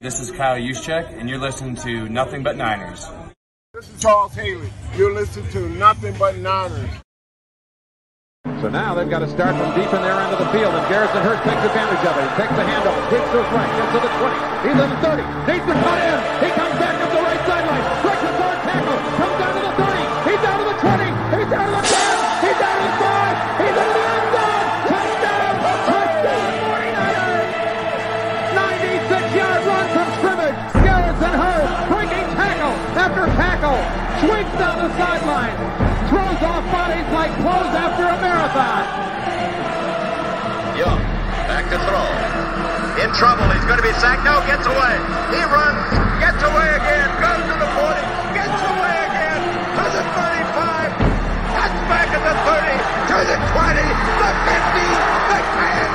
This is Kyle Juszczyk, and you're listening to Nothing But Niners. This is Charles Haley. You're listening to Nothing But Niners. So now they've got to start from deep in their end of the field, and Garrison Hurst takes advantage of it. He takes the handoff, hits to his right, gets to the 20. He's at the 30. Needs to cut in. He comes back up the right sideline. Breaks the third tackle. Comes down to the 30. He's down to the 20. He's down to the 10. He's down to the 5. He's into the end zone. Touchdown! Touchdown! 49ers! 96-yard run from scrimmage. Garrison Hurst breaking tackle after tackle. Sweeps down the sideline. Throws off bodies like clothes after a marathon. Young, back to throw. In trouble, he's going to be sacked. No, gets away. He runs, gets away again, goes to the 40, gets away again, to the 35, cuts back at the 30, to the 20, the 50, the 10.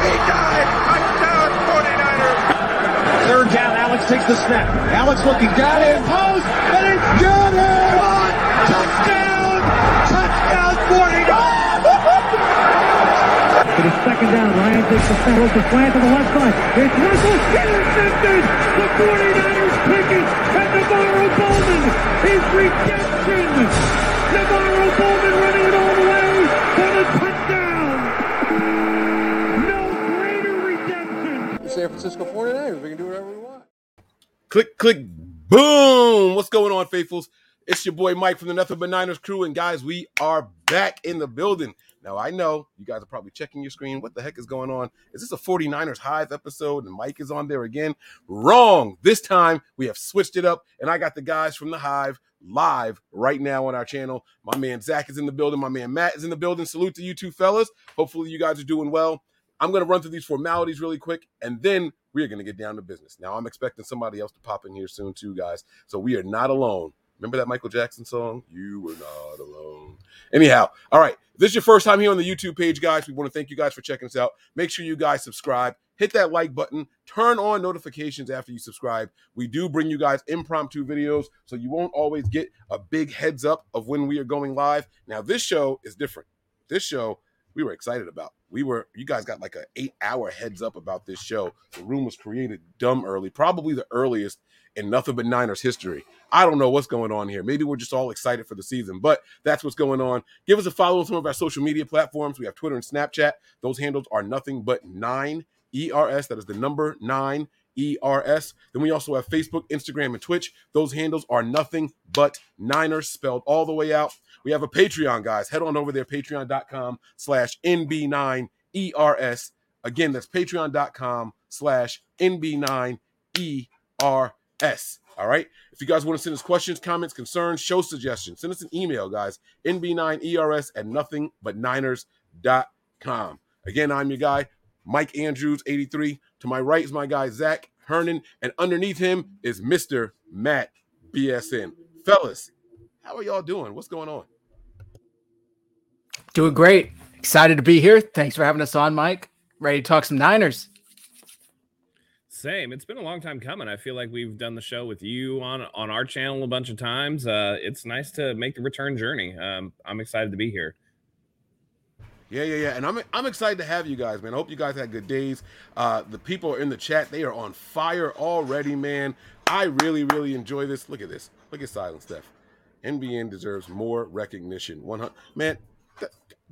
He died. Touchdown, 49ers. Third down, Alex takes the snap. Alex looking down in post, and it's good. Touchdown. Touchdown, 49! It is second down. Ryan takes the snap, looks to fly to the left side. It's Russell, intercepted! The 49ers pick it, and Navarro Bowman is redemption! Navarro Bowman running it all the way for the touchdown! No greater redemption! The San Francisco 49ers, we can do whatever we want. Click, click, boom! What's going on, faithfuls? It's your boy Mike from the Nothing But Niners crew, and guys, we are back in the building. Now, I know you guys are probably checking your screen. What the heck is going on? Is this a 49ers Hive episode, and Mike is on there again? Wrong. This time, we have switched it up, and I got the guys from the Hive live right now on our channel. My man Zach is in the building. My man Matt is in the building. Salute to you two fellas. Hopefully, you guys are doing well. I'm going to run through these formalities really quick, and then we are going to get down to business. Now, I'm expecting somebody else to pop in here soon too, guys, so we are not alone. Remember that Michael Jackson song? You were not alone. Anyhow, all right. If this is your first time here on the YouTube page, guys, we want to thank you guys for checking us out. Make sure you guys subscribe. Hit that like button. Turn on notifications after you subscribe. We do bring you guys impromptu videos, so you won't always get a big heads up of when we are going live. Now, this show is different. This show we were excited about. You guys got like an 8-hour heads up about this show. The room was created dumb early, probably the earliest in Nothing But Niners history. I don't know what's going on here. Maybe we're just all excited for the season, but that's what's going on. Give us a follow on some of our social media platforms. We have Twitter and Snapchat. Those handles are Nothing But 9ERS. That is the number 9ERS. Then we also have Facebook, Instagram, and Twitch. Those handles are Nothing But Niners, spelled all the way out. We have a Patreon, guys. Head on over there, patreon.com/NB9ERS. Again, that's patreon.com/NB9ERS. All right. If you guys want to send us questions, comments, concerns, show suggestions, send us an email, guys. NB9ERS@nothingbutniners.com. Again, I'm your guy, Mike Andrews, 83. To my right is my guy, Zach Hernan. And underneath him is Mr. Matt BSN. Fellas, how are y'all doing? What's going on? Doing great. Excited to be here. Thanks for having us on, Mike. Ready to talk some Niners. Same. It's been a long time coming. I feel like we've done the show with you on our channel a bunch of times. It's nice to make the return journey. I'm excited to be here. Yeah. And I'm excited to have you guys, man. I hope you guys had good days. The people are in the chat. They are on fire already, man. I really, really enjoy this. Look at this. Look at Silent Steph. NBN deserves more recognition. 100. Man,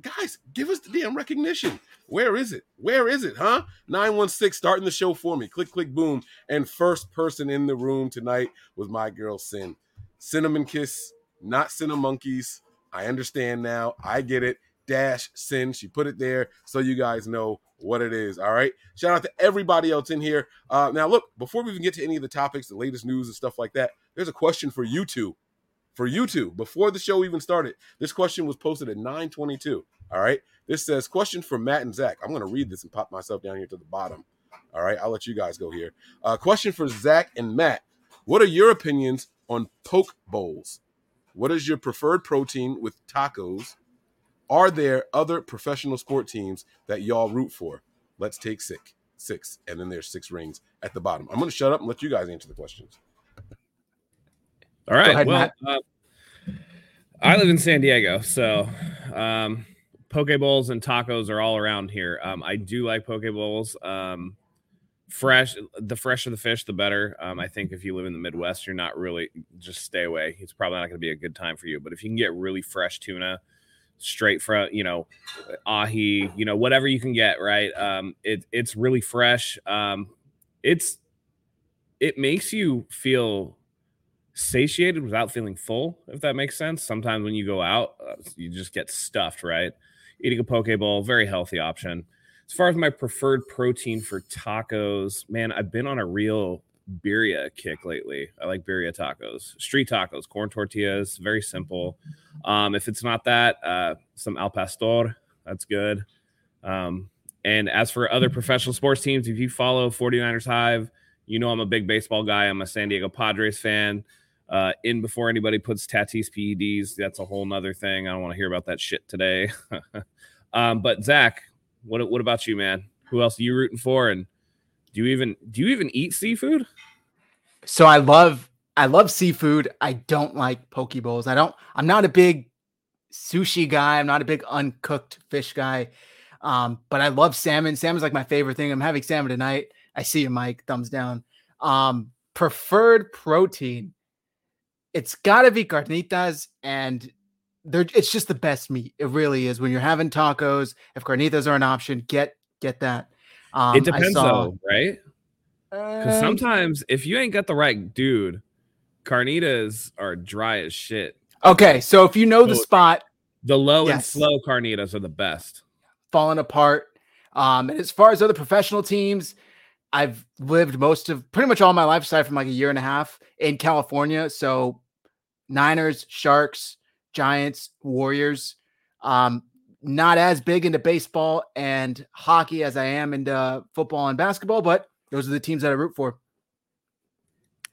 guys, give us the damn recognition. Where is it? Where is it, huh? 916 starting the show for me. Click, click, boom. And first person in the room tonight was my girl, Sin. Cinnamon Kiss, not Cinnamon Monkeys. I understand now. I get it. Dash Sin. She put it there so you guys know what it is. All right. Shout out to everybody else in here. Now, look, before we even get to any of the topics, the latest news and stuff like that, there's a question for you two. For you two, before the show even started, this question was posted at 9:22. All right. This says, question for Matt and Zach. I'm going to read this and pop myself down here to the bottom. All right. I'll let you guys go here. Question for Zach and Matt. What are your opinions on poke bowls? What is your preferred protein with tacos? Are there other professional sport teams that y'all root for? Let's take six. And then there's six rings at the bottom. I'm going to shut up and let you guys answer the questions. All right. Ahead, well, I live in San Diego, so poke bowls and tacos are all around here. I do like poke bowls. fresh, the fresher the fish, the better. I think if you live in the Midwest, you're not really, just stay away. It's probably not going to be a good time for you. But if you can get really fresh tuna, straight from, you know, ahi, you know, whatever you can get, right? It's really fresh. It makes you feel satiated without feeling full, if that makes sense. Sometimes when you go out, you just get stuffed, right? Eating a poke bowl, very healthy option. As far as my preferred protein for tacos, man, I've been on a real birria kick lately. I like birria tacos, street tacos, corn tortillas, very simple. If it's not that, some al pastor, that's good. And as for other professional sports teams, if you follow 49ers Hive, you know I'm a big baseball guy. I'm a San Diego Padres fan. In before anybody puts Tatis PEDs, that's a whole nother thing. I don't want to hear about that shit today. But Zach, what about you, man? Who else are you rooting for? And do you even eat seafood? So I love seafood. I don't like poke bowls. I'm not a big sushi guy. I'm not a big uncooked fish guy. But I love salmon. Salmon's like my favorite thing. I'm having salmon tonight. I see you, Mike. Thumbs down. Preferred protein. It's gotta be carnitas, and it's just the best meat. It really is. When you're having tacos, if carnitas are an option, get that. It depends, though, right? Because sometimes if you ain't got the right dude, carnitas are dry as shit. Okay, so if you know the spot, the low and slow carnitas are the best. Falling apart. And as far as other professional teams, I've lived pretty much all my life, aside from like a year and a half, in California. So Niners, Sharks, Giants, Warriors. Not as big into baseball and hockey as I am into football and basketball, but those are the teams that I root for.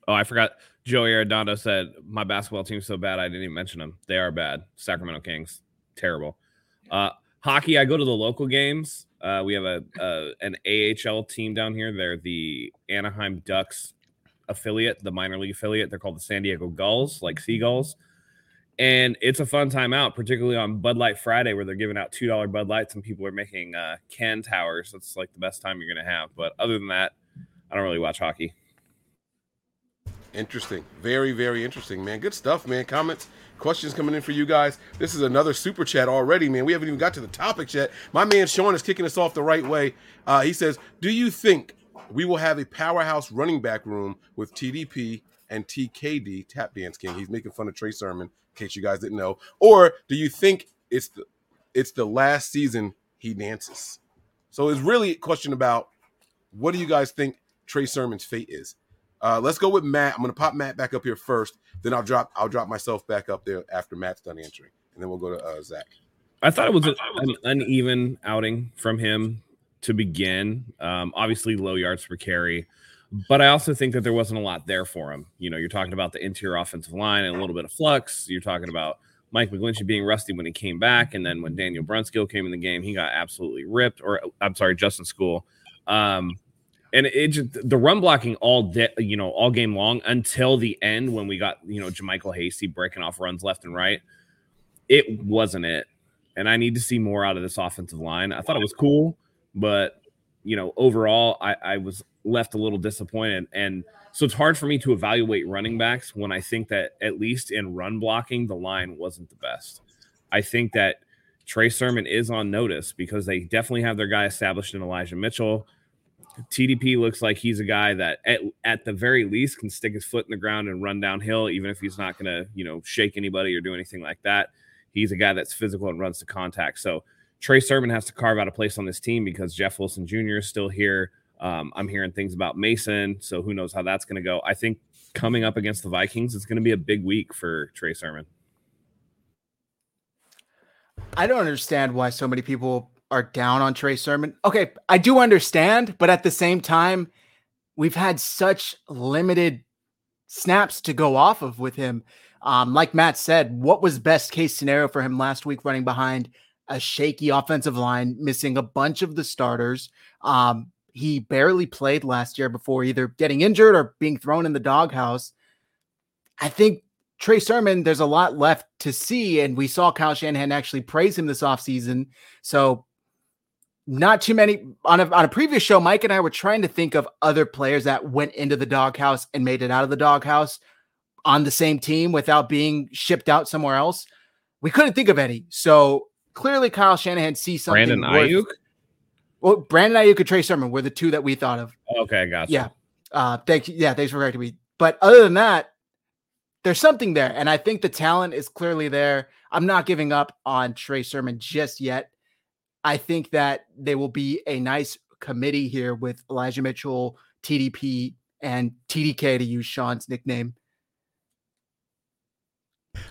Oh, I forgot. Joey Arredondo said, my basketball team's so bad I didn't even mention them. They are bad. Sacramento Kings. Terrible. Hockey, I go to the local games. We have an AHL team down here. They're the Anaheim Ducks affiliate, the minor league affiliate. They're called the San Diego Gulls, like seagulls. And it's a fun time out, particularly on Bud Light Friday, where they're giving out $2 Bud Lights and people are making Ken Towers. That's like the best time you're going to have. But other than that, I don't really watch hockey. Interesting. Very, very interesting, man. Good stuff, man. Comments, questions coming in for you guys. This is another super chat already, man. We haven't even got to the topics yet. My man Sean is kicking us off the right way. He says, do you think we will have a powerhouse running back room with TDP and TKD, Tap Dance King? He's making fun of Trey Sermon, in case you guys didn't know. Or do you think it's the last season he dances? So it's really a question about, what do you guys think Trey Sermon's fate is? Let's go with Matt. I'm going to pop Matt back up here first. Then I'll drop myself back up there after Matt's done answering. And then we'll go to Zach. I thought it was an uneven outing from him to begin. Obviously, low yards per carry. But I also think that there wasn't a lot there for him. You know, you're talking about the interior offensive line and a little bit of flux. You're talking about Mike McGlinchey being rusty when he came back. And then when Daniel Brunskill came in the game, he got absolutely ripped. Or, I'm sorry, Justin School. And it just, the run blocking all day, you know, all game long until the end when we got, you know, Jermichael Hasty breaking off runs left and right. It wasn't it. And I need to see more out of this offensive line. I thought it was cool, but, you know, overall, I was left a little disappointed. And so it's hard for me to evaluate running backs when I think that, at least in run blocking, the line wasn't the best. I think that Trey Sermon is on notice because they definitely have their guy established in Elijah Mitchell. TDP looks like he's a guy that at the very least can stick his foot in the ground and run downhill, even if he's not going to, you know, shake anybody or do anything like that. He's a guy that's physical and runs to contact. So Trey Sermon has to carve out a place on this team because Jeff Wilson Jr. is still here. I'm hearing things about Mason, so who knows how that's going to go. I think coming up against the Vikings, it's going to be a big week for Trey Sermon. I don't understand why so many people are down on Trey Sermon. Okay, I do understand, but at the same time, we've had such limited snaps to go off of with him. Like Matt said, what was best case scenario for him last week, running behind a shaky offensive line, missing a bunch of the starters? He barely played last year before either getting injured or being thrown in the doghouse. I think Trey Sermon, there's a lot left to see, and we saw Kyle Shanahan actually praise him this offseason. So Not too many. On a previous show, Mike and I were trying to think of other players that went into the doghouse and made it out of the doghouse on the same team without being shipped out somewhere else. We couldn't think of any. So clearly Kyle Shanahan sees something. Brandon Ayuk? Well, Brandon Ayuk and Trey Sermon were the two that we thought of. Okay, gotcha. Yeah. Thank you. Yeah, thanks for correcting me. But other than that, there's something there. And I think the talent is clearly there. I'm not giving up on Trey Sermon just yet. I think that they will be a nice committee here with Elijah Mitchell, TDP, and TDK, to use Sean's nickname.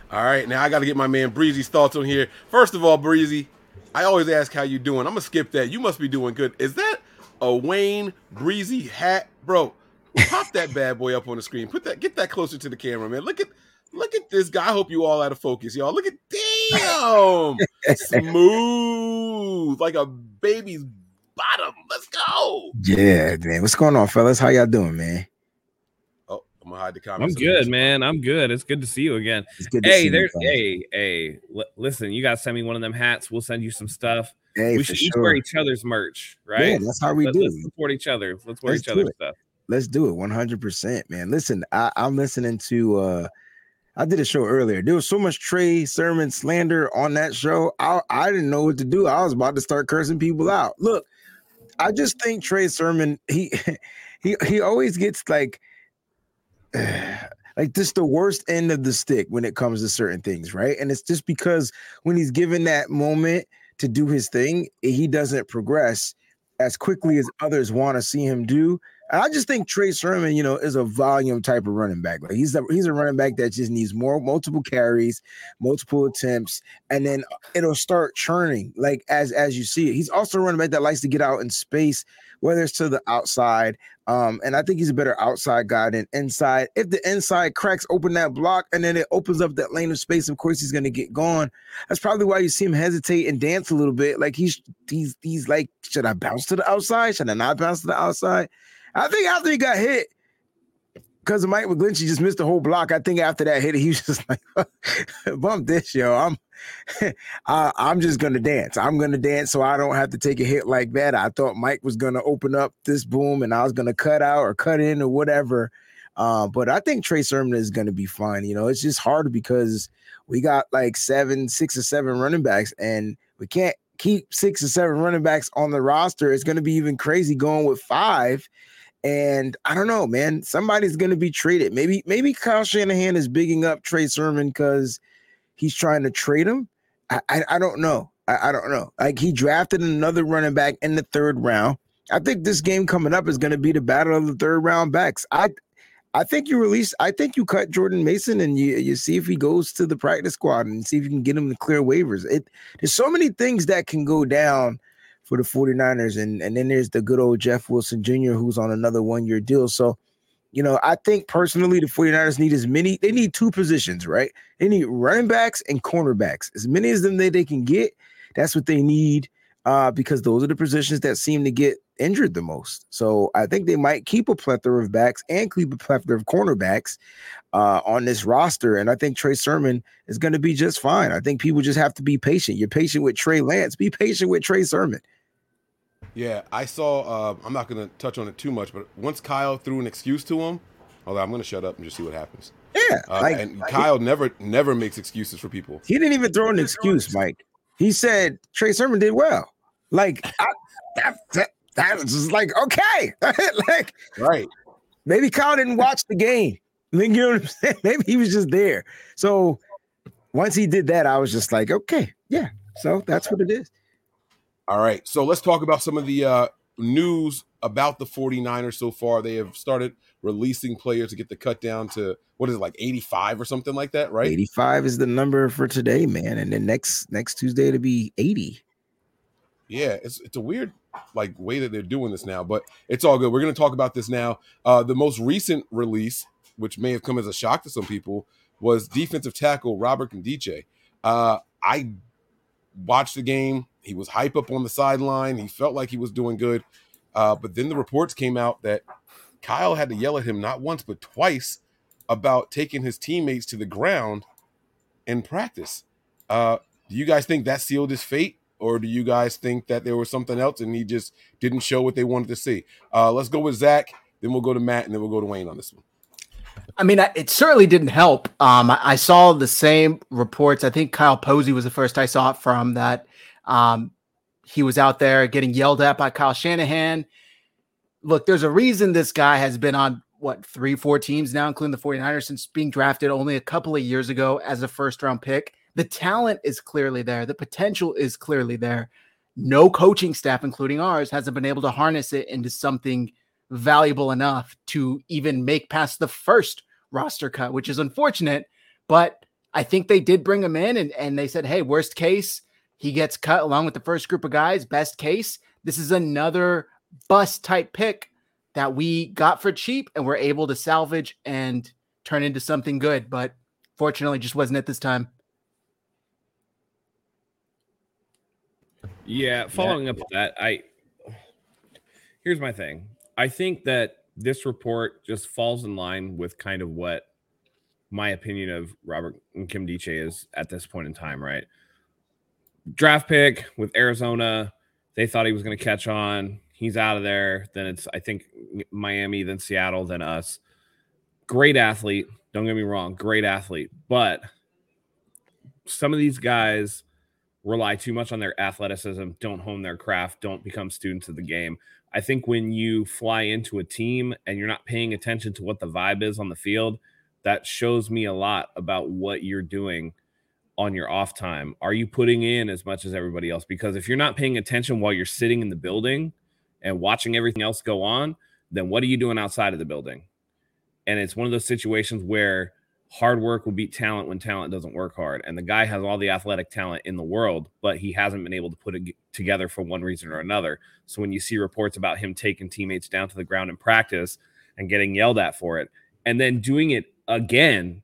All right, now I got to get my man Breezy's thoughts on here. First of all, Breezy, I always ask how you doing. I'm going to skip that. You must be doing good. Is that a Wayne Breezy hat? Bro, pop that bad boy up on the screen. Get that closer to the camera, man. Look at this guy. I hope you all out of focus, y'all. Look at, damn, smooth, like a baby's bottom. Let's go. Yeah, man. What's going on, fellas? How y'all doing, man? I'm gonna hide the comments. I'm good, man. I'm good. It's good to see you again. Listen, you gotta send me one of them hats. We'll send you some stuff. Hey, we should each wear each other's merch, right? Yeah, that's how we do. Let's support each other. Let's wear each other's stuff. Let's do it 100%, man. Listen, I'm listening to. I did a show earlier. There was so much Trey Sermon slander on that show. I didn't know what to do. I was about to start cursing people out. Look, I just think Trey Sermon. He always gets like just the worst end of the stick when it comes to certain things, right? And it's just because when he's given that moment to do his thing, he doesn't progress as quickly as others want to see him do. And I just think Trey Sermon, you know, is a volume type of running back. Like he's a running back that just needs more multiple carries, multiple attempts, and then it'll start churning like as you see it. He's also a running back that likes to get out in space, whether it's to the outside. And I think he's a better outside guy than inside. If the inside cracks open that block and then it opens up that lane of space, of course he's going to get gone. That's probably why you see him hesitate and dance a little bit. Like he's like, should I bounce to the outside? Should I not bounce to the outside? I think after he got hit, because Mike McGlinchey just missed the whole block. I think after that hit, he was just like, "Bump this, yo! I'm just gonna dance. I'm gonna dance, so I don't have to take a hit like that." I thought Mike was gonna open up this boom, and I was gonna cut out or cut in or whatever. But I think Trey Sermon is gonna be fine. You know, it's just hard because we got like six or seven running backs, and we can't keep 6 or 7 running backs on the roster. It's gonna be even crazy going with 5. And I don't know, man. Somebody's going to be traded. Maybe Kyle Shanahan is bigging up Trey Sermon because he's trying to trade him. I don't know. I don't know. Like, he drafted another running back in the 3rd round. I think this game coming up is going to be the battle of the 3rd round backs. I think you cut Jordan Mason and you see if he goes to the practice squad and see if you can get him to clear waivers. There's so many things that can go down for the 49ers, and then there's the good old Jeff Wilson Jr., who's on another 1-year deal. So, you know, I think personally the 49ers need they need 2 positions, right? They need running backs and cornerbacks. As many as them that they can get, that's what they need, because those are the positions that seem to get injured the most. So I think they might keep a plethora of backs and keep a plethora of cornerbacks on this roster, and I think Trey Sermon is going to be just fine. I think people just have to be patient. You're patient with Trey Lance. Be patient with Trey Sermon. Yeah, I saw, I'm not going to touch on it too much, but once Kyle threw an excuse to him, although I'm going to shut up and just see what happens. Yeah. Kyle never makes excuses for people. He didn't even throw an excuse, Mike. He said Trey Sermon did well. Like, that was just like, okay. Like, right. Maybe Kyle didn't watch the game. You know what I'm saying? Maybe he was just there. So once he did that, I was just like, okay, yeah. So that's what it is. All right, so let's talk about some of the news about the 49ers so far. They have started releasing players to get the cut down to, what is it, like 85 or something like that, right? 85 is the number for today, man, and then next Tuesday it'll be 80. Yeah, it's a weird like way that they're doing this now, but it's all good. We're going to talk about this now. The most recent release, which may have come as a shock to some people, was defensive tackle Robert Nkemdiche. I watched the game. He was hype up on the sideline. He felt like he was doing good. But then the reports came out that Kyle had to yell at him not once but twice about taking his teammates to the ground in practice. Do you guys think that sealed his fate? Or do you guys think that there was something else and he just didn't show what they wanted to see? Let's go with Zach, then we'll go to Matt, and then we'll go to Wayne on this one. I mean, it certainly didn't help. I saw the same reports. I think Kyle Posey was the first I saw it from, that he was out there getting yelled at by Kyle Shanahan. Look, there's a reason this guy has been on, what, 3-4 teams now, including the 49ers, since being drafted only a couple of years ago as a first-round pick. The talent is clearly there. The potential is clearly there. No coaching staff, including ours, hasn't been able to harness it into something valuable enough to even make past the first roster cut, which is unfortunate. But I think they did bring him in, and they said, hey, worst case, he gets cut along with the first group of guys. Best case, this is another bust-type pick that we got for cheap and were able to salvage and turn into something good. But fortunately, just wasn't it this time. Yeah, here's my thing. I think that this report just falls in line with kind of what my opinion of Robert Nkemdiche is at this point in time, right? Draft pick with Arizona, they thought he was going to catch on. He's out of there. Then it's, I think, Miami, then Seattle, then us. Great athlete. Don't get me wrong. Great athlete. But some of these guys rely too much on their athleticism, don't hone their craft, don't become students of the game. I think when you fly into a team and you're not paying attention to what the vibe is on the field, that shows me a lot about what you're doing on your off time. Are you putting in as much as everybody else? Because if you're not paying attention while you're sitting in the building and watching everything else go on, then what are you doing outside of the building? And it's one of those situations where hard work will beat talent when talent doesn't work hard. And the guy has all the athletic talent in the world, but he hasn't been able to put it together for one reason or another. So when you see reports about him taking teammates down to the ground in practice and getting yelled at for it, and then doing it again,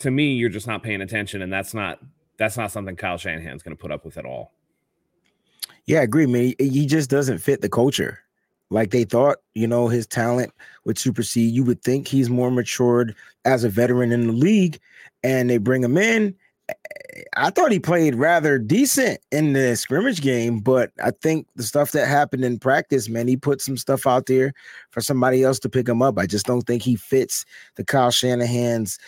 to me, you're just not paying attention. And that's not something Kyle Shanahan's going to put up with at all. Yeah, I agree, man. He just doesn't fit the culture. Like they thought, his talent would supersede. You would think he's more matured as a veteran in the league, and they bring him in. I thought he played rather decent in the scrimmage game, but I think the stuff that happened in practice, man, he put some stuff out there for somebody else to pick him up. I just don't think he fits the Kyle Shanahan's,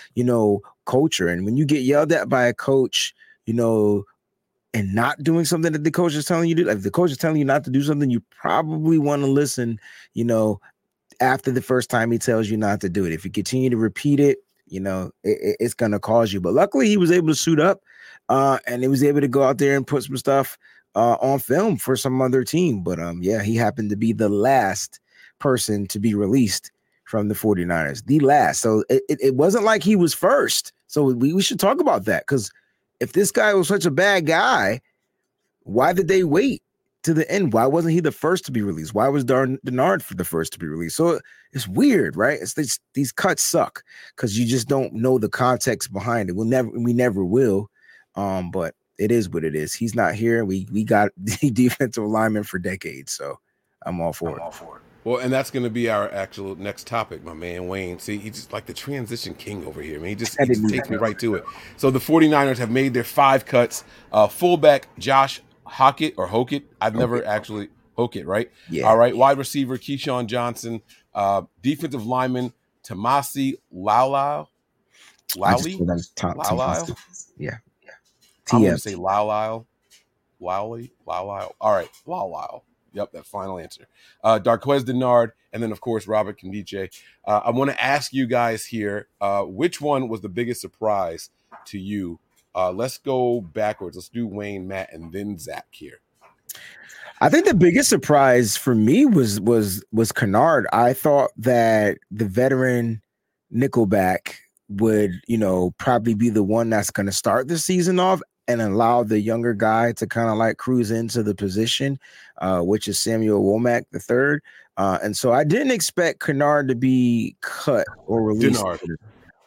culture. And when you get yelled at by a coach, and not doing something that the coach is telling you to do. Like, if the coach is telling you not to do something, you probably want to listen, after the first time he tells you not to do it. If you continue to repeat it, it's going to cause you. But luckily, he was able to suit up, and he was able to go out there and put some stuff on film for some other team. But, he happened to be the last person to be released from the 49ers. The last. So it wasn't like he was first. So we should talk about that, because if this guy was such a bad guy, why did they wait to the end? Why wasn't he the first to be released? Why was Dennard the first to be released? So it's weird, right? These cuts suck because you just don't know the context behind it. We never will. But it is what it is. He's not here. We got the defensive lineman for decades, so I'm all for it. Well, and that's going to be our actual next topic, my man, Wayne. See, he's just like the transition king over here, man. He just takes me right to it. So the 49ers have made their 5 cuts. Fullback Josh Hokit or Hokit. Hokit, right? Yeah. All right. Wide receiver Keyshawn Johnson. Defensive lineman Tomasi Laulau. Laulau? Yeah. I'm going to say Laulau. Laulau. All right. Laulau. Yep, that final answer. Darqueze Dennard, and then, of course, Robert Nkemdiche. I want to ask you guys here, which one was the biggest surprise to you? Let's go backwards. Let's do Wayne, Matt, and then Zach here. I think the biggest surprise for me was Dennard. I thought that the veteran nickelback would, probably be the one that's going to start the season off and allow the younger guy to kind of like cruise into the position, which is Samuel Womack III. And so I didn't expect Dennard to be cut or released.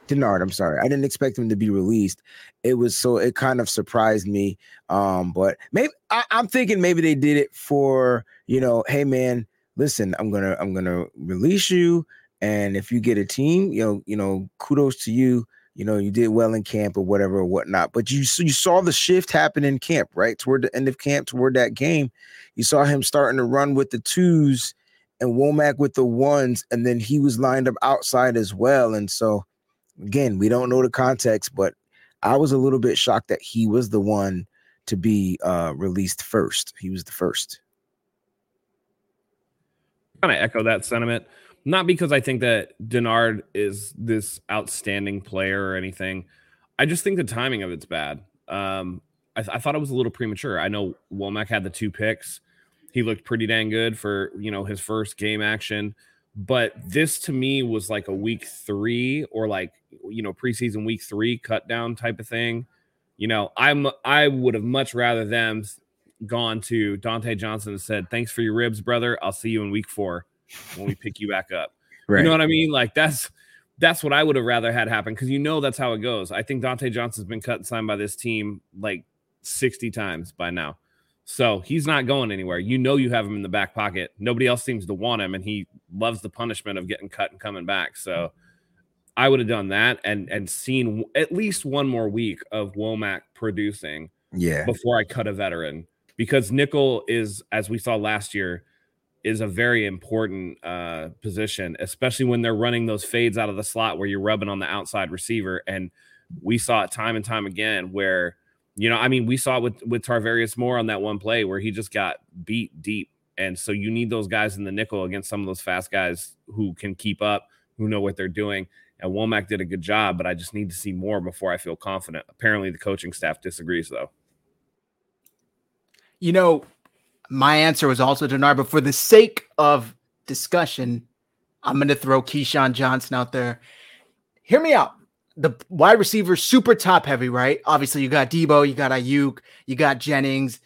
Dennard, I'm sorry. I didn't expect him to be released. It kind of surprised me. But maybe I'm thinking maybe they did it for, hey man, listen, I'm gonna release you, and if you get a team, kudos to you. you know, you did well in camp or whatever or whatnot. But you saw the shift happen in camp, right? Toward the end of camp, toward that game, you saw him starting to run with the twos and Womack with the ones, and then he was lined up outside as well. And so, again, we don't know the context, but I was a little bit shocked that he was the one to be released first. He was the first. Kind of echo that sentiment, not because I think that Dennard is this outstanding player or anything. I just think the timing of it's bad. I thought it was a little premature. I know Womack had the 2 picks. He looked pretty dang good for, you know, his first game action. But this to me was like a week 3 or like, you know, preseason week 3 cut down type of thing. You know, I would have much rather them gone to Dante Johnson and said, "Thanks for your ribs, brother. I'll see you in week 4 when we pick you back up." Right. You know what I mean? Like that's what I would have rather had happen, because you know that's how it goes. I think Dante Johnson's been cut and signed by this team like 60 times by now. So he's not going anywhere. You know you have him in the back pocket. Nobody else seems to want him, and he loves the punishment of getting cut and coming back. So I would have done that and seen at least one more week of Womack producing before I cut a veteran. Because nickel is, as we saw last year, is a very important position, especially when they're running those fades out of the slot where you're rubbing on the outside receiver. And we saw it time and time again where, you know, I mean, we saw it with Tarvarius Moore on that one play where he just got beat deep. And so you need those guys in the nickel against some of those fast guys who can keep up, who know what they're doing. And Womack did a good job, but I just need to see more before I feel confident. Apparently the coaching staff disagrees, though. You know, my answer was also Dennard, but for the sake of discussion, I'm going to throw Keyshawn Johnson out there. Hear me out. The wide receiver, super top heavy, right? Obviously, you got Debo, you got Ayuk, you got Jennings,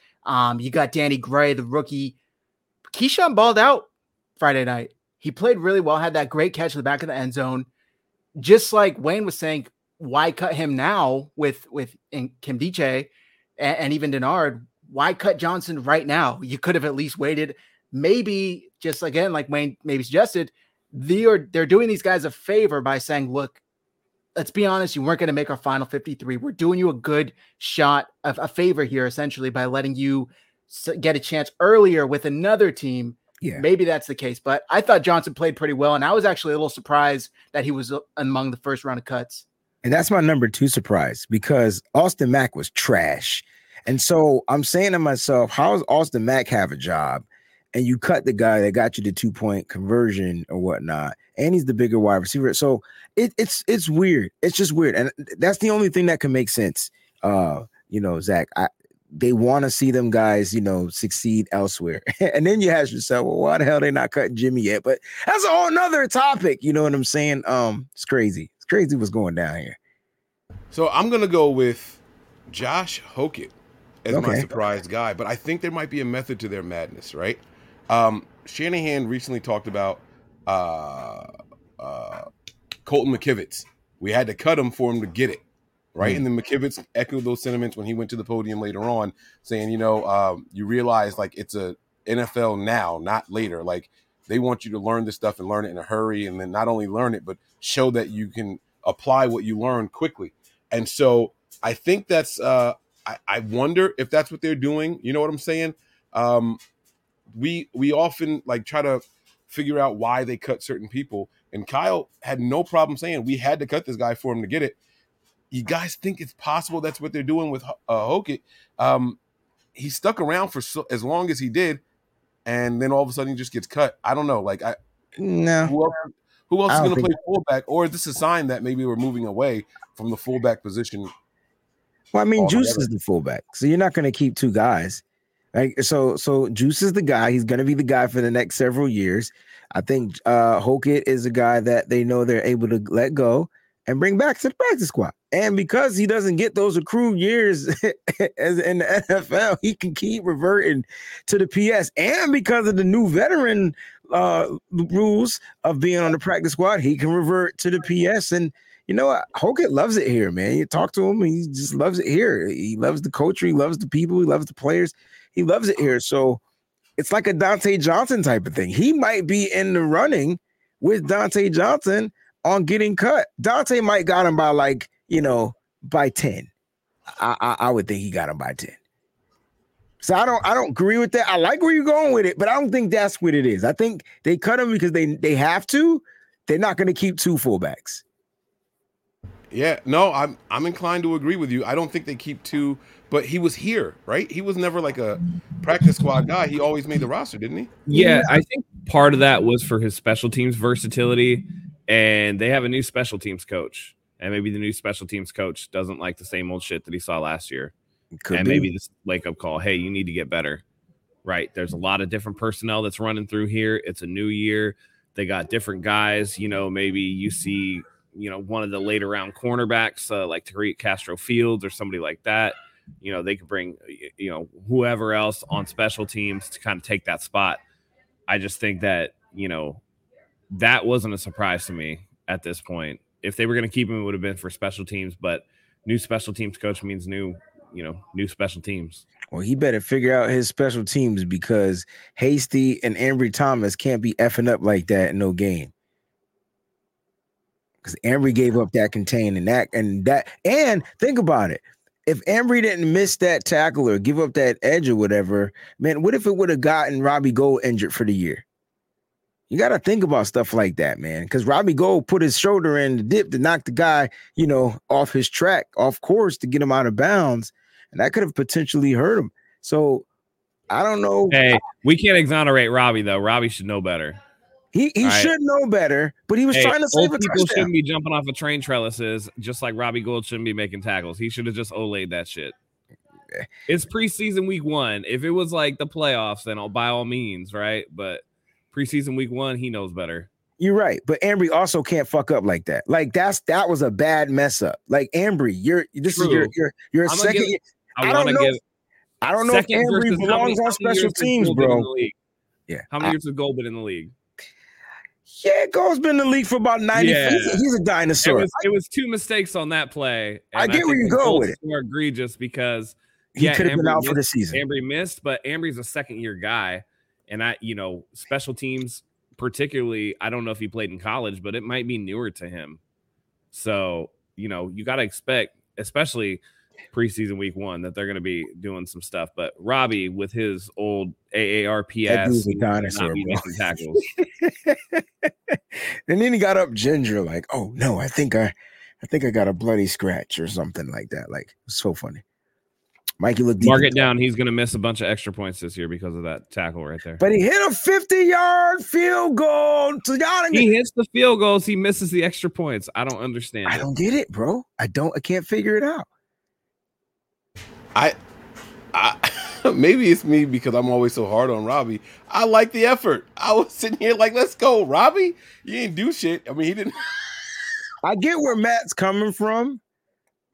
you got Danny Gray, the rookie. Keyshawn balled out Friday night. He played really well, had that great catch in the back of the end zone. Just like Wayne was saying, why cut him now with Nkemdiche and even Dennard? Why cut Johnson right now? You could have at least waited. Maybe just again, like Wayne maybe suggested, they're doing these guys a favor by saying, look, let's be honest, you weren't going to make our final 53. We're doing you a good shot of a favor here, essentially, by letting you get a chance earlier with another team. Yeah. Maybe that's the case. But I thought Johnson played pretty well, and I was actually a little surprised that he was among the first round of cuts. And that's my number 2 surprise, because Austin Mack was trash. And so I'm saying to myself, how does Austin Mack have a job? And you cut the guy that got you the 2-point conversion or whatnot, and he's the bigger wide receiver. So it's weird. It's just weird, and that's the only thing that can make sense. You know, Zach, they want to see them guys, you know, succeed elsewhere, and then you ask yourself, well, why the hell they not cutting Jimmy yet? But that's a whole nother topic. You know what I'm saying? It's crazy. It's crazy what's going down here. So I'm gonna go with Josh Hokit as my surprise guy, but I think there might be a method to their madness, right? Shanahan recently talked about Colton McKivitz. We had to cut him for him to get it, right? Mm-hmm. And then McKivitz echoed those sentiments when he went to the podium later on, saying, you know, you realize, like, it's a NFL now, not later. Like, they want you to learn this stuff and learn it in a hurry, and then not only learn it, but show that you can apply what you learn quickly. And so I think that's I wonder if that's what they're doing. You know what I'm saying? We often, like, try to figure out why they cut certain people. And Kyle had no problem saying we had to cut this guy for him to get it. You guys think it's possible that's what they're doing with Hokit? He stuck around for as long as he did, and then all of a sudden he just gets cut. I don't know. Like, who else is going to play fullback? Or is this a sign that maybe we're moving away from the fullback position? Well, I mean, Juice is the fullback, so you're not going to keep 2 guys. Like, so Juice is the guy. He's going to be the guy for the next several years. I think Hokit is a guy that they know they're able to let go and bring back to the practice squad. And because he doesn't get those accrued years as in the NFL, he can keep reverting to the PS. And because of the new veteran rules of being on the practice squad, he can revert to the PS. And you know what? Hokit loves it here, man. You talk to him, he just loves it here. He loves the culture. He loves the people. He loves the players. He loves it here. So it's like a Dante Johnson type of thing. He might be in the running with Dante Johnson on getting cut. Dante might got him by like you know, by 10. I would think he got him by 10. So I don't agree with that. I like where you're going with it, but I don't think that's what it is. I think they cut him because they have to. They're not going to keep two fullbacks. Yeah, no, I'm inclined to agree with you. I don't think they keep two, but he was here, right? He was never like a practice squad guy. He always made the roster, didn't he? Yeah, I think part of that was for his special teams versatility, and they have a new special teams coach, and maybe the new special teams coach doesn't like the same old shit that he saw last year. Could be. Maybe this wake-up call, hey, you need to get better, right? There's a lot of different personnel that's running through here. It's a new year. They got different guys. You know, maybe you see – you know, one of the later round cornerbacks like Tariq Castro Fields or somebody like that, you know, they could bring, you know, whoever else on special teams to kind of take that spot. I just think that, you know, that wasn't a surprise to me at this point. If they were going to keep him, it would have been for special teams, but new special teams coach means new, you know, new special teams. Well, he better figure out his special teams because Hasty and Ambry Thomas can't be effing up like that in no game. Because Ambry gave up that contain and think about it. If Ambry didn't miss that tackle or give up that edge or whatever, man, what if it would have gotten Robbie Gould injured for the year? You got to think about stuff like that, man, because Robbie Gould put his shoulder in the dip to knock the guy, you know, off his track, off course to get him out of bounds, and that could have potentially hurt him. So I don't know. Hey, we can't exonerate Robbie, though. Robbie should know better. He should know better, but he was trying to save a touchdown. People shouldn't be jumping off of train trellises, just like Robbie Gould shouldn't be making tackles. He should have just Olayed that shit. It's preseason week one. If it was like the playoffs, then by all means, right? But preseason week one, he knows better. You're right, but Ambry also can't fuck up like that. Like that was a bad mess up. Like Ambry, this is your second. I don't know if Ambry belongs on special teams, bro. Yeah, how many years has Gold been in the league? Yeah, Gold's been in the league for about 90. Yeah. He's a dinosaur. It was two mistakes on that play. I get where you go with it. More egregious because he could have been out for the season. Ambry missed, but Ambry's a second-year guy, and special teams, particularly. I don't know if he played in college, but it might be newer to him. So you got to expect, especially preseason week one, that they're going to be doing some stuff. But Robbie, with his old AARPS, dinosaur, tackles. And then he got up ginger, like, "Oh no, I think I got a bloody scratch or something like that." Like, it's so funny. Mike, you look deep. Mark it down. He's going to miss a bunch of extra points this year because of that tackle right there. But he hit a 50-yard field goal. So he hits the field goals. He misses the extra points. I don't understand. I don't get it, bro. I can't figure it out. I maybe it's me because I'm always so hard on Robbie. I like the effort. I was sitting here like, let's go, Robbie. You didn't do shit. I mean, he didn't. I get where Matt's coming from,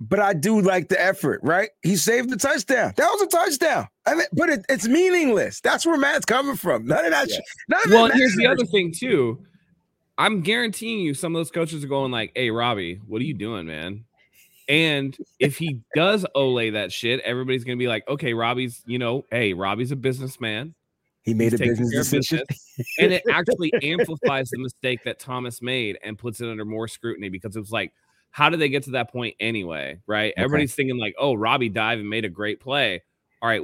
but I do like the effort, right? He saved the touchdown. That was a touchdown. I mean, but it's meaningless. That's where Matt's coming from. None of that. Yeah. Well, here's the other thing too. I'm guaranteeing you, some of those coaches are going like, "Hey, Robbie, what are you doing, man?" And if he does Olay that shit, everybody's going to be like, okay, Robbie's, Robbie's a businessman. He made a business decision. And it actually amplifies the mistake that Thomas made and puts it under more scrutiny because it was like, how did they get to that point anyway, right? Okay. Everybody's thinking like, oh, Robbie dived and made a great play. All right,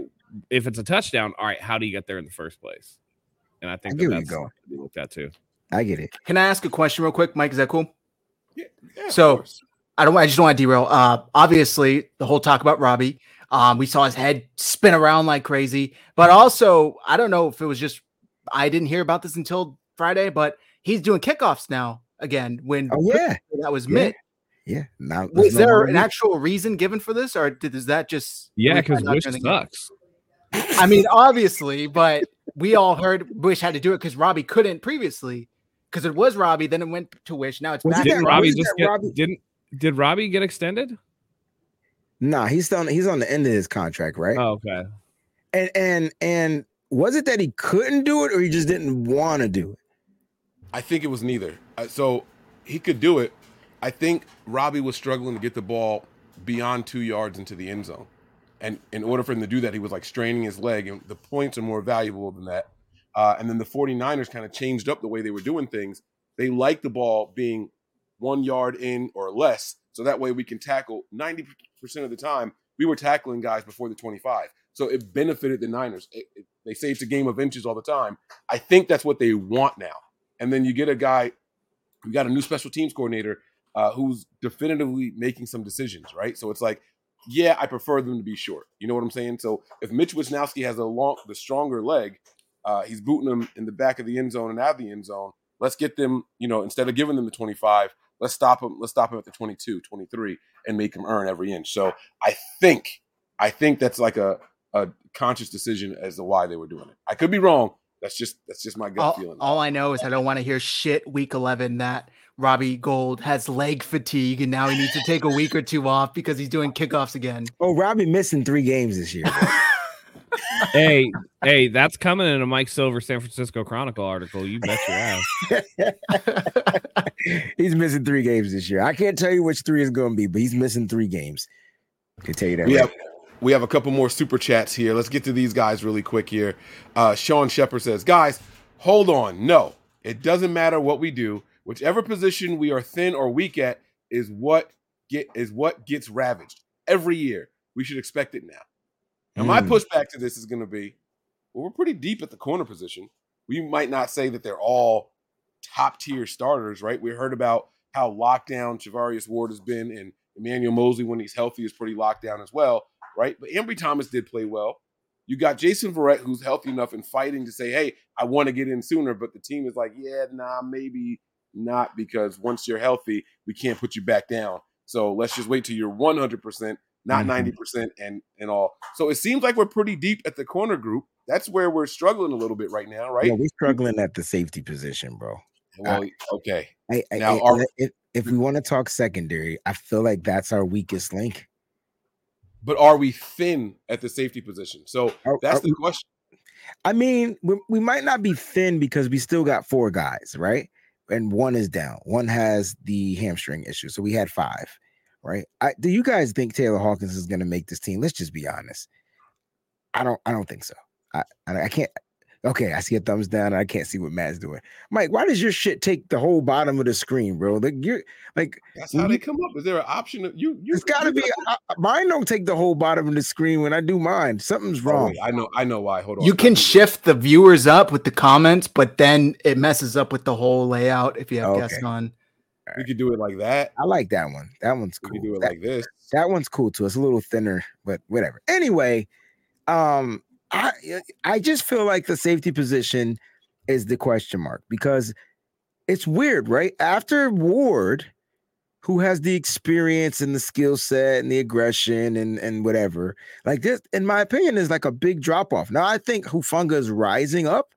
if it's a touchdown, all right, how do you get there in the first place? And I think that's going to be looked at too. I get it. Can I ask a question real quick, Mike? Is that cool? Yeah, so I just don't want to derail. Obviously, the whole talk about Robbie. We saw his head spin around like crazy. But also, I don't know if it was just I didn't hear about this until Friday, but he's doing kickoffs now again. That was Mitt. Yeah. Was there an actual reason given for this, or is that just? Yeah, because Wish sucks. I mean, obviously, but we all heard Wish had to do it because Robbie couldn't previously. Because it was Robbie, then it went to Wish. Now it's back. Did Robbie get extended? Nah, he's on the end of his contract, right? Oh, okay. And was it that he couldn't do it or he just didn't want to do it? I think it was neither. So he could do it. I think Robbie was struggling to get the ball beyond 2 yards into the end zone. And in order for him to do that, he was like straining his leg, and the points are more valuable than that. And then the 49ers kind of changed up the way they were doing things. They liked the ball being 1 yard in or less. So that way we can tackle 90% of the time. We were tackling guys before the 25. So it benefited the Niners. They say it's a game of inches all the time. I think that's what they want now. And then you get a guy, we got a new special teams coordinator who's definitively making some decisions, right? So it's like, yeah, I prefer them to be short. You know what I'm saying? So if Mitch Wishnowsky has the stronger leg, he's booting them in the back of the end zone and out of the end zone. Let's get them, you know, instead of giving them the 25, let's stop him. Let's stop him at the 22, 23 and make him earn every inch. So I think that's like a conscious decision as to why they were doing it. I could be wrong. That's just my gut feeling. All I know is I don't want to hear shit week 11 that Robbie Gould has leg fatigue and now he needs to take a week or two off because he's doing kickoffs again. Oh, Robbie missing 3 games this year. Hey, that's coming in a Mike Silver San Francisco Chronicle article. You bet your ass. He's missing 3 games this year. I can't tell you which 3 is going to be, but he's missing 3 games. I can tell you that. Yeah. Right. We have a couple more super chats here. Let's get to these guys really quick here. Sean Shepard says, guys, hold on. No, it doesn't matter what we do. Whichever position we are thin or weak at is what gets ravaged every year. We should expect it now. And my pushback to this is going to be, well, we're pretty deep at the corner position. We might not say that they're all top tier starters, right? We heard about how locked down Charvarius Ward has been, and Emmanuel Mosley, when he's healthy, is pretty locked down as well, right? But Ambry Thomas did play well. You got Jason Verrett, who's healthy enough and fighting to say, hey, I want to get in sooner, but the team is like, yeah, nah, maybe not, because once you're healthy, we can't put you back down. So let's just wait till you're 100%. Not 90% and all. So it seems like we're pretty deep at the corner group. That's where we're struggling a little bit right now, right? Yeah, we're struggling at the safety position, bro. Well, okay. Now, if we want to talk secondary, I feel like that's our weakest link. But are we thin at the safety position? So that's the question. I mean, we might not be thin because we still got 4 guys, right? And 1 is down. 1 has the hamstring issue. So we had 5. Right? Do you guys think Taylor Hawkins is going to make this team? Let's just be honest. I don't think so. I can't. Okay, I see a thumbs down. And I can't see what Matt's doing. Mike, why does your shit take the whole bottom of the screen, bro? Like you're like that's how they come up. Is there an option? It's got to be. Mine don't take the whole bottom of the screen when I do mine. Something's wrong. Oh, I know why. Hold on. You can shift the viewers up with the comments, but then it messes up with the whole layout if you have guests on. We could do it like that. I like that one. That one's cool. We could do it like this. That one's cool too. It's a little thinner, but whatever. Anyway, I just feel like the safety position is the question mark because it's weird, right? After Ward, who has the experience and the skill set and the aggression and whatever, like this, in my opinion, is like a big drop off. Now I think Hufanga is rising up,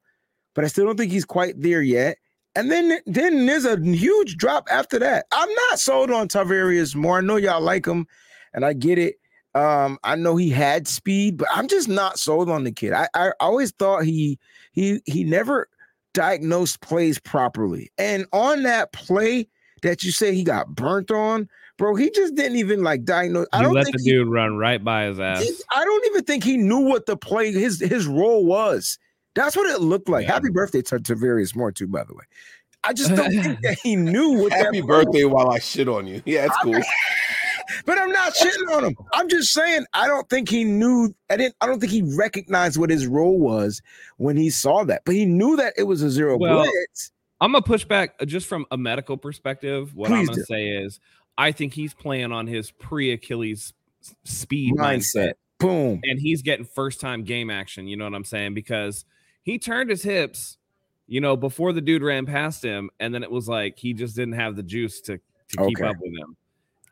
but I still don't think he's quite there yet. And then there's a huge drop after that. I'm not sold on Tarvarius Moore. I know y'all like him, and I get it. I know he had speed, but I'm just not sold on the kid. I always thought he never diagnosed plays properly. And on that play that you say he got burnt on, bro, he just didn't even like diagnose. I don't think the dude run right by his ass. I don't even think he knew what the play his role was. That's what it looked like. Yeah. Happy birthday to Tarvarius Moore, too, by the way. I just don't think that he knew what Happy birthday was. While I shit on you. Yeah, it's cool. But I'm not shitting on him. I'm just saying I don't think he knew. I don't think he recognized what his role was when he saw that. But he knew that it was a zero blitz. I'm going to push back just from a medical perspective. What I'm going to say is I think he's playing on his pre-Achilles speed mindset. Boom. And he's getting first-time game action. You know what I'm saying? Because he turned his hips, you know, before the dude ran past him, and then it was like he just didn't have the juice to keep up with him.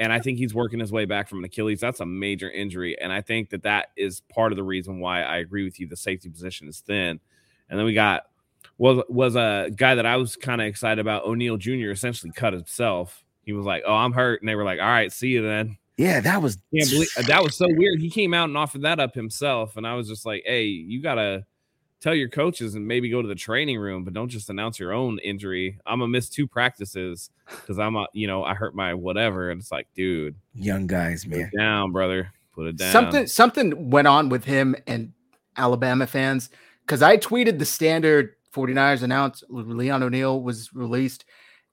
And I think he's working his way back from an Achilles. That's a major injury, and I think that is part of the reason why I agree with you. The safety position is thin, and then we got was a guy that I was kind of excited about, O'Neal Jr. Essentially cut himself. He was like, "Oh, I'm hurt," and they were like, "All right, see you then." Yeah, that was so weird. He came out and offered that up himself, and I was just like, "Hey, you gotta." Tell your coaches and maybe go to the training room, but don't just announce your own injury. I'm gonna miss 2 practices because I hurt my whatever. And it's like, dude, young guys, man, put it down, brother, put it down. Something went on with him and Alabama fans because I tweeted the standard 49ers announced Leon O'Neal was released,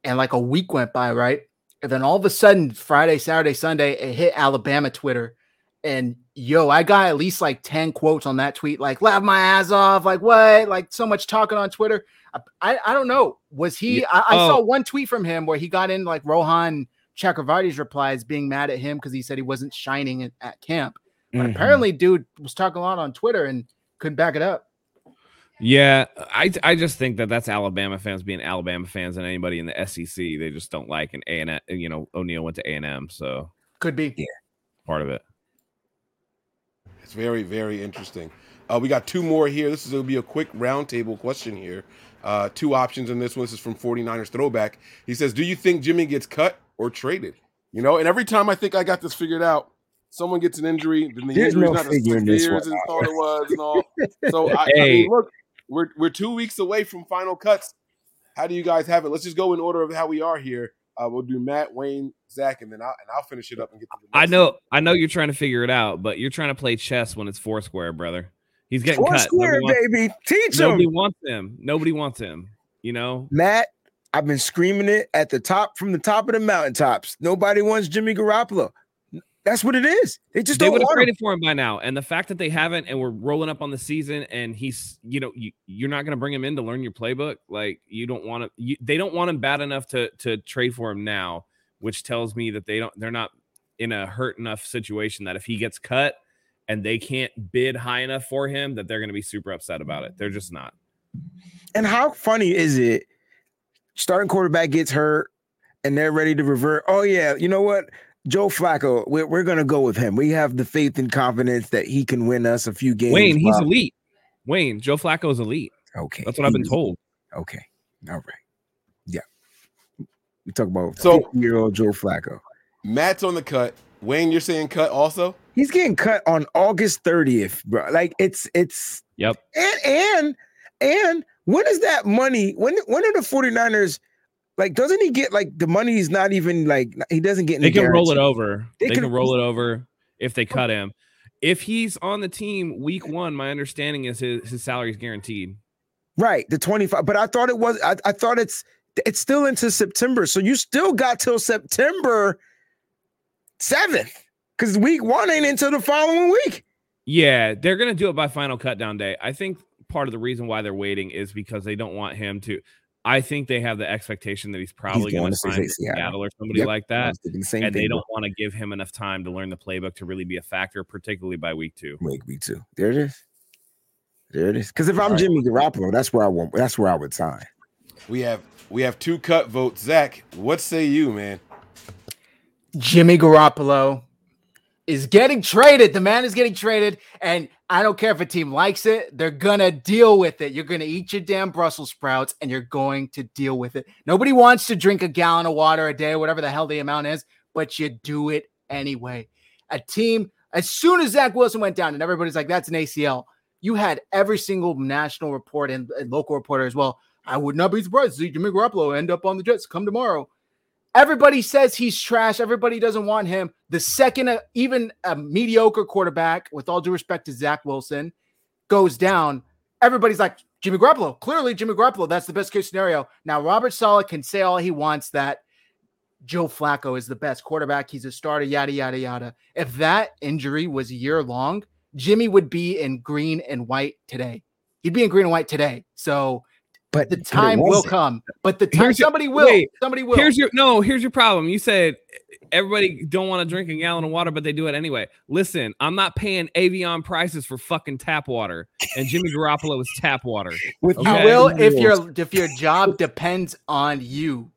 and like a week went by, right? And then all of a sudden, Friday, Saturday, Sunday, it hit Alabama Twitter. And yo, I got at least like 10 quotes on that tweet. Like, laugh my ass off. Like, what? Like, so much talking on Twitter. I don't know. Was he? Yeah. I saw one tweet from him where he got in like Rohan Chakravarty's replies being mad at him because he said he wasn't shining at camp. But apparently, dude was talking a lot on Twitter and couldn't back it up. Yeah, I just think that that's Alabama fans being Alabama fans, and anybody in the SEC they just don't like. And A&M, you know, O'Neal went to A&M, so could be part of it. It's very, very interesting. We got two more here. This is going to be a quick roundtable question here. Two options in this one. This is from 49ers Throwback. He says, "Do you think Jimmy gets cut or traded?" You know, and every time I think I got this figured out, someone gets an injury, then the injury's not as severe as it was, and all. So I mean, look. We're 2 weeks away from final cuts. How do you guys have it? Let's just go in order of how we are here. We'll do Matt, Wayne, Zach, and then I'll finish it up and get to the next. I know you're trying to figure it out, but you're trying to play chess when it's four square, brother. He's getting four cut. Square, baby. Teach him. Nobody wants him. You know, Matt. I've been screaming it at the top from the top of the mountaintops. Nobody wants Jimmy Garoppolo. That's what it is. They would have traded for him by now. And the fact that they haven't, and we're rolling up on the season, and he's, you know, you're not going to bring him in to learn your playbook. Like, you don't want to, they don't want him bad enough to trade for him now, which tells me that they're not in a hurt enough situation that if he gets cut and they can't bid high enough for him, that they're going to be super upset about it. They're just not. And how funny is it? Starting quarterback gets hurt and they're ready to revert. Oh yeah. You know what? Joe Flacco, we're going to go with him. We have the faith and confidence that he can win us a few games. Wayne, he's elite. Wayne, Joe Flacco is elite. Okay. That's what I've been told. Okay. All right. Yeah. We talk about 50-year-old Joe Flacco. Matt's on the cut. Wayne, you're saying cut also? He's getting cut on August 30th, bro. Like, it's yep. And when is that money? When are the 49ers? Like, doesn't he get, like, the money is not even, like, he doesn't get any guarantee. Roll it over. They can roll it over if they cut him. If he's on the team week one, my understanding is his salary is guaranteed. Right, the 25. But I thought it was, I thought it's still into September. So you still got till September 7th because week one ain't until the following week. Yeah, they're going to do it by final cutdown day. I think part of the reason why they're waiting is because they don't want him to – I think they have the expectation that he's probably going to sign Seattle or somebody like that, and they don't want to give him enough time to learn the playbook to really be a factor, particularly by week two. Week 2, there it is. There it is. Because if I'm Jimmy Garoppolo, that's where I would sign. We have two cut votes. Zach, what say you, man? Jimmy Garoppolo is getting traded. The man is getting traded, and I don't care if a team likes it. They're going to deal with it. You're going to eat your damn Brussels sprouts, and you're going to deal with it. Nobody wants to drink a gallon of water a day, whatever the hell the amount is, but you do it anyway. A team, as soon as Zach Wilson went down, and everybody's like, that's an ACL, you had every single national report and local reporter as well. I would not be surprised to see Jimmy Garoppolo end up on the Jets come tomorrow. Everybody says he's trash. Everybody doesn't want him. The second even a mediocre quarterback, with all due respect to Zach Wilson, goes down, everybody's like, Jimmy Garoppolo. Clearly, Jimmy Garoppolo, that's the best case scenario. Now, Robert Saleh can say all he wants that Joe Flacco is the best quarterback. He's a starter, yada, yada, yada. If that injury was a year long, Jimmy would be in green and white today. He'd be in green and white today. So... But the time will come. But the time somebody will. Here's your problem. You said everybody don't want to drink a gallon of water, but they do it anyway. Listen, I'm not paying Avion prices for fucking tap water, and Jimmy Garoppolo is tap water. Okay? You will if your job depends on you.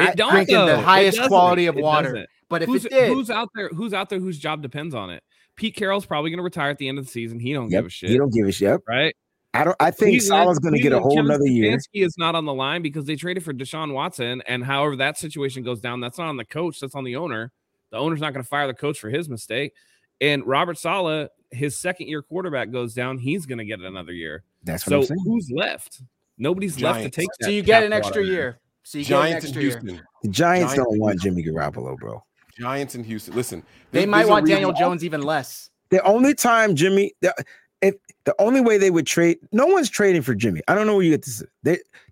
It don't drinking the highest quality of water. Doesn't. But if who's, it did, who's out there whose job depends on it? Pete Carroll's probably going to retire at the end of the season. He don't give a shit. He don't give a shit, right? I think Salah's going to get a whole another year. Stefanski is not on the line because they traded for Deshaun Watson, and however that situation goes down, that's not on the coach. That's on the owner. The owner's not going to fire the coach for his mistake. And Robert Saleh, his second-year quarterback, goes down. He's going to get another year. That's what I'm saying. So who's left? Nobody's left to take that. So you get an extra year. So you get an extra year. The Giants don't want Jimmy Garoppolo, bro. Giants in Houston. Listen. They might want Daniel Jones even less. The only time Jimmy – if the only way they would trade, no one's trading for Jimmy. I don't know where you get this.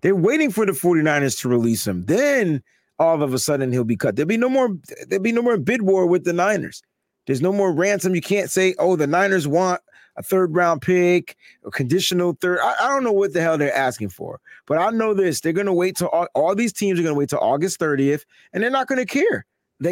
They're waiting for the 49ers to release him. Then all of a sudden he'll be cut. There'll be no more bid war with the Niners. There's no more ransom. You can't say, oh, the Niners want a third round pick, a conditional third. I don't know what the hell they're asking for, but I know this. They're going to wait till all these teams are going to wait till August 30th, and they're not going to care.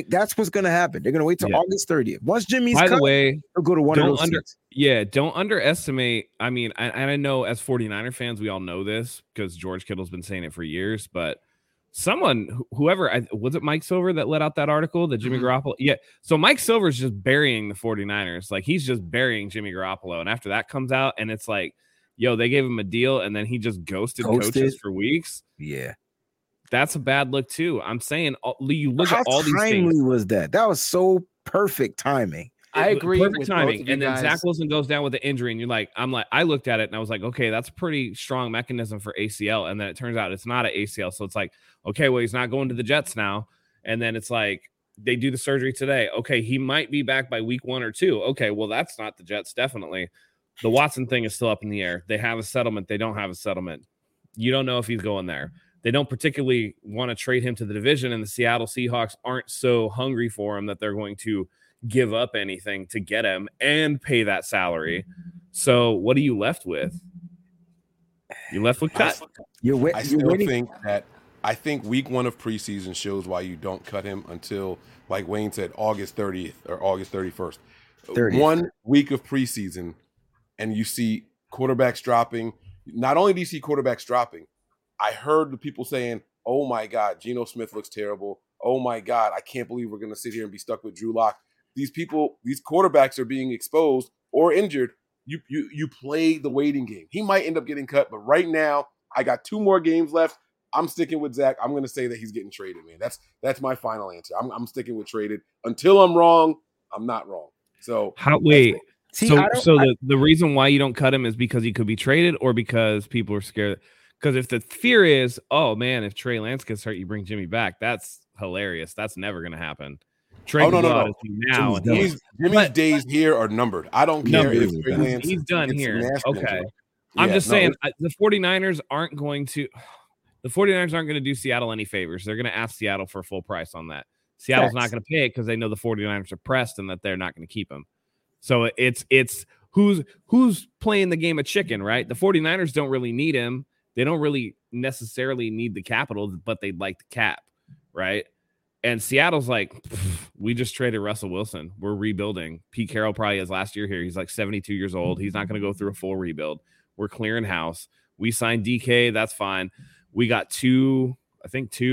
That's what's going to happen. They're going to wait till August 30th. Once Jimmy's cut, he'll go to one of those teams. Yeah, don't underestimate. I mean, and I know as 49er fans, we all know this because George Kittle's been saying it for years, but was it Mike Silver that let out that article that Jimmy Garoppolo? Yeah. So Mike Silver's just burying the 49ers. Like, he's just burying Jimmy Garoppolo. And after that comes out, and it's like, yo, they gave him a deal, and then he just ghosted coaches for weeks. Yeah. That's a bad look too. I'm saying, you look at all these things. How timely was that? That was so perfect timing. I agree. Perfect timing. And then Zach Wilson goes down with the injury, and you're like, I looked at it and I was like, okay, that's a pretty strong mechanism for ACL. And then it turns out it's not an ACL. So it's like, okay, well, he's not going to the Jets now. And then it's like, they do the surgery today. Okay, he might be back by week 1 or 2. Okay, well, that's not the Jets, definitely. The Watson thing is still up in the air. They have a settlement. They don't have a settlement. You don't know if he's going there. They don't particularly want to trade him to the division, and the Seattle Seahawks aren't so hungry for him that they're going to give up anything to get him and pay that salary. So what are you left with? You're left with cut. I think week 1 of preseason shows why you don't cut him until, like Wayne said, August 30th or August 31st. 30th. 1 week of preseason, and you see quarterbacks dropping. Not only do you see quarterbacks dropping, I heard the people saying, oh, my God, Geno Smith looks terrible. Oh, my God, I can't believe we're going to sit here and be stuck with Drew Lock. These quarterbacks are being exposed or injured. You play the waiting game. He might end up getting cut, but right now I got 2 more games left. I'm sticking with Zach. I'm going to say that he's getting traded, man. That's my final answer. I'm sticking with traded. Until I'm wrong, I'm not wrong. So the reason why you don't cut him is because he could be traded or because people are scared. Because if the fear is, oh, man, if Trey Lance gets hurt, you bring Jimmy back, that's hilarious. That's never going to happen. Trey no. Jimmy's days here are numbered. I don't care if Trey Lance. He's done here. Okay. Yeah, I'm just saying the 49ers aren't going to do Seattle any favors. They're going to ask Seattle for full price on that. Seattle's not going to pay it because they know the 49ers are pressed and that they're not going to keep him. So it's who's playing the game of chicken, right? The 49ers don't really need him. They don't really necessarily need the capital, but they'd like the cap, right? And Seattle's like, we just traded Russell Wilson. We're rebuilding. Pete Carroll probably is last year here. He's like 72 years old. He's not going to go through a full rebuild. We're clearing house. We signed DK. That's fine. We got 2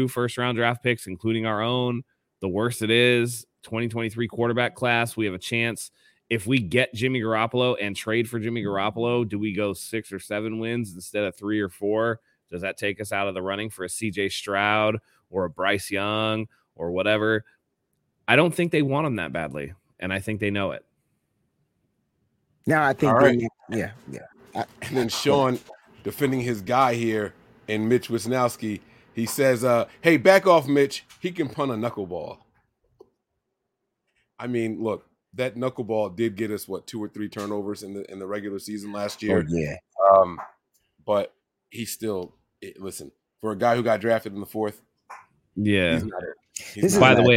first-round draft picks, including our own. The worst it is, 2023 quarterback class. We have a chance. If we get Jimmy Garoppolo and trade for Jimmy Garoppolo, do we go 6 or 7 wins instead of 3 or 4? Does that take us out of the running for a CJ Stroud or a Bryce Young or whatever? I don't think they want him that badly, and I think they know it. No, I think and then Sean defending his guy here and Mitch Wishnowsky, he says, hey, back off, Mitch. He can punt a knuckleball. I mean, look. That knuckleball did get us 2 or 3 turnovers in the regular season last year. Oh, yeah. But he still listen, for a guy who got drafted in the 4th. Yeah. He's not it. By the way,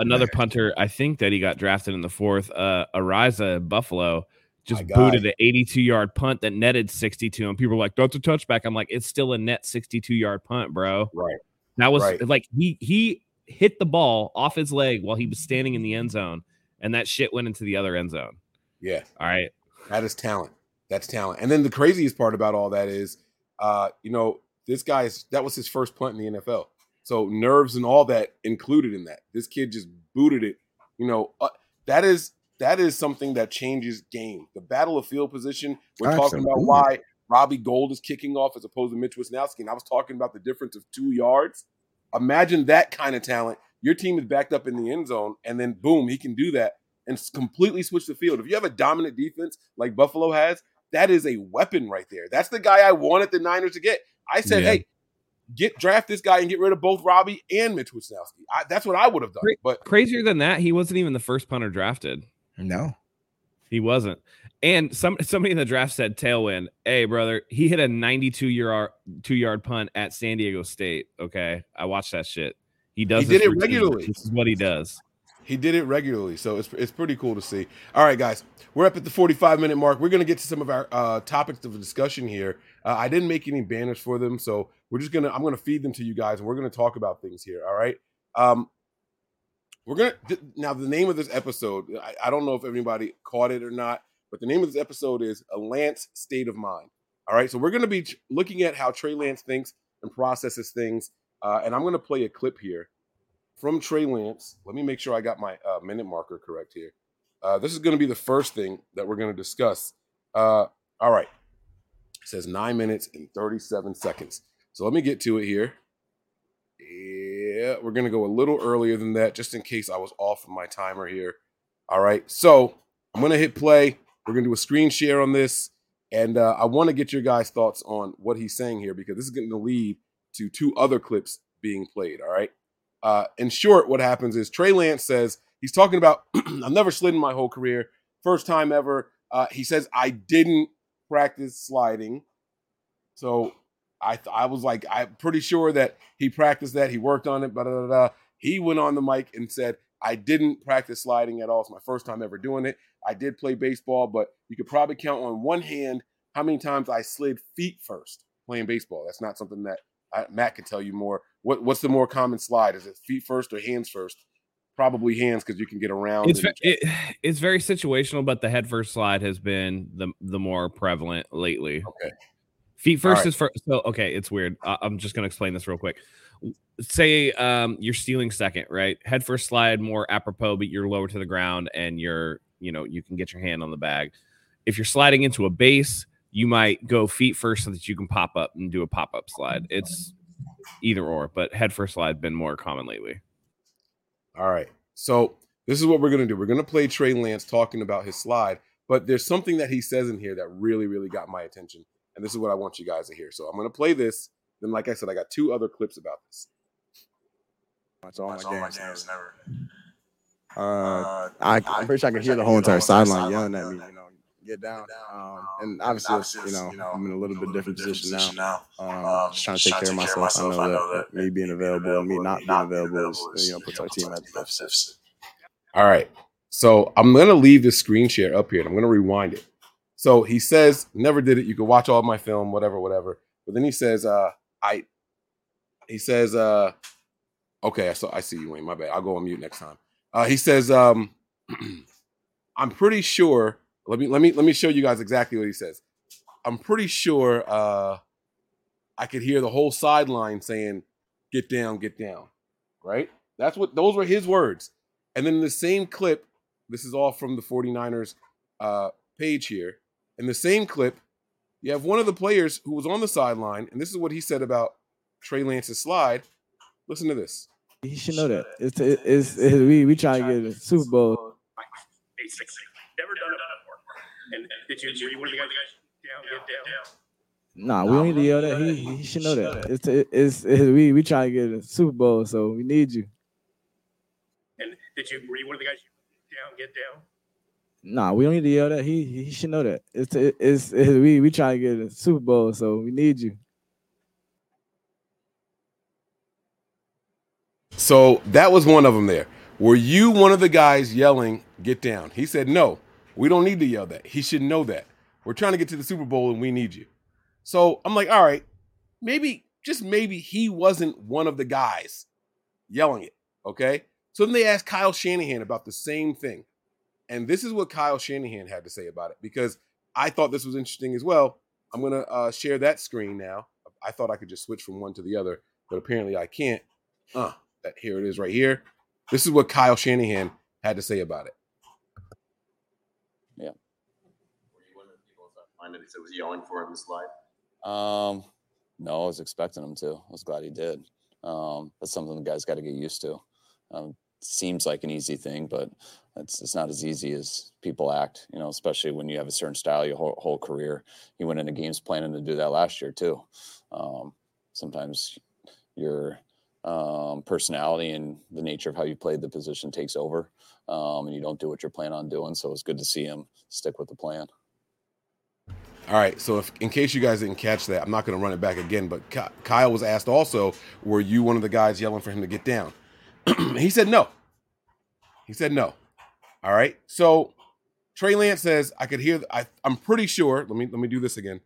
another punter. I think that he got drafted in the 4th. Ariza Buffalo just booted an 82-yard punt that netted 62, and people were like, "That's a touchback." I'm like, "It's still a net 62-yard punt, bro." Right. That was he hit the ball off his leg while he was standing in the end zone. And that shit went into the other end zone. Yeah. All right. That is talent. That's talent. And then the craziest part about all that is, this guy's that was his first punt in the NFL. So nerves and all that included in that. This kid just booted it. That is something that changes game. The battle of field position. We're talking about why Robbie Gould is kicking off as opposed to Mitch Wishnowsky. And I was talking about the difference of 2 yards. Imagine that kind of talent. Your team is backed up in the end zone, and then, boom, he can do that and completely switch the field. If you have a dominant defense like Buffalo has, that is a weapon right there. That's the guy I wanted the Niners to get. I said, hey, draft this guy and get rid of both Robbie and Mitch Wishnowsky. That's what I would have done. But crazier than that, he wasn't even the first punter drafted. No. He wasn't. And somebody in the draft said, Tailwind, hey, brother, he hit a 92-yard punt at San Diego State, okay? I watched that shit. He does. He did it regularly. This is what he does. He did it regularly, so it's pretty cool to see. All right, guys, we're up at the 45-minute mark. We're going to get to some of our topics of discussion here. I didn't make any banners for them, so we're just gonna. I'm going to feed them to you guys, and we're going to talk about things here. All right. We're gonna now. The name of this episode, I don't know if anybody caught it or not, but the name of this episode is A Lance State of Mind. All right, so we're going to be looking at how Trey Lance thinks and processes things, and I'm going to play a clip here from Trey Lance. Let me make sure I got my minute marker correct here. This is going to be the first thing that we're going to discuss. All right. It says 9 minutes and 37 seconds. So let me get to it here. Yeah, we're going to go a little earlier than that just in case I was off of my timer here. All right. So I'm going to hit play. We're going to do a screen share on this. And I want to get your guys' thoughts on what he's saying here because this is going to lead to two other clips being played. All right. In short, what happens is Trey Lance says, he's talking about, I've never slid in my whole career, first time ever. He says, I didn't practice sliding. So I was like, I'm pretty sure that he practiced that. He worked on it, blah, blah, blah. He went on the mic and said, I didn't practice sliding at all. It's my first time ever doing it. I did play baseball, but you could probably count on one hand how many times I slid feet first playing baseball. That's not something that Matt can tell you more. What's the more common slide? Is it feet first or hands first? Probably hands because you can get around. It's very situational, but the head first slide has been the more prevalent lately. Okay, feet first is first. So okay, it's weird. I'm just gonna explain this real quick. Say you're stealing second, right? Head first slide more apropos, but you're lower to the ground and you can get your hand on the bag. If you're sliding into a base, you might go feet first so that you can pop up and do a pop up slide. It's either or, but head first slide been more common lately. All right. So this is what we're going to do. We're going to play Trey Lance talking about his slide, but there's something that he says in here that really, really got my attention. And this is what I want you guys to hear. So I'm going to play this. Then, like I said, I got two other clips about this. That's all my games never. I'm pretty sure I could hear the whole entire sideline yelling at me, get down. And obviously, I'm in a little bit different position now. Just trying to take care of myself. I know that me being available and me not being available is, puts our team at the deficit. All right. So I'm going to leave this screen share up here and I'm going to rewind it. So he says, never did it. You can watch all of my film, whatever. But then he says, okay, so I see you, Wayne. My bad. I'll go on mute next time. He says, I'm pretty sure. Let me show you guys exactly what he says. I'm pretty sure I could hear the whole sideline saying, get down, right? Those were his words. And then in the same clip, this is all from the 49ers page here. In the same clip, you have one of the players who was on the sideline, and this is what he said about Trey Lance's slide. Listen to this. He should know that. We try to get a Super Bowl. Basically, never done it. And did you want to get down? Nah, we don't need to yell that. He should know that. We try to get a Super Bowl, so we need you. And were you one of the guys get down? Nah, we don't need to yell that. He should know that. We try to get a Super Bowl, so we need you. So that was one of them there. Were you one of the guys yelling, get down? He said no. We don't need to yell that. He should know that. We're trying to get to the Super Bowl and we need you. So I'm like, all right, maybe he wasn't one of the guys yelling it, okay? So then they asked Kyle Shanahan about the same thing. And this is what Kyle Shanahan had to say about it because I thought this was interesting as well. I'm going to share that screen now. I thought I could just switch from one to the other, but apparently I can't. Here it is right here. This is what Kyle Shanahan had to say about it. Yeah. Were you one of the people that find that he was yelling for him to slide? No, I was expecting him to. I was glad he did. That's something the guys got to get used to. Seems like an easy thing, but it's not as easy as people act. Especially when you have a certain style your whole career. He went into games planning to do that last year too. Sometimes your personality and the nature of how you played the position takes over. And you don't do what you're planning on doing. So it's good to see him stick with the plan. All right. So in case you guys didn't catch that, I'm not going to run it back again, but Kyle was asked also, were you one of the guys yelling for him to get down? He said no. He said no. All right. So Trey Lance says, I could hear, I'm pretty sure, let me do this again.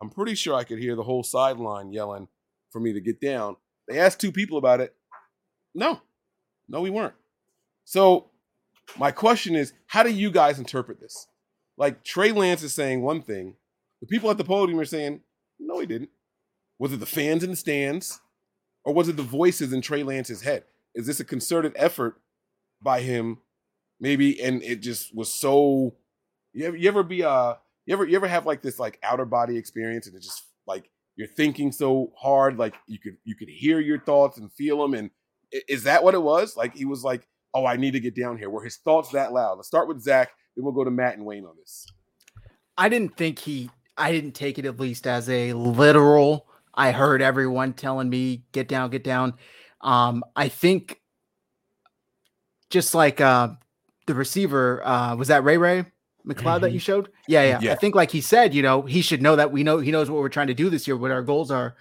I'm pretty sure I could hear the whole sideline yelling for me to get down. They asked two people about it. No, we weren't. So my question is, how do you guys interpret this? Like, Trey Lance is saying one thing. The people at the podium are saying, no, he didn't. Was it the fans in the stands? Or was it the voices in Trey Lance's head? Is this a concerted effort by him? Maybe, and it just was so. You ever have like this like outer body experience, and it's just like you're thinking so hard, like you could hear your thoughts and feel them. And is that what it was? Like he was like, oh, I need to get down here. Were his thoughts that loud? Let's start with Zach, then we'll go to Matt and Wayne on this. I didn't take it at least as a literal. I heard everyone telling me, get down, get down. I think just like the receiver, was that Ray McCloud that you showed? Yeah. I think like he said, he should know that he knows what we're trying to do this year, what our goals are.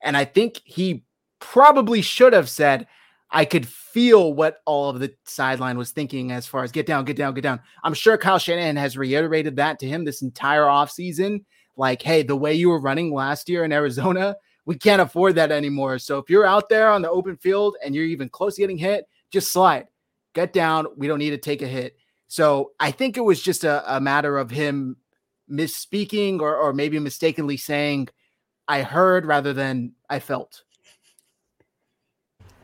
And I think he probably should have said, I could feel what all of the sideline was thinking as far as get down, get down, get down. I'm sure Kyle Shanahan has reiterated that to him this entire offseason. Like, hey, the way you were running last year in Arizona, we can't afford that anymore. So if you're out there on the open field and you're even close to getting hit, just slide. Get down. We don't need to take a hit. So I think it was just a matter of him misspeaking or maybe mistakenly saying, I heard rather than I felt.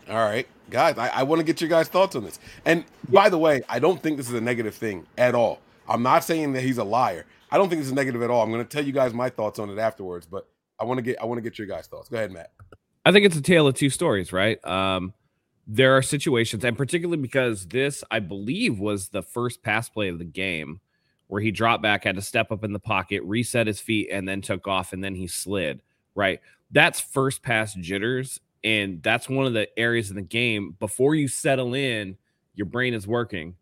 All right, guys, I want to get your guys' thoughts on this. And by the way, I don't think this is a negative thing at all. I'm not saying that he's a liar. I don't think this is negative at all. I'm going to tell you guys my thoughts on it afterwards, but I want to get your guys' thoughts. Go ahead, Matt. I think it's a tale of two stories, right? There are situations, and particularly because this, I believe, was the first pass play of the game where he dropped back, had to step up in the pocket, reset his feet, and then took off, and then he slid, right? That's first pass jitters, and that's one of the areas in the game. Before you settle in, your brain is working,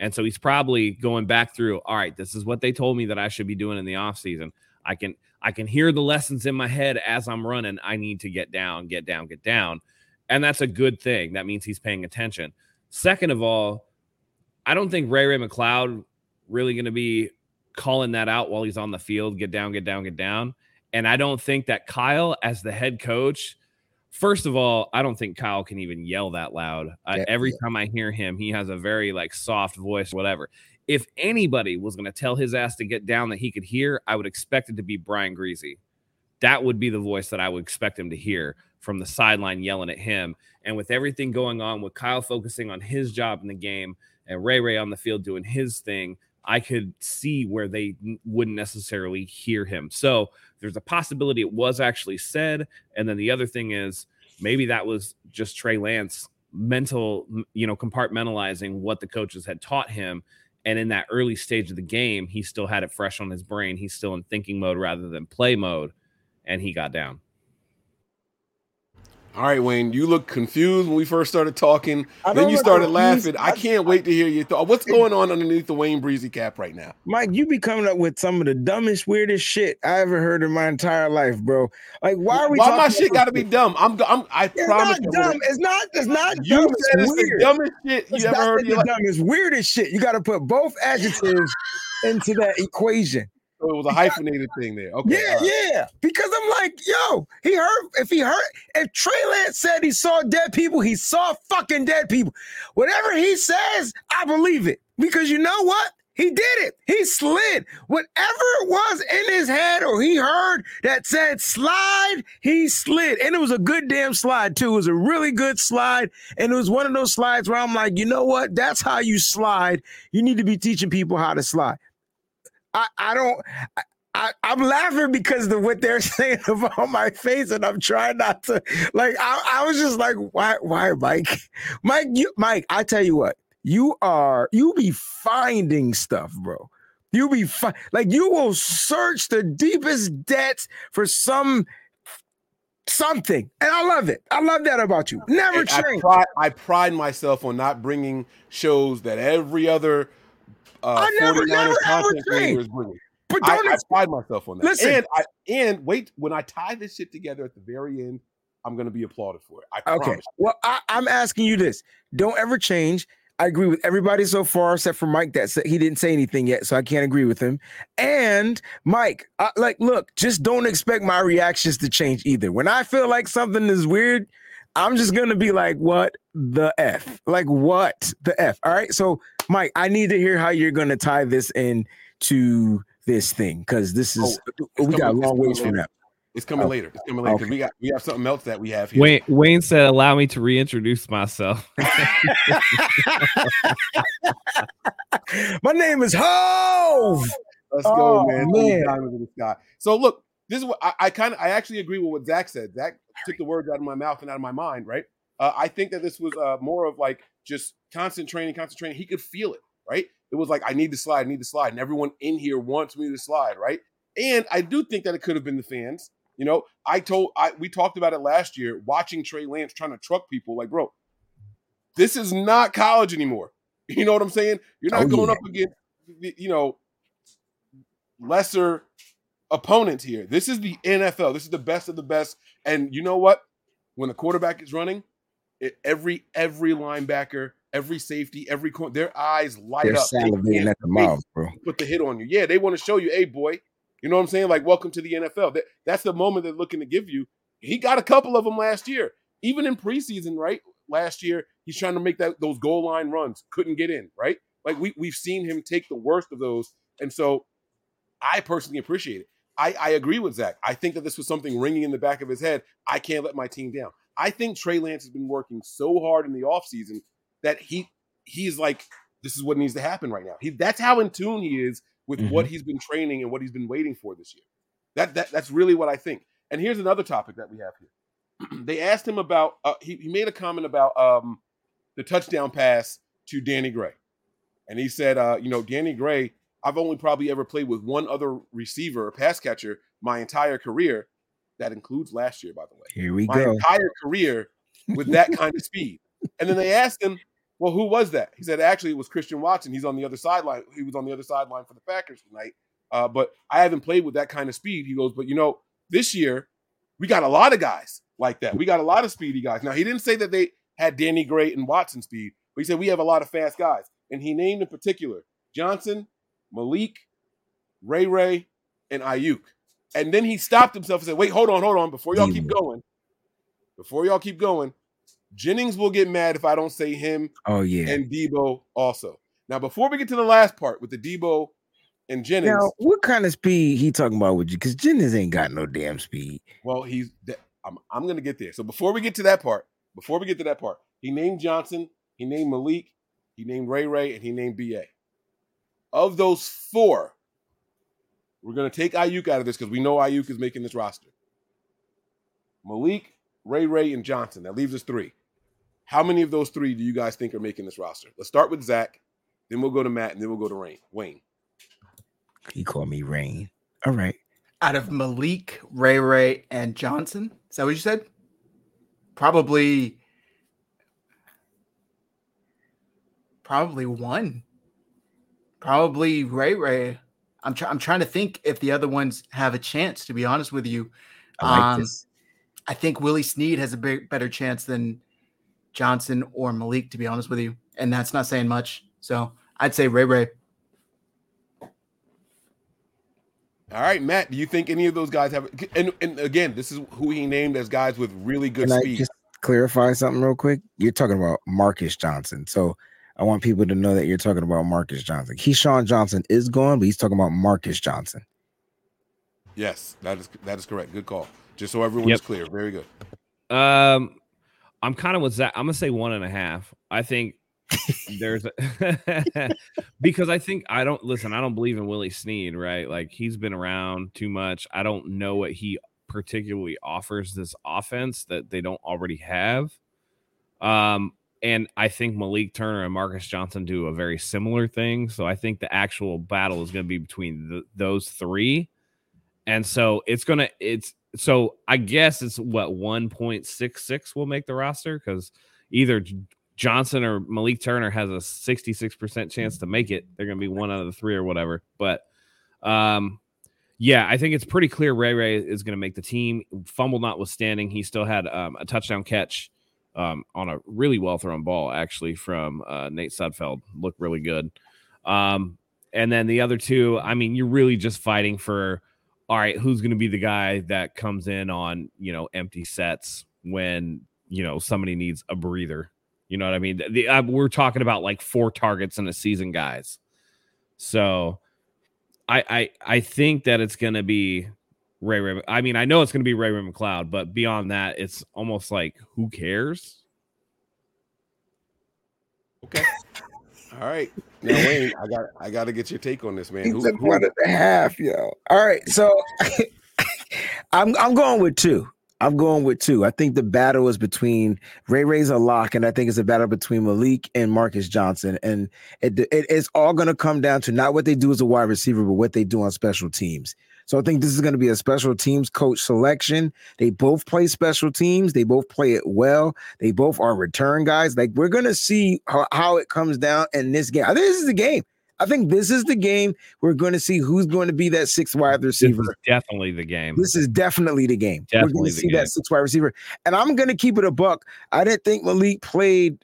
and so he's probably going back through, all right, this is what they told me that I should be doing in the offseason. I can hear the lessons in my head as I'm running. I need to get down, get down, get down. And that's a good thing. That means he's paying attention. Second of all, I don't think Ray McCloud really going to be calling that out while he's on the field. Get down, get down, get down. And I don't think that Kyle, as the head coach, first of all, I don't think Kyle can even yell that loud. Every time I hear him, he has a very like soft voice, whatever. If anybody was going to tell his ass to get down that he could hear, I would expect it to be Brian Greasy. That would be the voice that I would expect him to hear from the sideline yelling at him. And with everything going on, with Kyle focusing on his job in the game and Ray on the field doing his thing, I could see where they wouldn't necessarily hear him. So there's a possibility it was actually said. And then the other thing is maybe that was just Trey Lance mental, compartmentalizing what the coaches had taught him. And in that early stage of the game, he still had it fresh on his brain. He's still in thinking mode rather than play mode. And he got down. All right, Wayne, you looked confused when we first started talking. Then you started laughing. I can't wait to hear your thoughts. What's going on underneath the Wayne Breezy cap right now? Mike, you be coming up with some of the dumbest, weirdest shit I ever heard in my entire life, bro. Like, why my shit got to be dumb? I promise. It's not dumb. It's not dumb. You said it's the dumbest shit you ever heard in your life. It's weirdest shit. You got to put both adjectives into that equation. So it was a hyphenated thing there. Okay. Yeah, right. Yeah. Because I'm like, yo, if Trey Lance said he saw dead people, he saw fucking dead people. Whatever he says, I believe it. Because you know what? He did it. He slid. Whatever it was in his head or he heard that said slide, he slid. And it was a good damn slide, too. It was a really good slide. And it was one of those slides where I'm like, you know what? That's how you slide. You need to be teaching people how to slide. I'm laughing because of what they're saying about my face, and I'm trying not to. Like, I was just like, why, Mike? Mike, I tell you what, you be finding stuff, bro. You be like, you will search the deepest depths for something, and I love it. I love that about you. Never change. I pride myself on not bringing shows that every other. I never changed. But I pride myself on that. Listen, and when I tie this shit together at the very end, I'm going to be applauded for it. I promise. Well, I'm asking you this. Don't ever change. I agree with everybody so far except for Mike. That he didn't say anything yet, so I can't agree with him. And Mike, look, just don't expect my reactions to change either. When I feel like something is weird, I'm just going to be like, what the F? Like, what the F? All right, so Mike, I need to hear how you're going to tie this in to this thing, because this is we got a long ways from that. It's coming later. It's coming later. Okay. We have something else that we have here. Wayne said, "Allow me to reintroduce myself." My name is Hove. Let's go, man. So look, this is what I actually agree with what Zach said. Zach took the words out of my mouth and out of my mind. Right? I think that this was more of like just constant training. He could feel it. Right? It was like, I need to slide, and everyone in here wants me to slide. Right? And I do think that it could have been the fans. You know, we talked about it last year, watching Trey Lance trying to truck people. Like, bro, this is not college anymore. You know what I'm saying? You're not going up against, you know, lesser opponents here. This is the NFL. This is the best of the best. And you know what? When the quarterback is running, every linebacker, every safety, every corner, their eyes light up. They're salivating at the mouth, bro. Put the hit on you. Yeah, they want to show you, hey, boy. You know what I'm saying? Like, welcome to the NFL. That's the moment they're looking to give you. He got a couple of them last year. Even in preseason, right? Last year, he's trying to make those goal line runs. Couldn't get in, right? Like, we've seen him take the worst of those. And so I personally appreciate it. I agree with Zach. I think that this was something ringing in the back of his head. I can't let my team down. I think Trey Lance has been working so hard in the offseason that he's like, this is what needs to happen right now. That's how in tune he is with what he's been training and what he's been waiting for this year. That's really what I think. And here's another topic that we have here. They asked him about, he made a comment about the touchdown pass to Danny Gray. And he said, Danny Gray, I've only probably ever played with one other receiver, pass catcher, my entire career. That includes last year, by the way. Here we go. My entire career with that kind of speed. And then they asked him, well, who was that? He said, actually, it was Christian Watson. He's on the other sideline. He was on the other sideline for the Packers tonight. But I haven't played with that kind of speed. He goes, but, this year we got a lot of guys like that. We got a lot of speedy guys. Now, he didn't say that they had Danny Gray and Watson speed, but he said we have a lot of fast guys. And he named in particular Johnson, Malik, Ray, and Ayuk. And then he stopped himself and said, wait, hold on. Before y'all keep going, Jennings will get mad if I don't say him. Oh, yeah. And Debo also. Now, before we get to the last part with the Debo and Jennings. Now, what kind of speed he talking about with you? Because Jennings ain't got no damn speed. Well, I'm going to get there. So before we get to that part, he named Johnson, he named Malik, he named Ray, and he named B.A. Of those four, we're going to take Ayuk out of this because we know Ayuk is making this roster. Malik, Ray, and Johnson. That leaves us three. How many of those three do you guys think are making this roster? Let's start with Zach, then we'll go to Matt, and then we'll go to Wayne. He called me Rain. All right. Out of Malik, Ray, and Johnson? Is that what you said? Probably one. Probably Ray. I'm trying to think if the other ones have a chance, to be honest with you. I like this. I think Willie Snead has a better chance than Johnson or Malik, to be honest with you. And that's not saying much. So I'd say Ray. All right, Matt, do you think any of those guys have – and again, this is who he named as guys with really good speed. Can I just clarify something real quick? You're talking about Marcus Johnson. So I want people to know that you're talking about Marcus Johnson. Keyshawn Johnson is gone, but he's talking about Marcus Johnson. Yes, that is correct. Good call. Just so everyone's clear. Very good. I'm kind of with Zach. I'm going to say 1.5. I think because I don't believe in Willie Snead, right? Like, he's been around too much. I don't know what he particularly offers this offense that they don't already have. And I think Malik Turner and Marcus Johnson do a very similar thing. So I think the actual battle is going to be between those three. And so so I guess it's what 1.66 will make the roster, because either Johnson or Malik Turner has a 66% chance to make it. They're going to be one out of the three or whatever. But Yeah, I think it's pretty clear Ray Ray is going to make the team. Fumble notwithstanding, he still had a touchdown catch on a really well-thrown ball, actually, from Nate Sudfeld. Looked really good. And then the other two, I mean, you're really just fighting for, all right, who's going to be the guy that comes in on, you know, empty sets when, you know, somebody needs a breather. You know what I mean? We're talking about like 4 targets in a season, guys. So I think that it's going to be Ray. I mean, I know it's going to be Ray McCloud, but beyond that, it's almost like, who cares? Okay. All right. Now, Wayne, I got to get your take on this, man. He's at 1.5, yo. All right. So I'm going with 2. I'm going with 2. I think the battle is between Ray Ray's a lock, and I think it's a battle between Malik and Marcus Johnson. And it's all going to come down to not what they do as a wide receiver, but what they do on special teams. So I think this is going to be a special teams coach selection. They both play special teams. They both play it well. They both are return guys. Like, we're going to see how it comes down in this game. I think this is the game. I think this is the game. We're going to see who's going to be that 6th wide receiver. This is definitely the game. Definitely we're going to see that 6th wide receiver. And I'm going to keep it a buck. I didn't think Malik played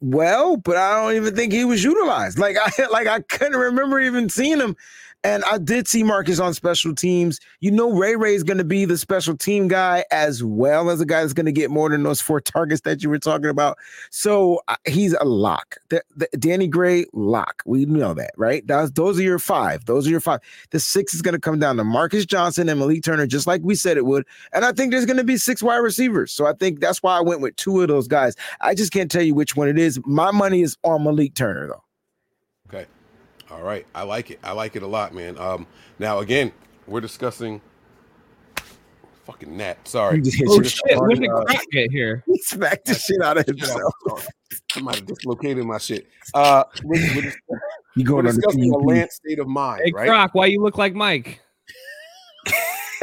well, but I don't even think he was utilized. Like I couldn't remember even seeing him. And I did see Marcus on special teams. You know, Ray Ray is going to be the special team guy as well as a guy that's going to get more than those 4 targets that you were talking about. So he's a lock. The Danny Gray lock. We know that, right? Those are your 5. Those are your 5. The 6 is going to come down to Marcus Johnson and Malik Turner, just like we said it would. And I think there's going to be 6 wide receivers. So I think that's why I went with 2 of those guys. I just can't tell you which one it is. My money is on Malik Turner, though. Okay. All right. I like it. I like it a lot, man. Now, again, we're discussing fucking Nat. Sorry. Oh, shit. Where did Crack get here? He smacked the shit out of himself. I might have dislocated my shit. We're discussing the Lance state of mind, hey, right? Hey, Croc, why you look like Mike?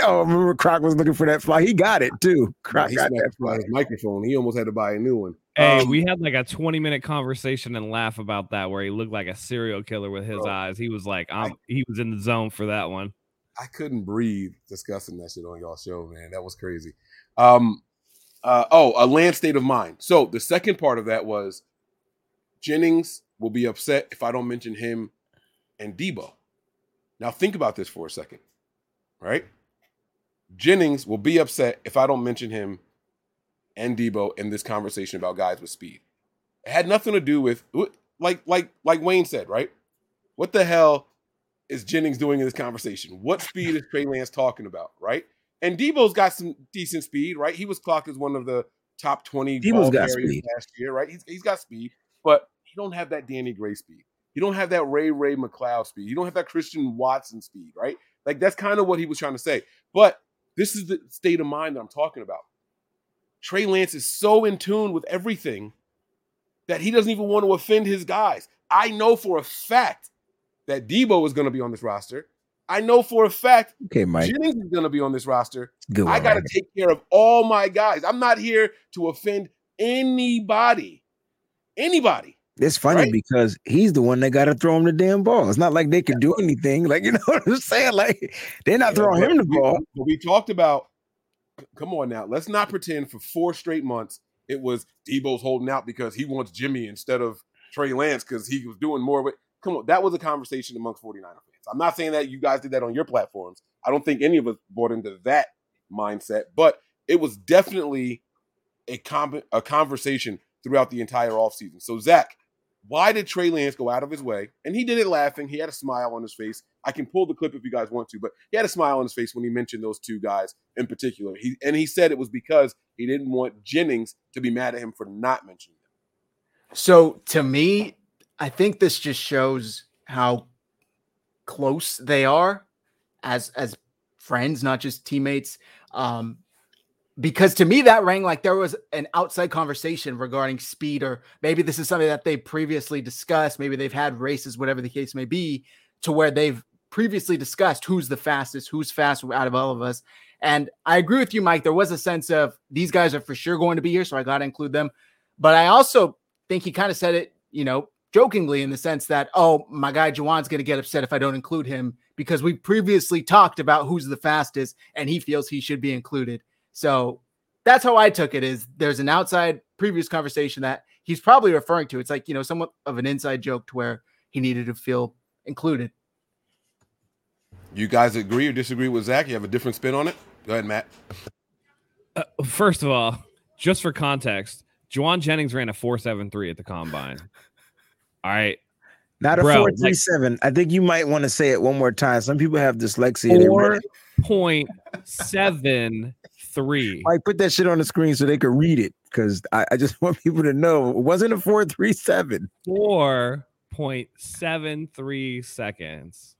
Oh, I remember Croc was looking for that fly. He got it, too. Croc got that fly. His microphone. He almost had to buy a new one. Hey, we had like a 20-minute conversation and laugh about that where he looked like a serial killer with his eyes. He was like, he was in the zone for that one. I couldn't breathe discussing that shit on y'all show, man. That was crazy. A Lance state of mind. So the second part of that was Jennings will be upset if I don't mention him and Debo. Now think about this for a second, right? Jennings will be upset if I don't mention him and Debo in this conversation about guys with speed. It had nothing to do with, like Wayne said, right? What the hell is Jennings doing in this conversation? What speed is Trey Lance talking about, right? And Debo's got some decent speed, right? He was clocked as one of the top 20 ball carriers last year, right? He's got speed, but he don't have that Danny Gray speed. He don't have that Ray McCloud speed. You don't have that Christian Watson speed, right? Like, that's kind of what he was trying to say. But this is the state of mind that I'm talking about. Trey Lance is so in tune with everything that he doesn't even want to offend his guys. I know for a fact that Debo is going to be on this roster. I know for a fact Jennings is going to be on this roster. Good I got to take care of all my guys. I'm not here to offend anybody. It's funny because he's the one that got to throw him the damn ball. It's not like they can do anything. Like, you know what I'm saying? Like, they're not throwing him the ball. We talked about, come on now. Let's not pretend for 4 straight months it was Debo's holding out because he wants Jimmy instead of Trey Lance because he was doing more with. Come on. That was a conversation amongst 49er fans. I'm not saying that you guys did that on your platforms. I don't think any of us bought into that mindset, but it was definitely a conversation throughout the entire offseason. So, Zach, why did Trey Lance go out of his way? And he did it laughing. He had a smile on his face. I can pull the clip if you guys want to, but he had a smile on his face when he mentioned those 2 guys in particular. He said it was because he didn't want Jennings to be mad at him for not mentioning them. So to me, I think this just shows how close they are as friends, not just teammates. Because to me, that rang like there was an outside conversation regarding speed, or maybe this is something that they previously discussed. Maybe they've had races, whatever the case may be, to where they've previously discussed who's the fastest, who's fast out of all of us. And I agree with you, Mike. There was a sense of these guys are for sure going to be here, so I got to include them. But I also think he kind of said it, you know, jokingly in the sense that, oh, my guy Juwan's going to get upset if I don't include him because we previously talked about who's the fastest and he feels he should be included. So that's how I took it, is there's an outside previous conversation that he's probably referring to. It's like, you know, somewhat of an inside joke to where he needed to feel included. You guys agree or disagree with Zach? You have a different spin on it? Go ahead, Matt. First of all, just for context, Juwan Jennings ran a 4.73 at the combine. All right. Not a 4.37. Like, I think you might want to say it one more time. Some people have dyslexia. 4.73. Mike, put that shit on the screen so they could read it, because I just want people to know it wasn't a 4.37. 4.73 seconds.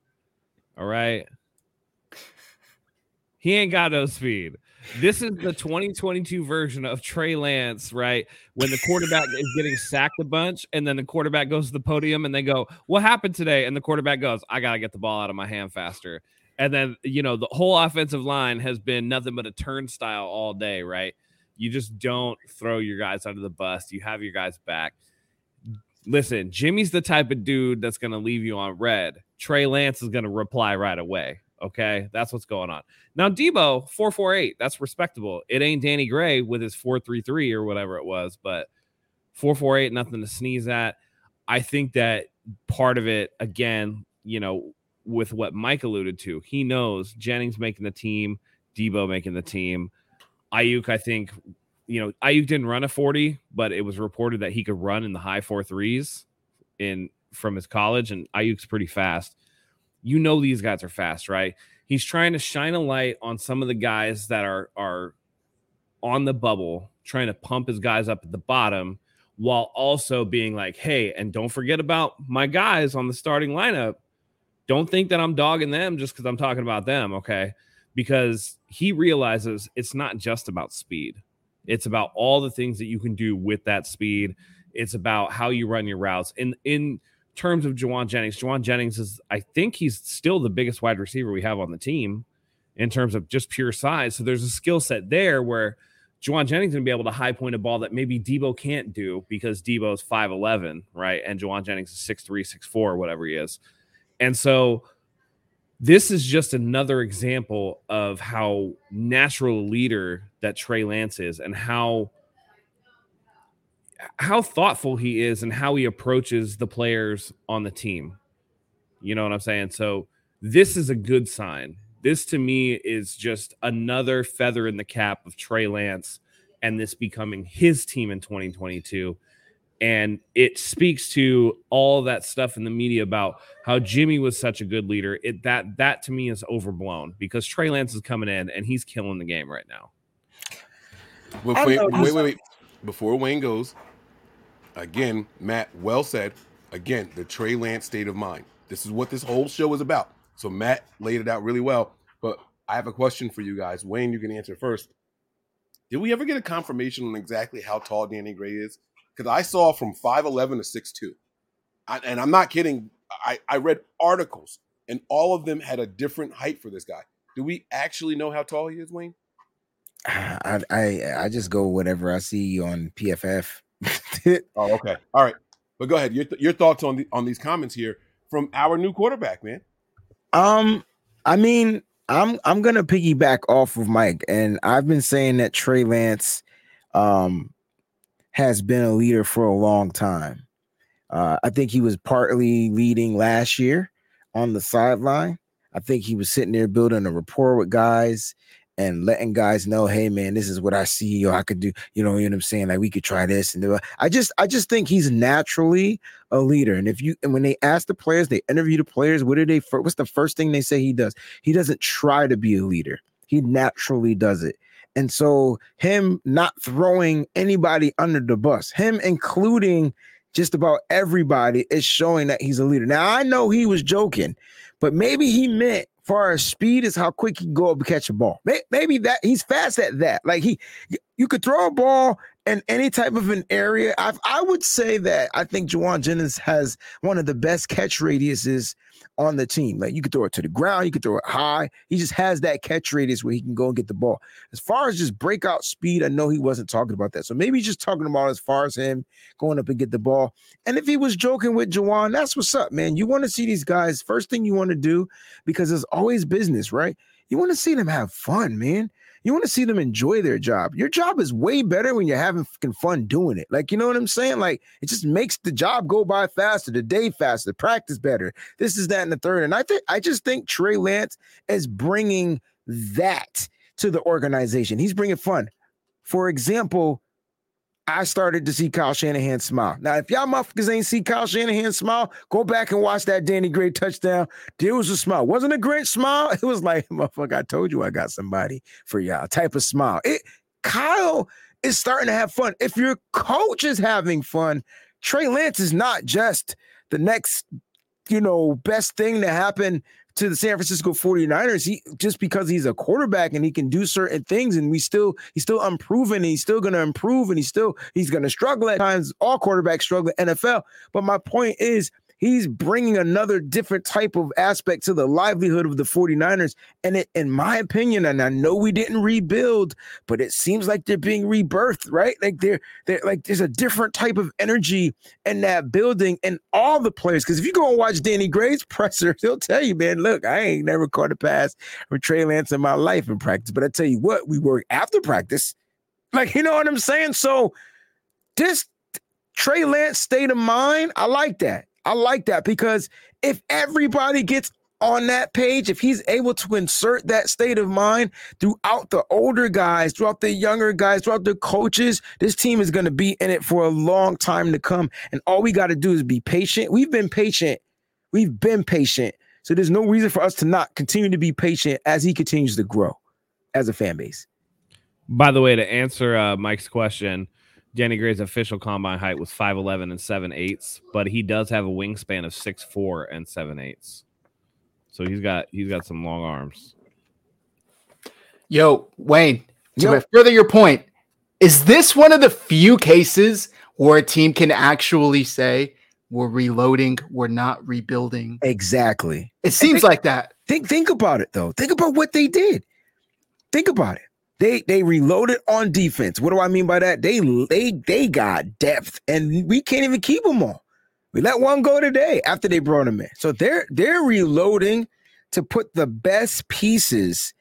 All right. He ain't got no speed. This is the 2022 version of Trey Lance, right? When the quarterback is getting sacked a bunch, and then the quarterback goes to the podium and they go, "What happened today?" And the quarterback goes, "I got to get the ball out of my hand faster." And then, you know, the whole offensive line has been nothing but a turnstile all day, right? You just don't throw your guys under the bus. You have your guys back. Listen, Jimmy's the type of dude that's going to leave you on red. Trey Lance is going to reply right away. Okay, that's what's going on. Now, Debo, 4.48, that's respectable. It ain't Danny Gray with his 4.33 or whatever it was, but 4.48, nothing to sneeze at. I think that part of it, again, you know, with what Mike alluded to, he knows Jennings making the team, Debo making the team. Ayuk, I think, you know, Ayuk didn't run a 40, but it was reported that he could run in the high 4.3s from his college, and Ayuk's pretty fast. You know these guys are fast, right? He's trying to shine a light on some of the guys that are on the bubble, trying to pump his guys up at the bottom, while also being like, hey, and don't forget about my guys on the starting lineup. Don't think that I'm dogging them just because I'm talking about them, okay? Because he realizes it's not just about speed. It's about all the things that you can do with that speed. It's about how you run your routes. In terms of Juwan Jennings is, I think he's still the biggest wide receiver we have on the team in terms of just pure size. So there's a skill set there where Juwan Jennings is going to be able to high point a ball that maybe Debo can't do, because Debo's 5'11", right? And Juwan Jennings is 6'3", 6'4", or whatever he is. And so this is just another example of how natural a leader that Trey Lance is, and how thoughtful he is and how he approaches the players on the team. You know what I'm saying? So this is a good sign. This to me is just another feather in the cap of Trey Lance and this becoming his team in 2022. And it speaks to all that stuff in the media about how Jimmy was such a good leader. That to me is overblown, because Trey Lance is coming in and he's killing the game right now. Wait. Before Wayne goes, again, Matt, well said. Again, the Trey Lance state of mind. This is what this whole show is about. So Matt laid it out really well. But I have a question for you guys. Wayne, you can answer first. Did we ever get a confirmation on exactly how tall Danny Gray is? Because I saw from 5'11 to 6'2". And I'm not kidding. I read articles, and all of them had a different height for this guy. Do we actually know how tall he is, Wayne? I just go whatever I see on PFF. Oh, okay. All right. But go ahead. Your thoughts on these comments here from our new quarterback, man. I mean, I'm going to piggyback off of Mike, and I've been saying that Trey Lance has been a leader for a long time. I think he was partly leading last year on the sideline. I think he was sitting there building a rapport with guys and letting guys know, hey man, this is what I see, or I could do, you know what I'm saying? Like, we could try this and do it. I just think he's naturally a leader. And when they ask the players, they interview the players, what's the first thing they say he does? He doesn't try to be a leader. He naturally does it. And so him not throwing anybody under the bus, him including just about everybody, is showing that he's a leader. Now, I know he was joking, but maybe he meant far as speed is how quick he can go up and catch a ball. Maybe that he's fast at that. Like you could throw a ball in any type of an area. I would say that I think Juwan Jennings has one of the best catch radiuses on the team. Like, you could throw it to the ground, you could throw it high. He just has that catch radius where he can go and get the ball. As far as just breakout speed, I know he wasn't talking about that. So maybe he's just talking about as far as him going up and get the ball. And if he was joking with Juwan, that's what's up, man. You want to see these guys, first thing you want to do, because it's always business, right? You want to see them have fun, man. You want to see them enjoy their job. Your job is way better when you're having fucking fun doing it. Like, you know what I'm saying? Like, it just makes the job go by faster, the day faster, practice better. This is that and the third. And I just think Trey Lance is bringing that to the organization. He's bringing fun. For example, I started to see Kyle Shanahan smile. Now, if y'all motherfuckers ain't see Kyle Shanahan smile, go back and watch that Danny Gray touchdown. There was a smile. Wasn't a great smile. It was like, motherfucker, I told you I got somebody for y'all type of smile. Kyle is starting to have fun. If your coach is having fun, Trey Lance is not just the next, best thing to happen to the San Francisco 49ers, just because he's a quarterback and he can do certain things and he's still unproven and he's still going to improve and he's going to struggle at times. All quarterbacks struggle in NFL. But my point is he's bringing another different type of aspect to the livelihood of the 49ers. And it, in my opinion, and I know we didn't rebuild, but it seems like they're being rebirthed, right? Like they're like, there's a different type of energy in that building and all the players. Cause if you go and watch Danny Gray's presser, he'll tell you, man, look, I ain't never caught a pass from Trey Lance in my life in practice, but I tell you what, we work after practice. Like, you know what I'm saying? So this Trey Lance state of mind, I like that. I like that because if everybody gets on that page, if he's able to insert that state of mind throughout the older guys, throughout the younger guys, throughout the coaches, this team is going to be in it for a long time to come. And all we got to do is be patient. We've been patient. We've been patient. So there's no reason for us to not continue to be patient as he continues to grow as a fan base. By the way, to answer Mike's question, Danny Gray's official combine height was 5'11 and 7/8", but he does have a wingspan of 6'4 and 7/8". So he's got some long arms. Yo, Wayne, to further your point, is this one of the few cases where a team can actually say we're reloading, we're not rebuilding? Exactly. It seems like that. Think about it though. Think about what they did. Think about it. They reloaded on defense. What do I mean by that? They got depth, and we can't even keep them all. We let one go today after they brought him in. So they're reloading to put the best pieces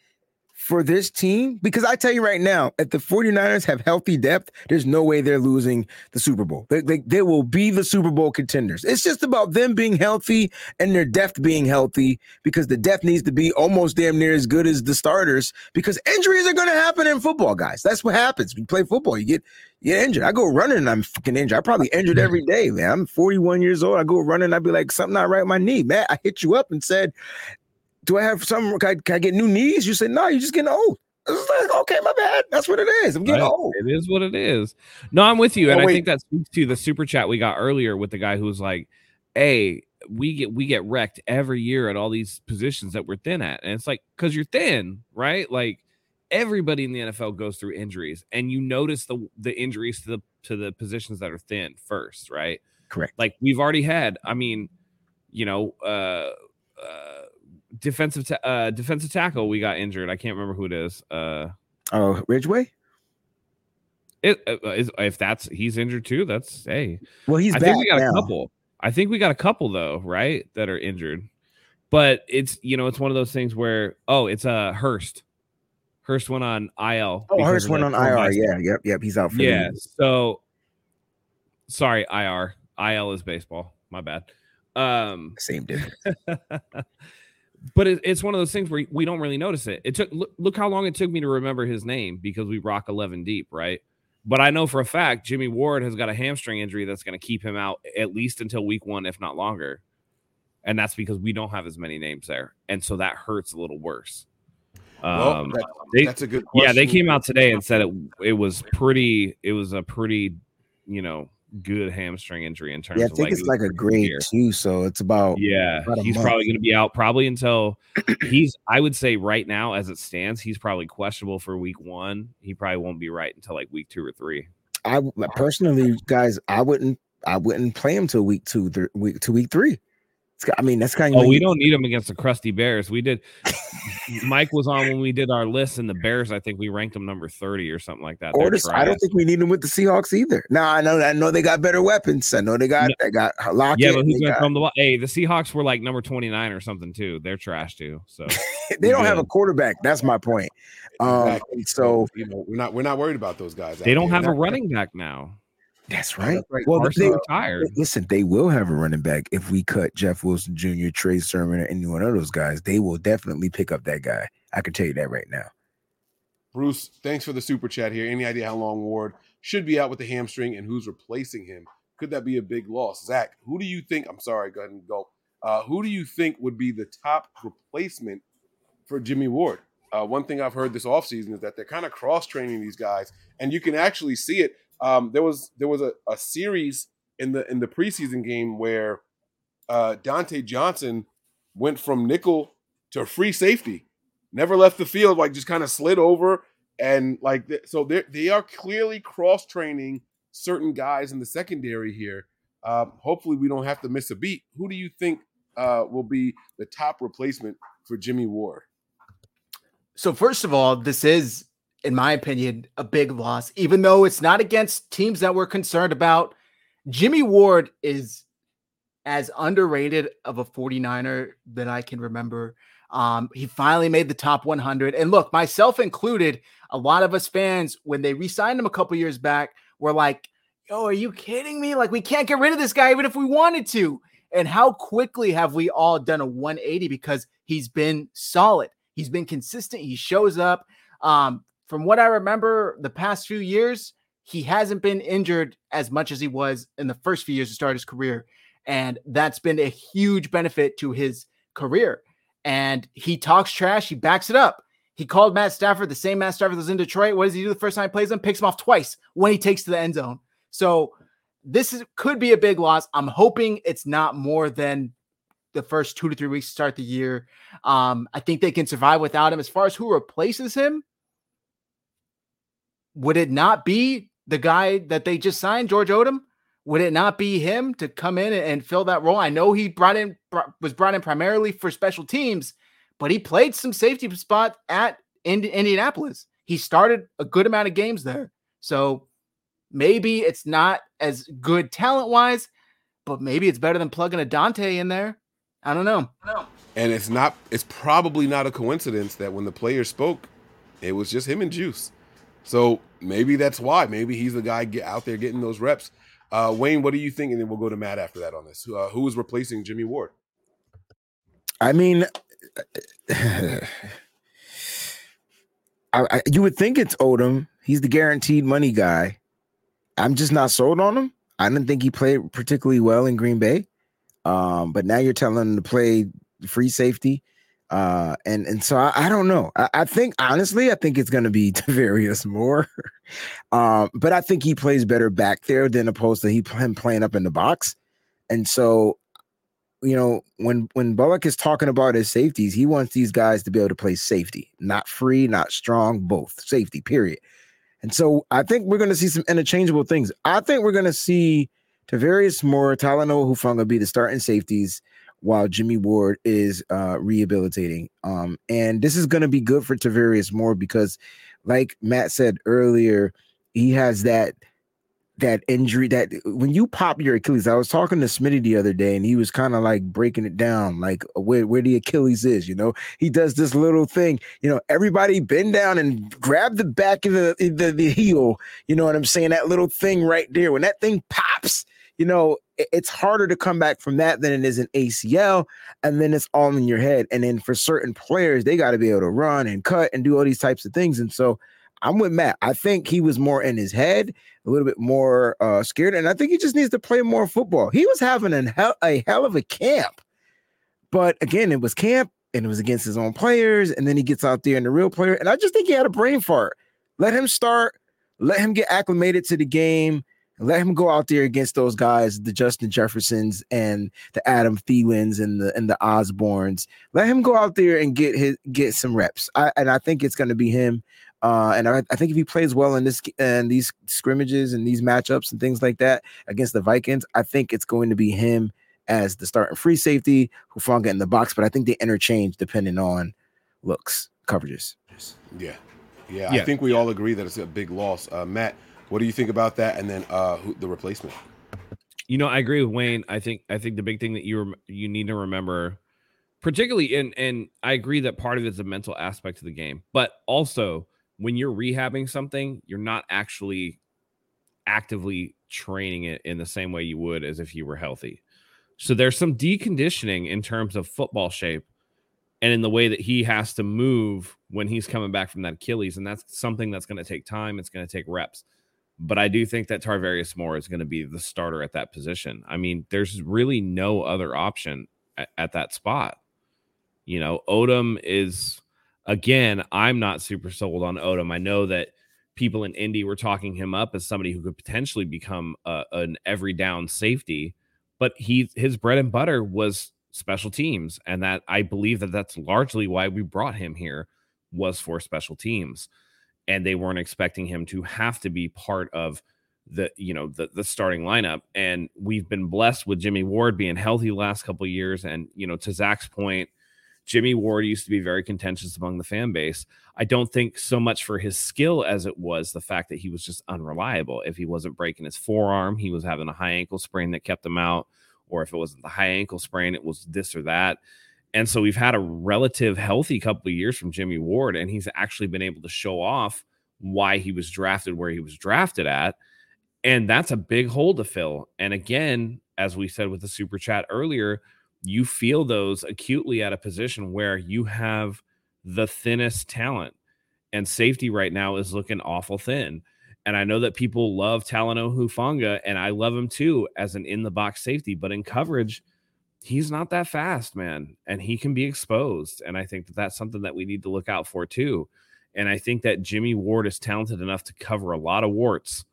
for this team. Because I tell you right now, if the 49ers have healthy depth, there's no way they're losing the Super Bowl. They will be the Super Bowl contenders. It's just about them being healthy and their depth being healthy, because the depth needs to be almost damn near as good as the starters, because injuries are going to happen in football, guys. That's what happens. We play football. You get injured. I go running and I'm fucking injured. I probably injured every day, man. I'm 41 years old. I go running. I'd be like, something not right with my knee. Matt, I hit you up and said, do I have some? Can I get new knees? You said, no, you're just getting old. I was like, okay, my bad. That's what it is. I'm getting old. It is what it is. No, I'm with you. I think that speaks to the super chat we got earlier with the guy who was like, hey, we get wrecked every year at all these positions that we're thin at. And it's like, because you're thin, right? Like everybody in the NFL goes through injuries, and you notice the injuries to the positions that are thin first, right? Correct. Like we've already had, defensive tackle we got injured. I can't remember who it is. Ridgeway. He's injured too. He's back. I think we got a couple though, right, that are injured. But it's it's one of those things where it's Hurst. Hurst went on IL. Oh, Hurst went on IR. Yeah, yep. He's out for the year. So sorry, IR. IL is baseball. My bad. Same difference. But it's one of those things where we don't really notice it. Look how long it took me to remember his name, because we rock 11 deep, right? But I know for a fact Jimmy Ward has got a hamstring injury that's going to keep him out at least until week one, if not longer. And that's because we don't have as many names there. And so that hurts a little worse. That's a good question. Yeah, they came out today and said it was a pretty good hamstring injury in terms of. I think it's like a grade 2, so it's about. Yeah, about he's month. Probably going to be out probably until he's. I would say right now, as it stands, he's probably questionable for week 1. He probably won't be right until like week 2 or 3. I personally, guys, I wouldn't play him till week 2, week 3. I mean, that's kind of. Oh, we don't need him against the crusty Bears. We did. Mike was on when we did our list, and the Bears, I think we ranked them number 30 or something like that. Or I don't think we need them with the Seahawks either. Now I know they got better weapons. I know they got Lockett. Yeah, but who's gonna come the ball? Hey, the Seahawks were like number 29 or something too. They're trash too. So they don't have a quarterback. That's my point. Exactly. So you know, we're not worried about those guys. They don't have a running back now. That's right. Well, they're retired. Listen, they will have a running back if we cut Jeff Wilson Jr., Trey Sermon, or any one of those guys. They will definitely pick up that guy. I can tell you that right now. Bruce, thanks for the super chat here. Any idea how long Ward should be out with the hamstring and who's replacing him? Could that be a big loss? Zach, who do you think? I'm sorry, go ahead and go. Who do you think would be the top replacement for Jimmy Ward? One thing I've heard this offseason is that they're kind of cross-training these guys, and you can actually see it. There was a series in the preseason game where Dante Johnson went from nickel to free safety, never left the field, like just kind of slid over, and like so they are clearly cross training certain guys in the secondary here. Hopefully, we don't have to miss a beat. Who do you think will be the top replacement for Jimmy Ward? So first of all, this is, in my opinion, a big loss, even though it's not against teams that we're concerned about. Jimmy Ward is as underrated of a 49er that I can remember. He finally made the top 100. And look, myself included, a lot of us fans, when they re-signed him a couple years back, were like, yo, are you kidding me? Like, we can't get rid of this guy even if we wanted to. And how quickly have we all done a 180 because he's been solid. He's been consistent. He shows up. From what I remember the past few years, he hasn't been injured as much as he was in the first few years to start his career. And that's been a huge benefit to his career. And he talks trash. He backs it up. He called Matt Stafford, the same Matt Stafford that was in Detroit. What does he do the first time he plays him? Picks him off twice when he takes to the end zone. So this could be a big loss. I'm hoping it's not more than the first 2 to 3 weeks to start the year. I think they can survive without him. As far as who replaces him, would it not be the guy that they just signed, George Odom? Would it not be him to come in and fill that role? I know he was brought in primarily for special teams, but he played some safety spot at Indianapolis. He started a good amount of games there. So maybe it's not as good talent-wise, but maybe it's better than plugging a Dante in there. I don't know. And it's probably not a coincidence that when the players spoke, it was just him and Juice. So maybe that's why. Maybe he's the guy out there getting those reps. Wayne, what do you think? And then we'll go to Matt after that on this. Who is replacing Jimmy Ward? I mean, you would think it's Odom. He's the guaranteed money guy. I'm just not sold on him. I didn't think he played particularly well in Green Bay. But now you're telling him to play free safety. And so I don't know. I think, honestly, it's going to be Tavarius Moore. But I think he plays better back there than opposed to him playing up in the box. And so, you know, when Bullock is talking about his safeties, he wants these guys to be able to play safety, not free, not strong, both safety, period. And so I think we're going to see some interchangeable things. I think we're going to see Tavarius Moore, Talanoa Hufanga be the starting safeties while Jimmy Ward is rehabilitating. And this is going to be good for Tavarius Moore because, like Matt said earlier, he has that injury that when you pop your Achilles. I was talking to Smitty the other day, and he was kind of like breaking it down, like where the Achilles is, you know? He does this little thing, you know, everybody bend down and grab the back of the heel, you know what I'm saying? That little thing right there. When that thing pops, you know, it's harder to come back from that than it is an ACL, and then it's all in your head. And then for certain players, they got to be able to run and cut and do all these types of things. And so I'm with Matt. I think he was more in his head, a little bit more scared, and I think he just needs to play more football. He was having a hell of a camp, but again, it was camp, and it was against his own players, and then he gets out there and the real player, and I just think he had a brain fart. Let him start. Let him get acclimated to the game. Let him go out there against those guys, the Justin Jeffersons and the Adam Thielens and the Osbornes. Let him go out there and get some reps. I think it's going to be him. And I think if he plays well in this and these scrimmages and these matchups and things like that against the Vikings, I think it's going to be him as the starting free safety, Hufanga in the box. But I think they interchange depending on looks, coverages. Yeah. I think we all agree that it's a big loss. Matt, what do you think about that? And then the replacement. You know, I agree with Wayne. I think the big thing that you need to remember, particularly, and I agree that part of it is a mental aspect of the game, but also when you're rehabbing something, you're not actually actively training it in the same way you would as if you were healthy. So there's some deconditioning in terms of football shape and in the way that he has to move when he's coming back from that Achilles, and that's something that's going to take time. It's going to take reps. But I do think that Tarvarius Moore is going to be the starter at that position. I mean, there's really no other option at that spot. You know, Odom is, again, I'm not super sold on Odom. I know that people in Indy were talking him up as somebody who could potentially become an every down safety, but his bread and butter was special teams. And that I believe that's largely why we brought him here, was for special teams. And they weren't expecting him to have to be part of the starting lineup. And we've been blessed with Jimmy Ward being healthy the last couple of years. And, you know, to Zach's point, Jimmy Ward used to be very contentious among the fan base. I don't think so much for his skill as it was the fact that he was just unreliable. If he wasn't breaking his forearm, he was having a high ankle sprain that kept him out. Or if it wasn't the high ankle sprain, it was this or that. And so we've had a relative healthy couple of years from Jimmy Ward, and he's actually been able to show off why he was drafted where he was drafted at. And that's a big hole to fill. And again, as we said with the super chat earlier, you feel those acutely at a position where you have the thinnest talent, and safety right now is looking awful thin. And I know that people love Talanoa Hufanga, and I love him too as an in-the-box safety, but in coverage, he's not that fast, man, and he can be exposed. And I think that that's something that we need to look out for too. And I think that Jimmy Ward is talented enough to cover a lot of warts.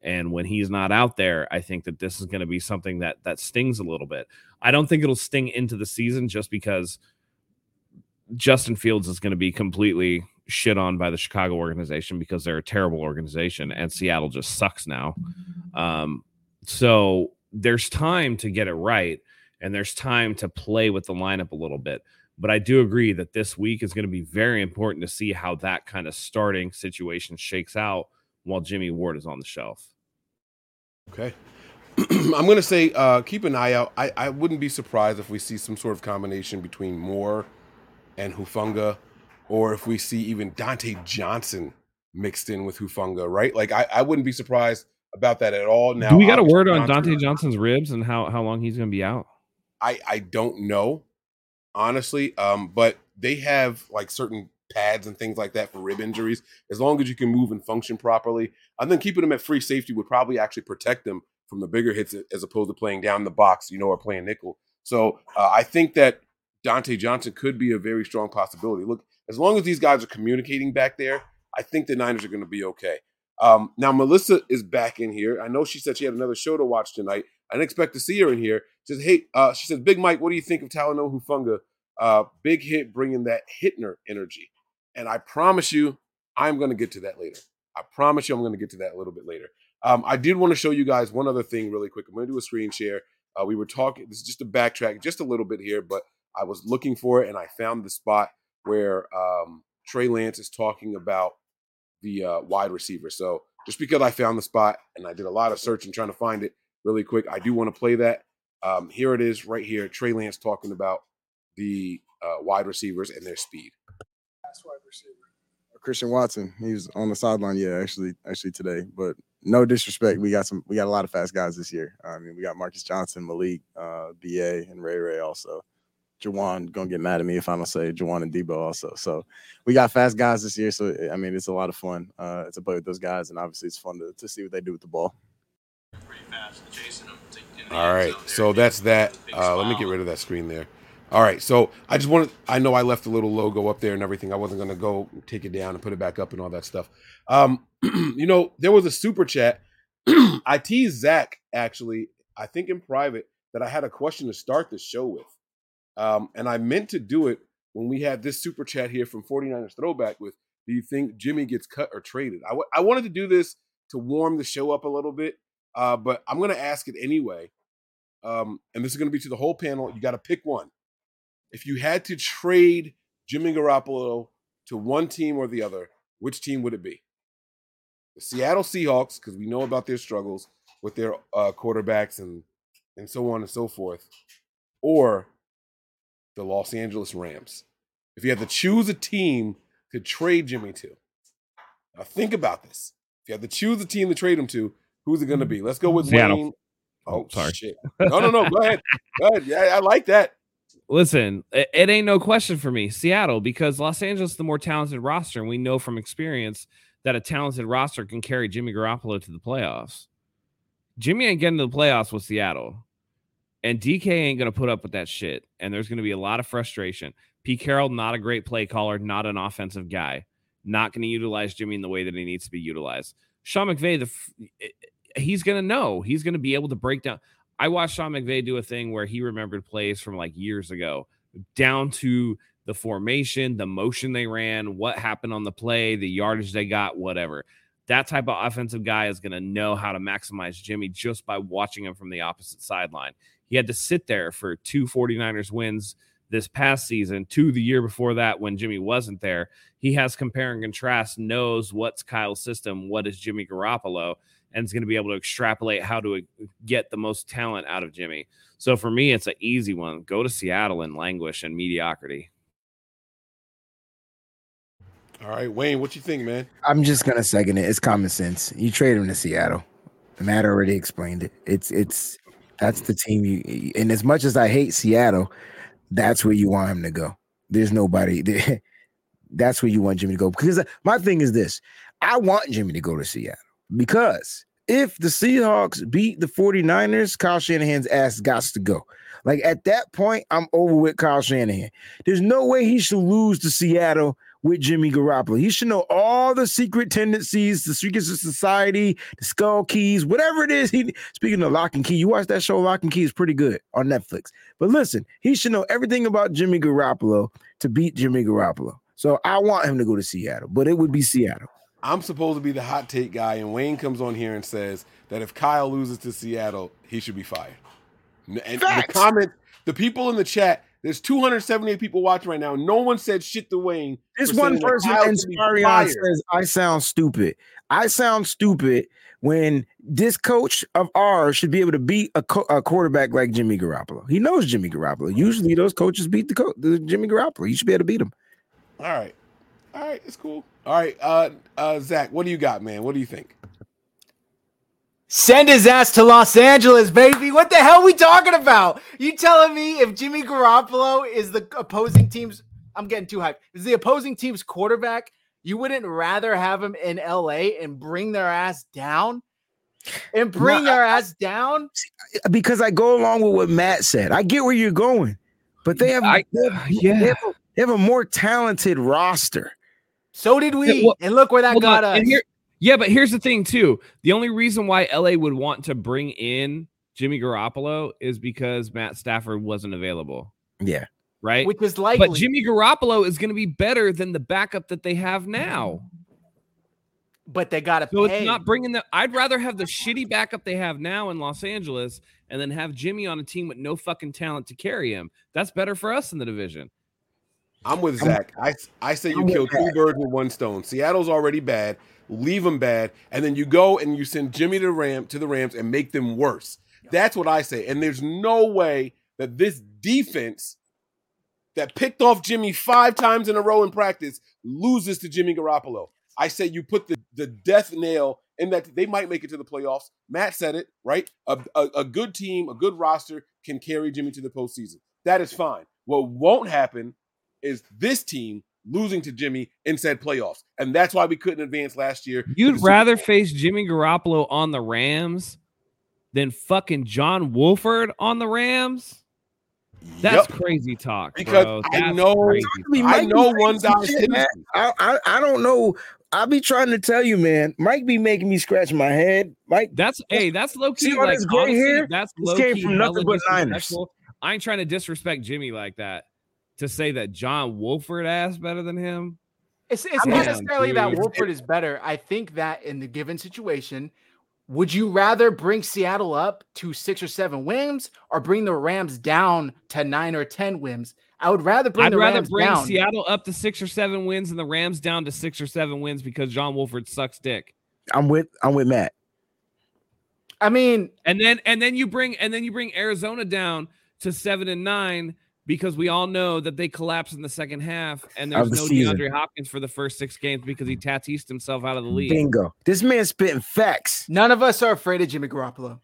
And when he's not out there, I think that this is going to be something that stings a little bit. I don't think it'll sting into the season just because Justin Fields is going to be completely shit on by the Chicago organization because they're a terrible organization and Seattle just sucks now. So there's time to get it right, and there's time to play with the lineup a little bit. But I do agree that this week is going to be very important to see how that kind of starting situation shakes out while Jimmy Ward is on the shelf. Okay. I'm going to say keep an eye out. I wouldn't be surprised if we see some sort of combination between Moore and Hufanga, or if we see even Dante Johnson mixed in with Hufanga, right? Like, I wouldn't be surprised about that at all. Now, do we got a word on Dante Johnson's ribs and how long he's going to be out? I don't know, honestly, but they have like certain pads and things like that for rib injuries. As long as you can move and function properly, I think keeping him at free safety would probably actually protect him from the bigger hits as opposed to playing down the box, you know, or playing nickel. So I think that Dante Johnson could be a very strong possibility. Look, as long as these guys are communicating back there, I think the Niners are going to be okay. Now, Melissa is back in here. I know she said she had another show to watch tonight. I didn't expect to see her in here. Just, hey, she says, Big Mike, what do you think of Talanoa Hufanga? Big hit, bringing that Hittner energy. And I promise you, I'm going to get to that later. I promise you I'm going to get to that a little bit later. I did want to show you guys one other thing really quick. I'm going to do a screen share. We were talking, this is just a backtrack just a little bit here, but I was looking for it and I found the spot where Trey Lance is talking about the wide receiver. So just because I found the spot and I did a lot of searching trying to find it really quick, I do want to play that. Here it is right here. Trey Lance talking about the wide receivers and their speed. That's wide receiver. Christian Watson. He was on the sideline. Yeah, actually today, but no disrespect. We got a lot of fast guys this year. I mean, we got Marcus Johnson, Malik, BA, and Ray also. Jawan going to get mad at me if I don't say Jawan and Debo also. So we got fast guys this year. So, I mean, it's a lot of fun to play with those guys. And obviously it's fun to see what they do with the ball. Pretty fast. Chasing them. All right. So that's that. Let me get rid of that screen there. All right. So I just wanted, I know I left the little logo up there and everything. I wasn't going to go take it down and put it back up and all that stuff. You know, there was a super chat. I teased Zach, actually, I think in private, that I had a question to start the show with. And I meant to do it when we had this super chat here from 49ers Throwback with do you think Jimmy gets cut or traded? I wanted to do this to warm the show up a little bit, but I'm going to ask it anyway. And this is going to be to the whole panel. You got to pick one. If you had to trade Jimmy Garoppolo to one team or the other, which team would it be? The Seattle Seahawks, because we know about their struggles with their quarterbacks and so on and so forth, or the Los Angeles Rams. If you had to choose a team to trade Jimmy to, now think about this. If you had to choose a team to trade him to, who's it going to be? Let's go with Seattle. Wayne. Oh, sorry. Shit. No. Go ahead. Go ahead. Yeah, I like that. Listen, it ain't no question for me. Seattle, because Los Angeles is the more talented roster, and we know from experience that a talented roster can carry Jimmy Garoppolo to the playoffs. Jimmy ain't getting to the playoffs with Seattle, and DK ain't going to put up with that shit, and there's going to be a lot of frustration. Pete Carroll, not a great play caller, not an offensive guy, not going to utilize Jimmy in the way that he needs to be utilized. Sean McVay, he's going to know. He's going to be able to break down. I watched Sean McVay do a thing where he remembered plays from like years ago, down to the formation, the motion they ran, what happened on the play, the yardage they got, whatever. That type of offensive guy is going to know how to maximize Jimmy just by watching him from the opposite sideline. He had to sit there for two 49ers wins this past season, two the year before that when Jimmy wasn't there. He has compare and contrast, knows what's Kyle's system, what is Jimmy Garoppolo, and is going to be able to extrapolate how to get the most talent out of Jimmy. So for me, it's an easy one. Go to Seattle and languish in mediocrity. All right, Wayne, what you think, man? I'm just going to second it. It's common sense. You trade him to Seattle. Matt already explained it. That's the team you – and as much as I hate Seattle, that's where you want him to go. There's nobody there. That's where you want Jimmy to go. Because my thing is this. I want Jimmy to go to Seattle. Because if the Seahawks beat the 49ers, Kyle Shanahan's ass got to go. Like, at that point, I'm over with Kyle Shanahan. There's no way he should lose to Seattle with Jimmy Garoppolo. He should know all the secret tendencies, the secrets of society, the skull keys, whatever it is. Speaking of Lock and Key, you watch that show, Lock and Key is pretty good on Netflix. But listen, he should know everything about Jimmy Garoppolo to beat Jimmy Garoppolo. So I want him to go to Seattle, but it would be Seattle. I'm supposed to be the hot take guy, and Wayne comes on here and says that if Kyle loses to Seattle, he should be fired. And the comment, the people in the chat, there's 278 people watching right now. No one said shit to Wayne. This one person in Sparion says, I sound stupid. I sound stupid when this coach of ours should be able to beat a quarterback like Jimmy Garoppolo. He knows Jimmy Garoppolo. Usually those coaches beat the Jimmy Garoppolo. You should be able to beat him. All right, it's cool. All right, Zach, what do you got, man? What do you think? Send his ass to Los Angeles, baby. What the hell are we talking about? You telling me if Jimmy Garoppolo is the opposing team's – I'm getting too hyped. Is the opposing team's quarterback, you wouldn't rather have him in L.A. and bring their ass down? And bring their ass down? Because I go along with what Matt said. I get where you're going. But they have a more talented roster. So did we. And look where that got us. Yeah, but here's the thing, too. The only reason why LA would want to bring in Jimmy Garoppolo is because Matt Stafford wasn't available. Yeah. Right? Which was likely. But Jimmy Garoppolo is going to be better than the backup that they have now. But they got to pay. So it's not bringing them. I'd rather have the shitty backup they have now in Los Angeles and then have Jimmy on a team with no fucking talent to carry him. That's better for us in the division. I'm with Zach. I say you kill two birds with one stone. Seattle's already bad. Leave them bad. And then you go and you send Jimmy to the Rams and make them worse. That's what I say. And there's no way that this defense that picked off Jimmy 5 times in a row in practice loses to Jimmy Garoppolo. I say you put the death nail in that they might make it to the playoffs. Matt said it, right? A good team, a good roster can carry Jimmy to the postseason. That is fine. What won't happen is this team losing to Jimmy in said playoffs. And that's why we couldn't advance last year. You'd rather face Jimmy Garoppolo on the Rams than fucking John Wolford on the Rams? That's crazy talk, because bro. I know one guy's hitting. I don't know. I'll be trying to tell you, man. Mike be making me scratch my head. Mike, that's low key. Like, honestly, hair? That's low key. This came from nothing but Niners. I ain't trying to disrespect Jimmy like that. To say that John Wolford ass better than him, It's not necessarily that Wolford is better. I think that in the given situation, would you rather bring Seattle up to 6 or 7 wins or bring the Rams down to 9 or 10 wins? I would rather bring I'd rather bring Seattle up to 6 or 7 wins and the Rams down to 6 or 7 wins because John Wolford sucks dick. I'm with Matt. I mean, and then you bring Arizona down to 7 and 9 because we all know that they collapse in the second half and there's no DeAndre Hopkins for the first 6 games because he tatised himself out of the league. Bingo. This man's spitting facts. None of us are afraid of Jimmy Garoppolo.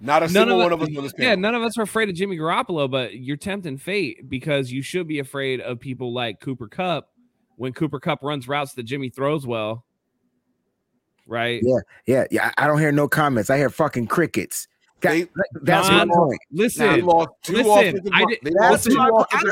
Not a single one of us on this panel. Yeah, none of us are afraid of Jimmy Garoppolo, but you're tempting fate because you should be afraid of people like Cooper Kupp when Cooper Kupp runs routes that Jimmy throws well. Right? Yeah. I don't hear no comments. I hear fucking crickets. That's my point. I don't care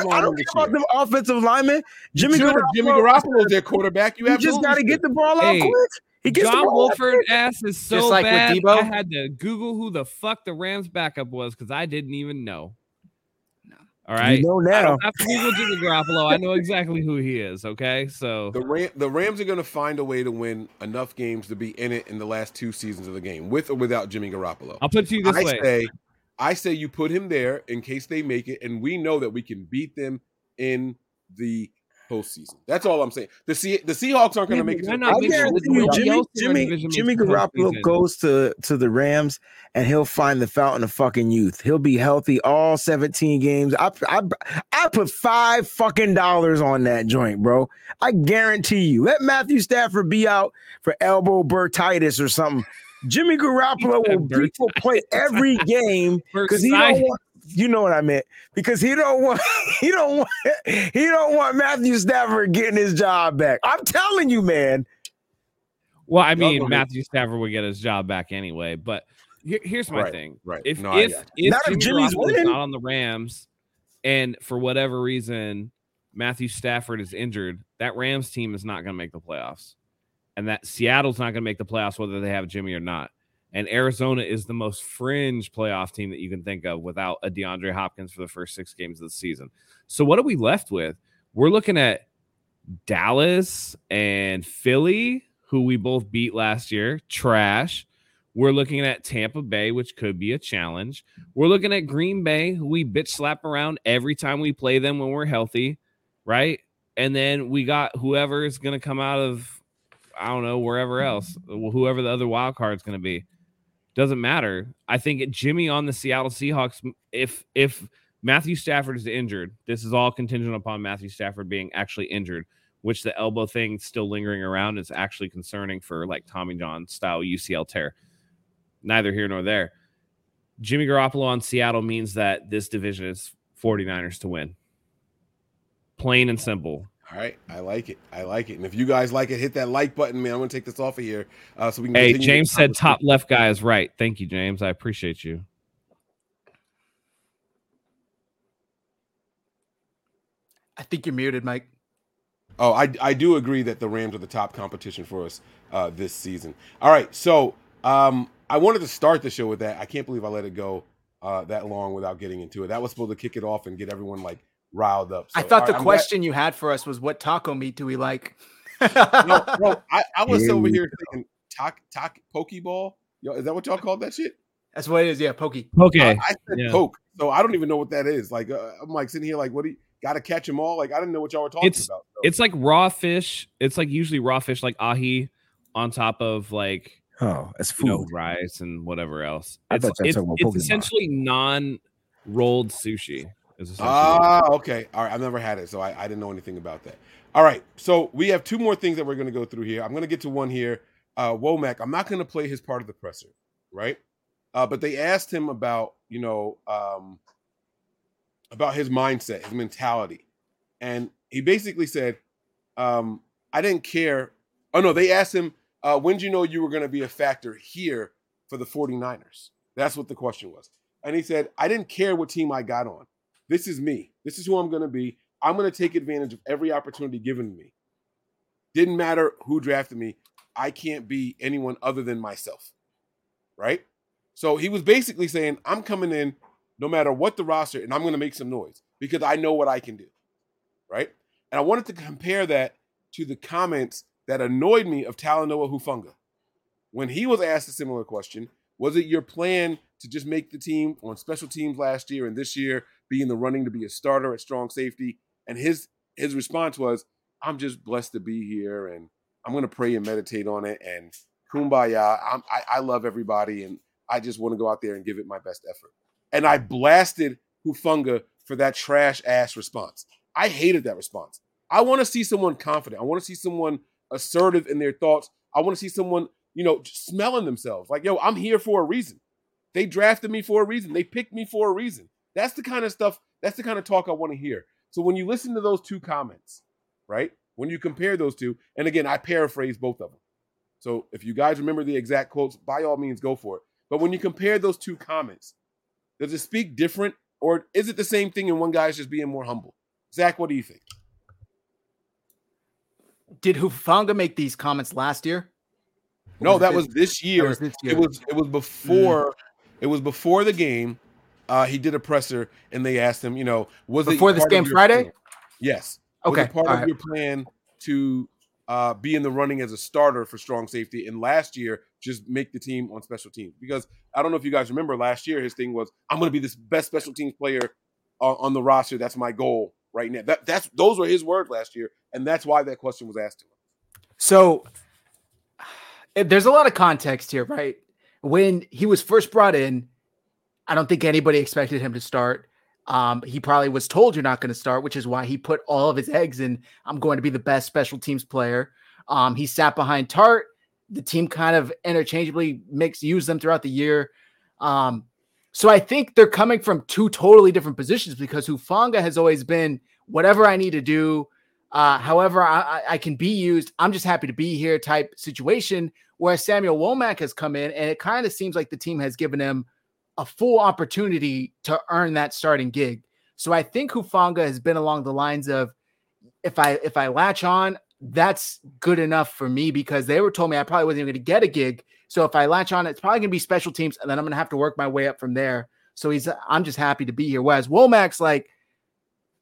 about them offensive linemen. Jimmy Garoppolo is their quarterback. You just got to get the ball out quick. He gets John Wolford's ass is so just like bad. With Debo. I had to Google who the fuck the Rams backup was because I didn't even know. No. All right. You know now. I don't have to Google Jimmy Garoppolo. I know exactly who he is. Okay. So the Rams are going to find a way to win enough games to be in it in the last 2 seasons of the game, with or without Jimmy Garoppolo. I'll put it to you this way. I say you put him there in case they make it, and we know that we can beat them in the postseason. That's all I'm saying. The Seahawks aren't going to make it. Jimmy Garoppolo goes to the Rams, and he'll find the fountain of fucking youth. He'll be healthy all 17 games. I put $5 fucking on that joint, bro. I guarantee you. Let Matthew Stafford be out for elbow bursitis or something. Jimmy Garoppolo will play every game because he don't want. You know what I meant, because he don't want Matthew Stafford getting his job back. I'm telling you, man. Well, I mean, Matthew Stafford would get his job back anyway. But here's my thing: if Jimmy's winning, not on the Rams, and for whatever reason Matthew Stafford is injured, that Rams team is not going to make the playoffs, and that Seattle's not going to make the playoffs whether they have Jimmy or not. And Arizona is the most fringe playoff team that you can think of without a DeAndre Hopkins for the first 6 games of the season. So what are we left with? We're looking at Dallas and Philly, who we both beat last year, trash. We're looking at Tampa Bay, which could be a challenge. We're looking at Green Bay, who we bitch slap around every time we play them when we're healthy, right? And then we got whoever is going to come out of, I don't know, wherever else, whoever the other wild card is going to be. Doesn't matter. I think Jimmy on the Seattle Seahawks, if Matthew Stafford is injured, this is all contingent upon Matthew Stafford being actually injured, which the elbow thing still lingering around is actually concerning for like Tommy John style UCL tear. Neither here nor there. Jimmy Garoppolo on Seattle means that this division is 49ers to win. Plain and simple. All right, I like it. And if you guys like it, hit that like button, man. I'm gonna take this off of here so we can. Hey, James said top left guy is right. Thank you, James. I appreciate you. I think you're muted, Mike. Oh, I do agree that the Rams are the top competition for us this season. All right, so I wanted to start the show with that. I can't believe I let it go that long without getting into it. That was supposed to kick it off and get everyone like riled up. So, I thought the question you had for us was, what taco meat do we like? No, I was over here thinking pokeball. Yo, is that what y'all called that shit? That's what it is. Yeah, pokey. Okay. I said poke, so I don't even know what that is. Like I'm like sitting here like, what do you got to catch them all? Like I didn't know what y'all were talking about. So. It's like raw fish. It's like usually raw fish, like ahi, on top of like it's food, rice and whatever else. It's essentially non-rolled sushi. Okay. All right. I've never had it, so I didn't know anything about that. All right. So we have 2 more things that we're going to go through here. I'm going to get to one here. Womack, I'm not going to play his part of the presser, right? But they asked him about, about his mindset, his mentality. And he basically said, I didn't care. Oh, no. They asked him, when did you know you were going to be a factor here for the 49ers? That's what the question was. And he said, I didn't care what team I got on. This is me. This is who I'm going to be. I'm going to take advantage of every opportunity given to me. Didn't matter who drafted me. I can't be anyone other than myself, right? So he was basically saying, I'm coming in no matter what the roster, and I'm going to make some noise because I know what I can do, right? And I wanted to compare that to the comments that annoyed me of Talanoa Hufanga. When he was asked a similar question, was it your plan to just make the team on special teams last year and this year be in the running to be a starter at strong safety? And his response was, I'm just blessed to be here and I'm going to pray and meditate on it. And kumbaya, I love everybody and I just want to go out there and give it my best effort. And I blasted Hufanga for that trash-ass response. I hated that response. I want to see someone confident. I want to see someone assertive in their thoughts. I want to see someone, you know, smelling themselves. Like, yo, I'm here for a reason. They drafted me for a reason. They picked me for a reason. That's the kind of stuff, that's the kind of talk I want to hear. So when you listen to those two comments, right, when you compare those two, and again, I paraphrase both of them. So if you guys remember the exact quotes, by all means, go for it. But when you compare those two comments, does it speak different or is it the same thing and one guy's just being more humble? Zach, what do you think? Did Hufanga make these comments last year? No, that was this year. It was before the game. He did a presser and they asked him, you know, was it before this game Friday? Plan? Yes. Okay. Was it part of your plan to be in the running as a starter for strong safety and last year just make the team on special teams? Because I don't know if you guys remember last year, his thing was, I'm going to be the best special teams player on the roster. That's my goal right now. Those were his words last year. And that's why that question was asked to him. So there's a lot of context here, right? When he was first brought in, I don't think anybody expected him to start. He probably was told you're not going to start, which is why he put all of his eggs in. I'm going to be the best special teams player. He sat behind Tart. The team kind of interchangeably used them throughout the year. So I think they're coming from two totally different positions because Hufanga has always been whatever I need to do. However, I can be used. I'm just happy to be here type situation, whereas Samuel Womack has come in and it kind of seems like the team has given him a full opportunity to earn that starting gig. So I think Hufanga has been along the lines of, if I latch on, that's good enough for me because they were told me I probably wasn't even going to get a gig. So if I latch on, it's probably going to be special teams and then I'm going to have to work my way up from there. So I'm just happy to be here. Whereas Womack's like,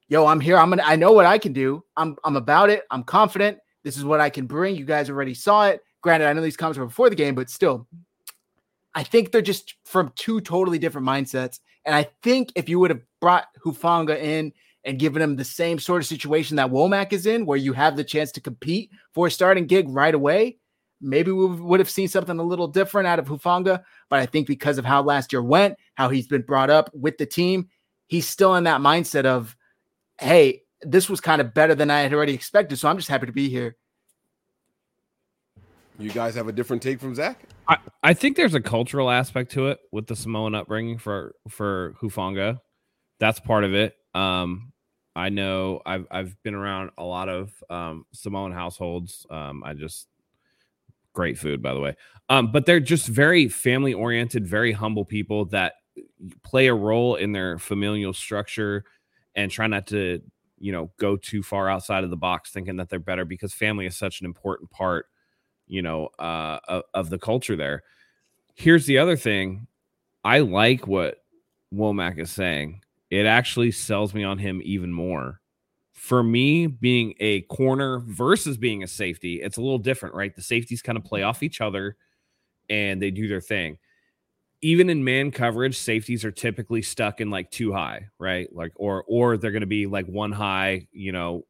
yo, I'm here. I know what I can do. I'm about it. I'm confident. This is what I can bring. You guys already saw it. Granted, I know these comments were before the game, but still, I think they're just from two totally different mindsets. And I think if you would have brought Hufanga in and given him the same sort of situation that Womack is in, where you have the chance to compete for a starting gig right away, maybe we would have seen something a little different out of Hufanga. But I think because of how last year went, how he's been brought up with the team, he's still in that mindset of, hey, this was kind of better than I had already expected, so I'm just happy to be here. You guys have a different take from Zach? I think there's a cultural aspect to it with the Samoan upbringing for Hufanga. That's part of it. I know I've been around a lot of Samoan households. Great food, by the way. But they're just very family-oriented, very humble people that play a role in their familial structure and try not to, you know, go too far outside of the box thinking that they're better because family is such an important part, you know, of the culture there. Here's the other thing. I like what Womack is saying. It actually sells me on him even more. For me, being a corner versus being a safety, it's a little different, right? The safeties kind of play off each other and they do their thing. Even in man coverage, safeties are typically stuck in like too high, right? Like, or they're going to be like one high, you know,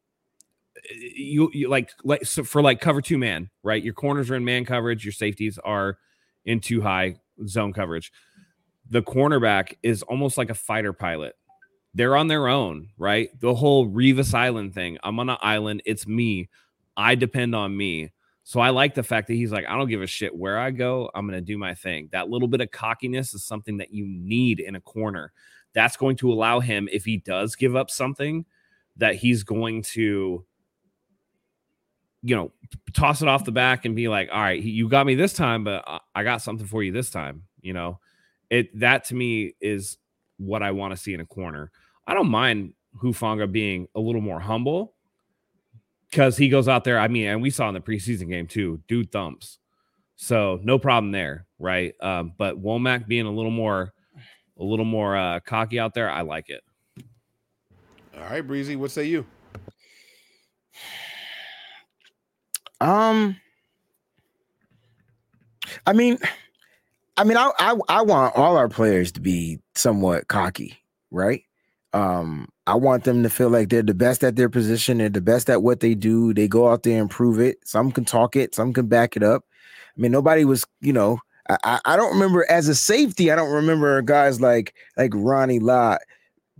you like so for like cover two man, right? Your corners are in man coverage. Your safeties are in too high zone coverage. The cornerback is almost like a fighter pilot. They're on their own, right? The whole Revis Island thing. I'm on an island. It's me. I depend on me. So I like the fact that he's like, I don't give a shit where I go. I'm going to do my thing. That little bit of cockiness is something that you need in a corner. That's going to allow him, if he does give up something, that he's going to, you know, toss it off the back and be like, all right, you got me this time, but I got something for you this time. You know, that to me is what I want to see in a corner. I don't mind Hufanga being a little more humble, because he goes out there, I mean, and we saw in the preseason game too, dude thumps. So no problem there, right? But Womack being a little more cocky out there, I like it. All right, Breezy, what say you? I want all our players to be somewhat cocky, right? I want them to feel like they're the best at their position. They're the best at what they do. They go out there and prove it. Some can talk it. Some can back it up. I mean, nobody was, you know, I don't remember as a safety. I don't remember guys like Ronnie Lott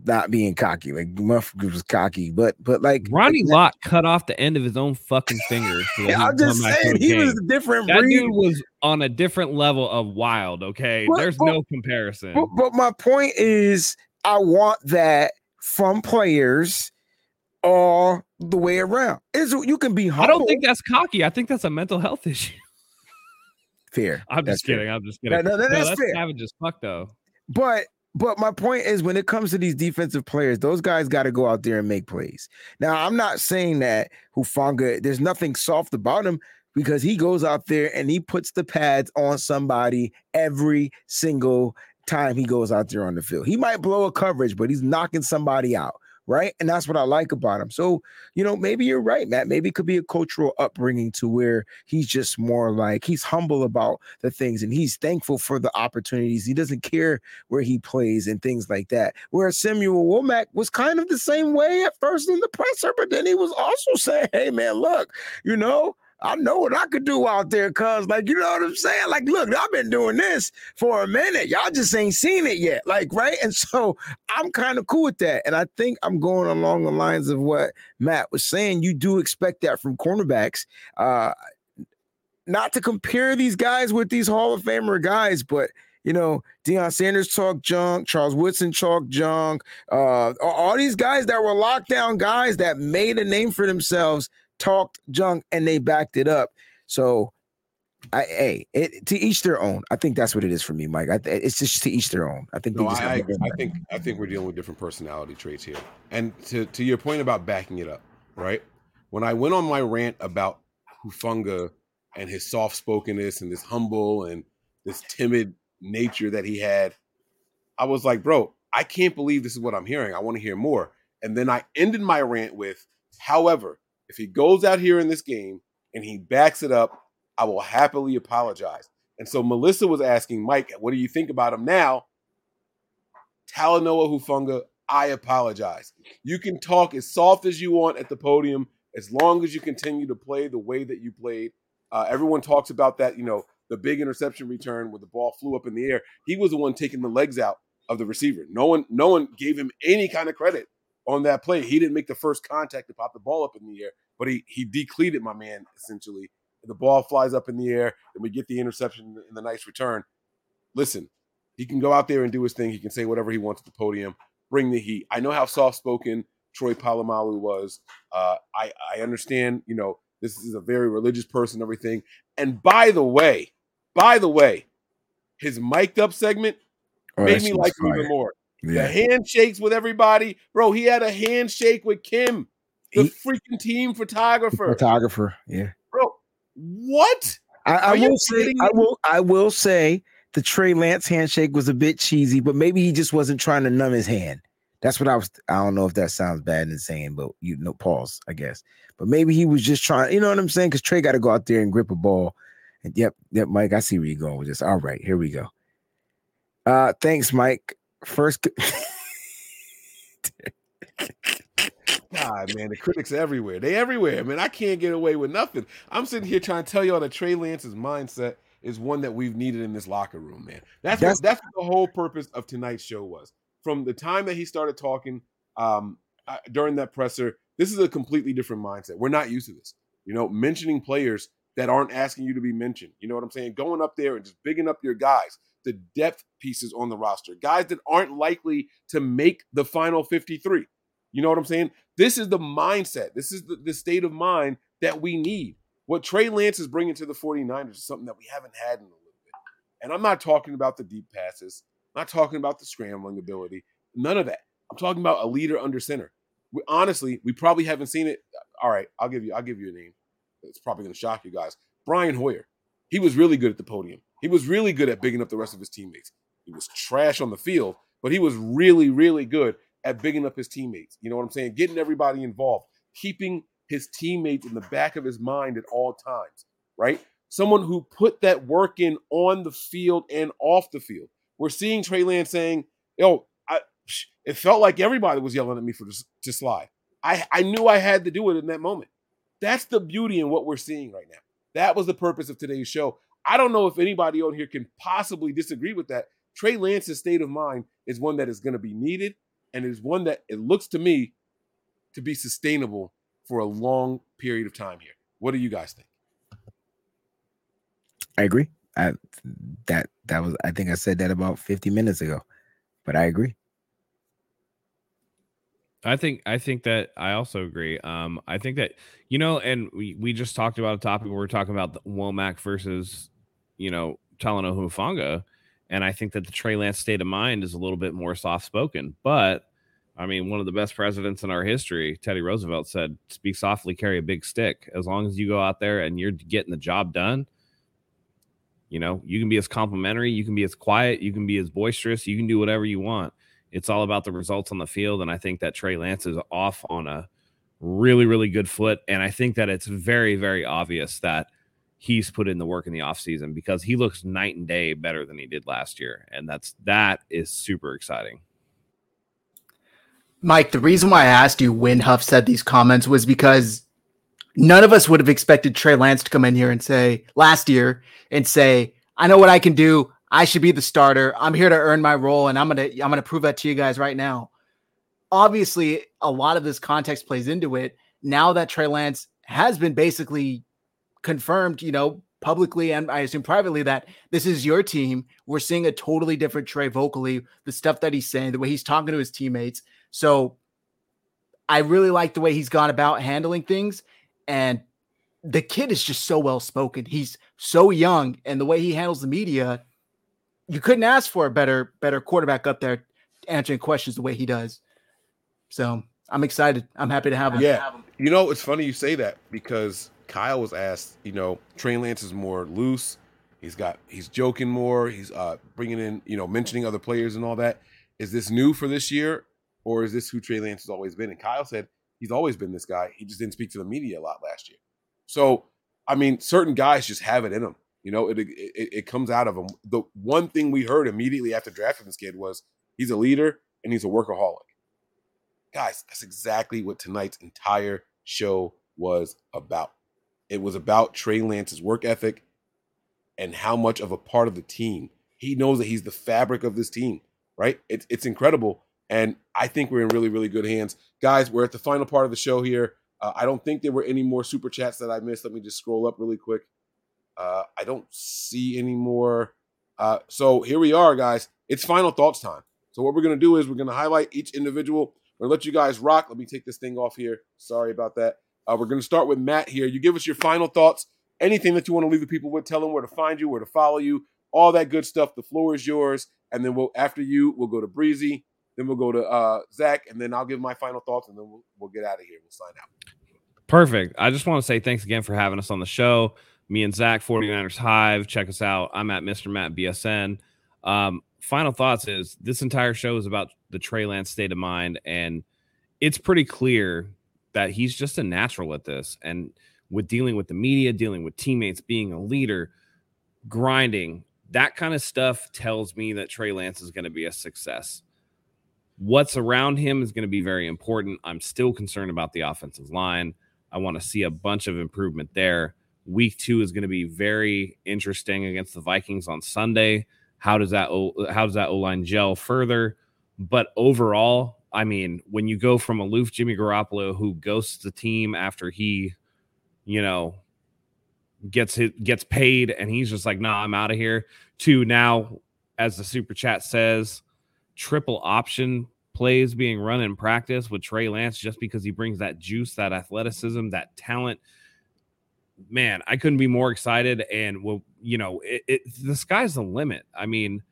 not being cocky. Like Muff was cocky, but like Ronnie Lott cut off the end of his own fucking finger. Yeah, I'm just saying he was a different breed. That dude was on a different level of wild. Okay, there's no comparison. But my point is, I want that from players all the way around. You can be humble. I don't think that's cocky. I think that's a mental health issue. Fair. I'm just kidding. No, that's fair. Savage as fuck, though. But my point is, when it comes to these defensive players, those guys got to go out there and make plays. Now, I'm not saying that Hufanga, there's nothing soft about him, because he goes out there and he puts the pads on somebody every single time he goes out there on the field. He might blow a coverage, but he's knocking somebody out, right? And that's what I like about him. So, you know, maybe you're right, Matt. Maybe it could be a cultural upbringing to where he's just more like, he's humble about the things and he's thankful for the opportunities. He doesn't care where he plays and things like that. Whereas Samuel Womack was kind of the same way at first in the presser, but then he was also saying, hey, man, look, you know, I know what I could do out there, cuz, like, you know what I'm saying? Like, look, I've been doing this for a minute. Y'all just ain't seen it yet. Like, right? And so I'm kind of cool with that. And I think I'm going along the lines of what Matt was saying. You do expect that from cornerbacks. Not to compare these guys with these Hall of Famer guys, but, you know, Deion Sanders talk junk, Charles Woodson talk junk, all these guys that were lockdown guys that made a name for themselves talked junk and they backed it up. So to each their own. I think that's what it is for me, Mike. It's just to each their own. I think we're dealing with different personality traits here. And to your point about backing it up, right? When I went on my rant about Hufanga and his soft-spokenness and this humble and this timid nature that he had, I was like, bro, I can't believe this is what I'm hearing. I want to hear more. And then I ended my rant with, however, if he goes out here in this game and he backs it up, I will happily apologize. And so Melissa was asking, Mike, what do you think about him now? Talanoa Hufanga, I apologize. You can talk as soft as you want at the podium as long as you continue to play the way that you played. Everyone talks about that, you know, the big interception return where the ball flew up in the air. He was the one taking the legs out of the receiver. No one gave him any kind of credit on that play. He didn't make the first contact to pop the ball up in the air, but he decleated my man, essentially. The ball flies up in the air, and we get the interception and the nice return. Listen, he can go out there and do his thing. He can say whatever he wants at the podium. Bring the heat. I know how soft-spoken Troy Polamalu was. I understand, you know, this is a very religious person, everything. And by the way, his mic'd up segment made me like him even more. Yeah. The handshakes with everybody. Bro, he had a handshake with Kim, the freaking team photographer. Yeah. Bro, what? I will say the Trey Lance handshake was a bit cheesy, but maybe he just wasn't trying to numb his hand. That's what I don't know if that sounds bad and saying, but you know, pause, I guess. But maybe he was just trying, you know what I'm saying? Because Trey got to go out there and grip a ball. And yep, Mike, I see where you're going with this. All right, here we go. Thanks, Mike. First, God, man, the critics are everywhere. They everywhere, man. I can't get away with nothing. I'm sitting here trying to tell y'all that Trey Lance's mindset is one that we've needed in this locker room, man. That's what the whole purpose of tonight's show was. From the time that he started talking during that presser, this is a completely different mindset. We're not used to this, you know, mentioning players that aren't asking you to be mentioned. You know what I'm saying? Going up there and just bigging up your guys. The depth pieces on the roster, guys that aren't likely to make the final 53. You know what I'm saying? This is the mindset. This is the state of mind that we need. What Trey Lance is bringing to the 49ers is something that we haven't had in a little bit. And I'm not talking about the deep passes. I'm not talking about the scrambling ability. None of that. I'm talking about a leader under center. We probably haven't seen it. All right, I'll give you a name. It's probably going to shock you guys. Brian Hoyer. He was really good at the podium. He was really good at bigging up the rest of his teammates. He was trash on the field, but he was really, really good at bigging up his teammates. You know what I'm saying? Getting everybody involved, keeping his teammates in the back of his mind at all times, right? Someone who put that work in on the field and off the field. We're seeing Trey Lance saying, yo, it felt like everybody was yelling at me for to slide. I knew I had to do it in that moment. That's the beauty in what we're seeing right now. That was the purpose of today's show. I don't know if anybody on here can possibly disagree with that. Trey Lance's state of mind is one that is going to be needed, and is one that it looks to me to be sustainable for a long period of time here. What do you guys think? I agree. I think I said that about 50 minutes ago, but I agree. I think that I also agree. I think that, you know, and we just talked about a topic where we're talking about the Womack versus, you know, Talanoa Hufanga. And I think that the Trey Lance state of mind is a little bit more soft-spoken. But, I mean, one of the best presidents in our history, Teddy Roosevelt, said, speak softly, carry a big stick. As long as you go out there and you're getting the job done, you know, you can be as complimentary, you can be as quiet, you can be as boisterous, you can do whatever you want. It's all about the results on the field. And I think that Trey Lance is off on a really, really good foot. And I think that it's very, very obvious that he's put in the work in the offseason, because he looks night and day better than he did last year. And that is super exciting. Mike, the reason why I asked you when Huff said these comments was because none of us would have expected Trey Lance to come in here and say last year and say, I know what I can do. I should be the starter. I'm here to earn my role. And I'm going to prove that to you guys right now. Obviously a lot of this context plays into it. Now that Trey Lance has been basically confirmed, you know, publicly and I assume privately, that this is your team. We're seeing a totally different Trey vocally, the stuff that he's saying, the way he's talking to his teammates. So I really like the way he's gone about handling things. And the kid is just so well-spoken. He's so young, and the way he handles the media, you couldn't ask for a better quarterback up there answering questions the way he does. So I'm excited. I'm happy to have him. Yeah. You know, it's funny you say that, because Kyle was asked, you know, Trey Lance is more loose. He's joking more. He's bringing in, you know, mentioning other players and all that. Is this new for this year, or is this who Trey Lance has always been? And Kyle said he's always been this guy. He just didn't speak to the media a lot last year. So, I mean, certain guys just have it in them. You know, it comes out of him. The one thing we heard immediately after drafting this kid was he's a leader and he's a workaholic. Guys, that's exactly what tonight's entire show was about. It was about Trey Lance's work ethic and how much of a part of the team. He knows that he's the fabric of this team, right? It's incredible. And I think we're in really, really good hands. Guys, we're at the final part of the show here. I don't think there were any more super chats that I missed. Let me just scroll up really quick. I don't see any more. So here we are, guys. It's final thoughts time. So what we're going to do is we're going to highlight each individual. We're going to let you guys rock. Let me take this thing off here. Sorry about that. We're going to start with Matt here. You give us your final thoughts, anything that you want to leave the people with, tell them where to find you, where to follow you, all that good stuff. The floor is yours. And then after you, we'll go to Breezy. Then we'll go to Zach. And then I'll give my final thoughts, and then we'll get out of here. We'll sign out. Perfect. I just want to say thanks again for having us on the show. Me and Zach, 49ers Hive. Check us out. I'm at Mr. Matt BSN. Final thoughts is this entire show is about the Trey Lance state of mind, and it's pretty clear that he's just a natural at this. And with dealing with the media, dealing with teammates, being a leader, grinding, that kind of stuff tells me that Trey Lance is going to be a success. What's around him is going to be very important. I'm still concerned about the offensive line. I want to see a bunch of improvement there. Week 2 is going to be very interesting against the Vikings on Sunday. How does that O-line gel further? But overall, I mean, when you go from aloof Jimmy Garoppolo, who ghosts the team after he, you know, gets paid and he's just like, nah, I'm out of here, to now, as the super chat says, triple option plays being run in practice with Trey Lance just because he brings that juice, that athleticism, that talent. Man, I couldn't be more excited. And, well, you know, the sky's the limit. I mean,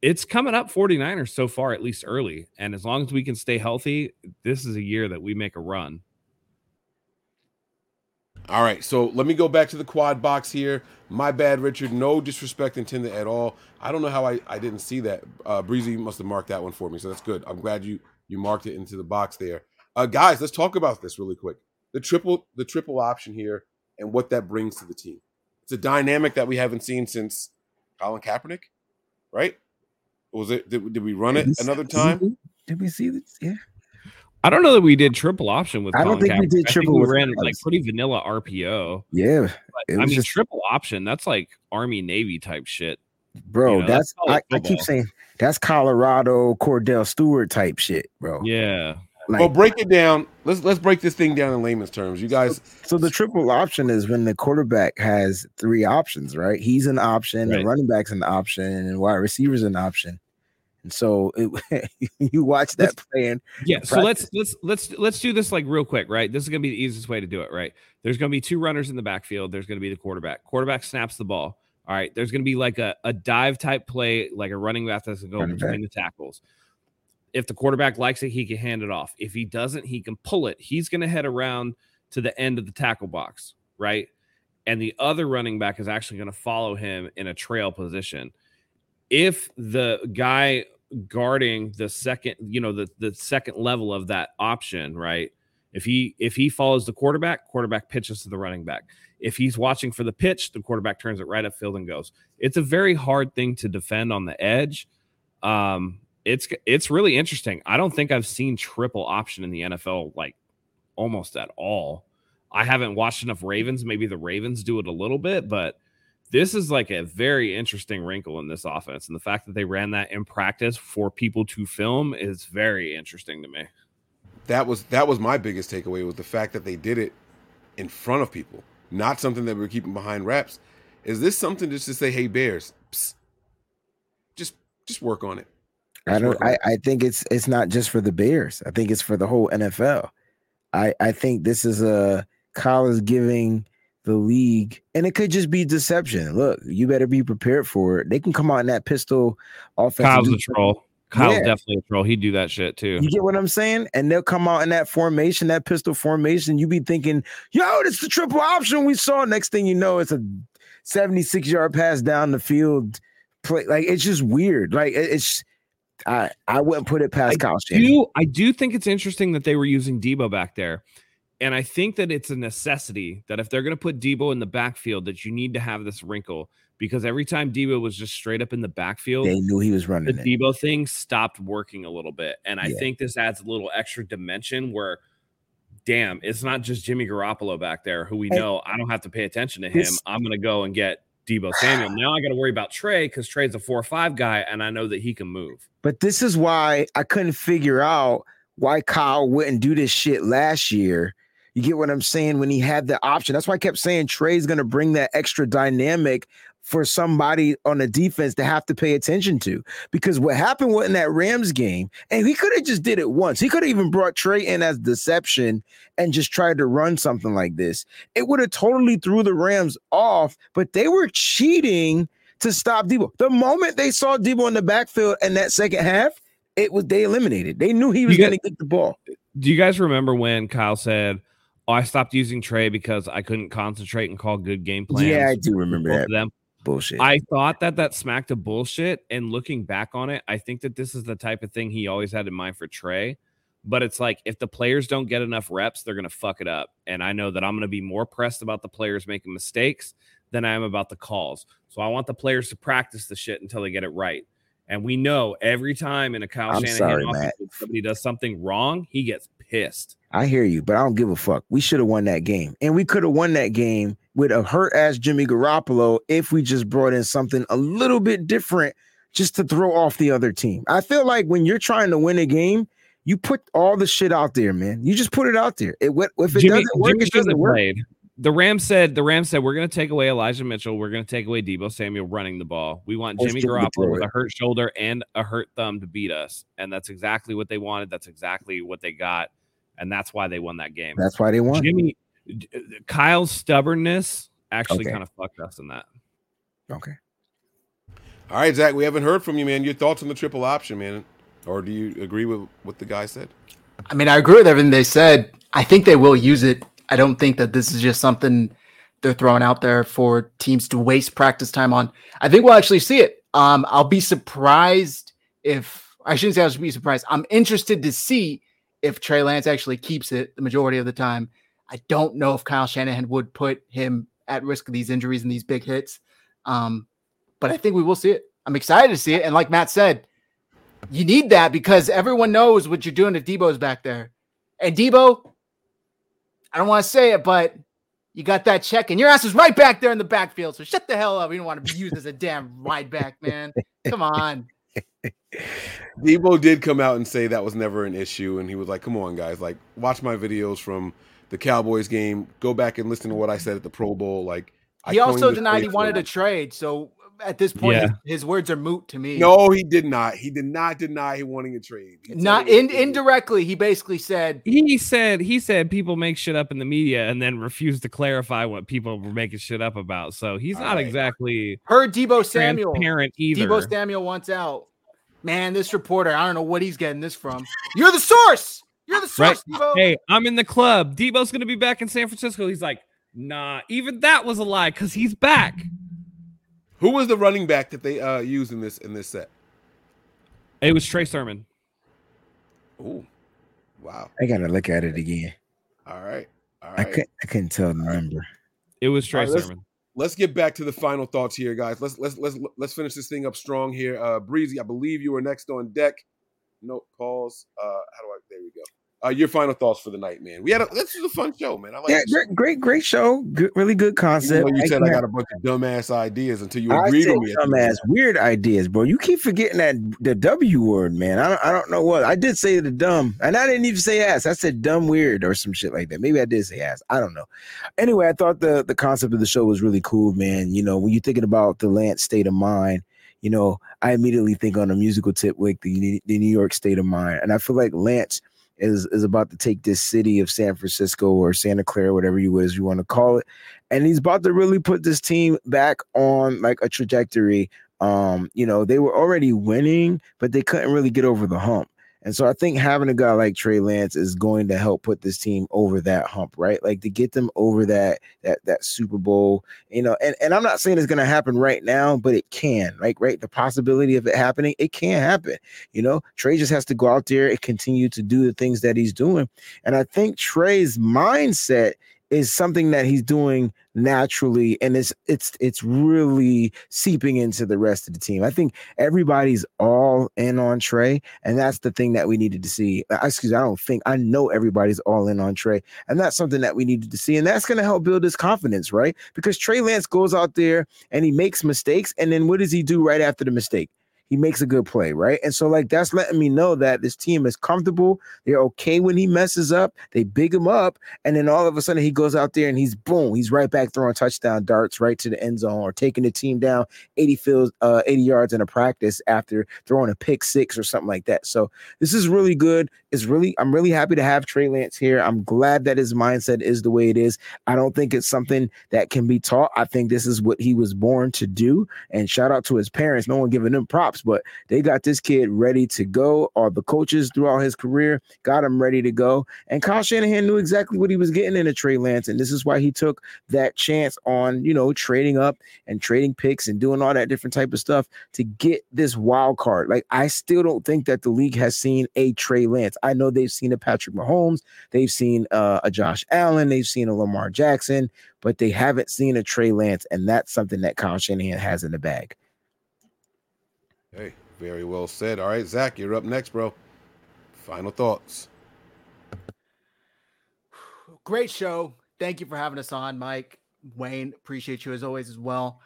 it's coming up 49ers so far, at least early. And as long as we can stay healthy, this is a year that we make a run. All right, so let me go back to the quad box here. My bad, Richard. No disrespect intended at all. I don't know how I didn't see that. Breezy must have marked that one for me, so that's good. I'm glad you marked it into the box there. Guys, let's talk about this really quick. the triple option here and what that brings to the team. It's a dynamic that we haven't seen since Colin Kaepernick, right? Was it? Did we run it another time? Did we see this? Yeah. I don't know that we did triple option with. I don't think we did triple. We ran like pretty vanilla RPO. Yeah, but, I mean just, triple option. That's like Army Navy type shit, bro. You know, that's I keep saying that's Colorado Cordell Stewart type shit, bro. Yeah. Like, well, break it down. Let's break this thing down in layman's terms, you guys. So the triple option is when the quarterback has three options, right? He's an option, right. The running back's an option, and wide receiver's an option. And so you watch that play. And yeah. So let's do this like real quick, right? This is going to be the easiest way to do it, right? There's going to be two runners in the backfield. There's going to be the quarterback. Quarterback snaps the ball. All right. There's going to be like a dive type play, like a running back that's going to go between the tackles. If the quarterback likes it, he can hand it off. If he doesn't, he can pull it. He's going to head around to the end of the tackle box, right? And the other running back is actually going to follow him in a trail position. If the guy guarding the second, the second level of that option, right? If he follows the quarterback pitches to the running back. If he's watching for the pitch, the quarterback turns it right upfield and goes. It's a very hard thing to defend on the edge. It's really interesting. I don't think I've seen triple option in the NFL like almost at all. I haven't watched enough Ravens. Maybe the Ravens do it a little bit, but this is like a very interesting wrinkle in this offense. And the fact that they ran that in practice for people to film is very interesting to me. That was my biggest takeaway, was the fact that they did it in front of people, not something that we're keeping behind wraps. Is this something just to say, hey, Bears, psst, just work on it? I think it's not just for the Bears. I think it's for the whole NFL. I think this is Kyle is giving the league, and it could just be deception. Look, you better be prepared for it. They can come out in that pistol offense. Kyle's a troll. Kyle's definitely a troll. He'd do that shit too. You get what I'm saying? And they'll come out in that formation, that pistol formation. You be thinking, yo, this is the triple option we saw. Next thing you know, it's a 76-yard pass down the field play. Like, it's just weird. Like, it's I wouldn't put it past Kyle Shanahan. I do think it's interesting that they were using Debo back there. And I think that it's a necessity that if they're going to put Debo in the backfield, that you need to have this wrinkle, because every time Debo was just straight up in the backfield, they knew he was running. The Debo thing stopped working a little bit. And I think this adds a little extra dimension where, damn, it's not just Jimmy Garoppolo back there who we know. I don't have to pay attention to him. I'm going to go and get Debo Samuel. Now I got to worry about Trey, because Trey's a 4-5 guy, and I know that he can move. But this is why I couldn't figure out why Kyle wouldn't do this shit last year. You get what I'm saying? When he had the option, that's why I kept saying Trey's going to bring that extra dynamic for somebody on the defense to have to pay attention to. Because what happened was in that Rams game, and he could have just did it once. He could have even brought Trey in as deception and just tried to run something like this. It would have totally threw the Rams off, but they were cheating to stop Debo. The moment they saw Debo in the backfield in that second half, they eliminated. They knew he was going to get the ball. Do you guys remember when Kyle said, oh, I stopped using Trey because I couldn't concentrate and call good game plans? Yeah, I do remember that. Them. Bullshit. I thought that smacked of bullshit. And looking back on it, I think that this is the type of thing he always had in mind for Trey. But it's like, if the players don't get enough reps, they're going to fuck it up. And I know that I'm going to be more pressed about the players making mistakes than I am about the calls. So I want the players to practice the shit until they get it right. And we know every time in a Kyle Shanahan offense, if somebody does something wrong, he gets pissed. I hear you, but I don't give a fuck. We should have won that game. And we could have won that game with a hurt-ass Jimmy Garoppolo if we just brought in something a little bit different just to throw off the other team. I feel like when you're trying to win a game, you put all the shit out there, man. You just put it out there. If it doesn't work, it doesn't work. The Rams said, we're going to take away Elijah Mitchell. We're going to take away Debo Samuel running the ball. We want Jimmy Garoppolo with a hurt shoulder and a hurt thumb to beat us. And that's exactly what they wanted. That's exactly what they got. And that's why they won that game. That's why they won. Kyle's stubbornness actually kind of fucked us in that. Okay. All right, Zach, we haven't heard from you, man. Your thoughts on the triple option, man. Or do you agree with what the guy said? I mean, I agree with everything they said. I think they will use it. I don't think that this is just something they're throwing out there for teams to waste practice time on. I think we'll actually see it. I'll be surprised if – I shouldn't say I should be surprised. I'm interested to see if Trey Lance actually keeps it the majority of the time. I don't know if Kyle Shanahan would put him at risk of these injuries and these big hits. But I think we will see it. I'm excited to see it. And like Matt said, you need that because everyone knows what you're doing if Debo's back there. And Debo, I don't want to say it, but you got that check and your ass is right back there in the backfield. So shut the hell up. You don't want to be used as a damn wide back, man. Come on. Debo did come out and say that was never an issue. And he was like, come on, guys, like watch my videos from the Cowboys game. Go back and listen to what I said at the Pro Bowl. Like, he also denied he wanted a trade. So at this point, his words are moot to me. No, he did not. He did not deny he wanting a trade. Indirectly, he basically said he said people make shit up in the media and then refused to clarify what people were making shit up about. So he's not exactly heard Debo Samuel transparent either. Debo Samuel wants out. Man, this reporter, I don't know what he's getting this from. You're the source. You're the source, right? Debo. Hey, I'm in the club. Debo's going to be back in San Francisco. He's like, nah, even that was a lie because he's back. Who was the running back that they used in this set? It was Trey Sermon. Ooh, wow! I gotta look at it again. All right. I couldn't tell the number. It was Trey Sermon. Let's get back to the final thoughts here, guys. Let's finish this thing up strong here. Breezy, I believe you were next on deck. No calls. There we go. Your final thoughts for the night, man. This was a fun show, man. I like it. Great show. Really good concept. You said I got a bunch of dumbass ideas until you agreed with me. Dumbass, weird ideas, bro. You keep forgetting that the W word, man. I don't know what I did say. The dumb, and I didn't even say ass. I said dumb, weird, or some shit like that. Maybe I did say ass. I don't know. Anyway, I thought the concept of the show was really cool, man. You know, when you're thinking about the Lance state of mind. You know, I immediately think on a musical tip like the New York State of Mind. And I feel like Lance is about to take this city of San Francisco or Santa Clara, whatever you want to call it. And he's about to really put this team back on like a trajectory. You know, they were already winning, but they couldn't really get over the hump. And so I think having a guy like Trey Lance is going to help put this team over that hump, right? Like to get them over that Super Bowl, you know, and I'm not saying it's going to happen right now, but it can, like, right? The possibility of it happening, it can happen. You know, Trey just has to go out there and continue to do the things that he's doing. And I think Trey's mindset is something that he's doing naturally, and it's really seeping into the rest of the team. I think everybody's all in on Trey, and that's the thing that we needed to see. I know everybody's all in on Trey, and that's something that we needed to see, and that's going to help build his confidence, right? Because Trey Lance goes out there, and he makes mistakes, and then what does he do right after the mistake? He makes a good play, right? And so, like, that's letting me know that this team is comfortable. They're okay when he messes up. They big him up. And then all of a sudden he goes out there and he's right back throwing touchdown darts right to the end zone or taking the team down 80 yards in a practice after throwing a pick six or something like that. So this is really good. I'm really happy to have Trey Lance here. I'm glad that his mindset is the way it is. I don't think it's something that can be taught. I think this is what he was born to do. And shout out to his parents. No one giving them props. But they got this kid ready to go. All the coaches throughout his career got him ready to go. And Kyle Shanahan knew exactly what he was getting in a Trey Lance. And this is why he took that chance on, you know, trading up and trading picks and doing all that different type of stuff to get this wild card. Like, I still don't think that the league has seen a Trey Lance. I know they've seen a Patrick Mahomes. They've seen a Josh Allen. They've seen a Lamar Jackson. But they haven't seen a Trey Lance. And that's something that Kyle Shanahan has in the bag. Hey, very well said. All right, Zach, you're up next, bro. Final thoughts. Great show. Thank you for having us on, Mike. Wayne, appreciate you as always as well.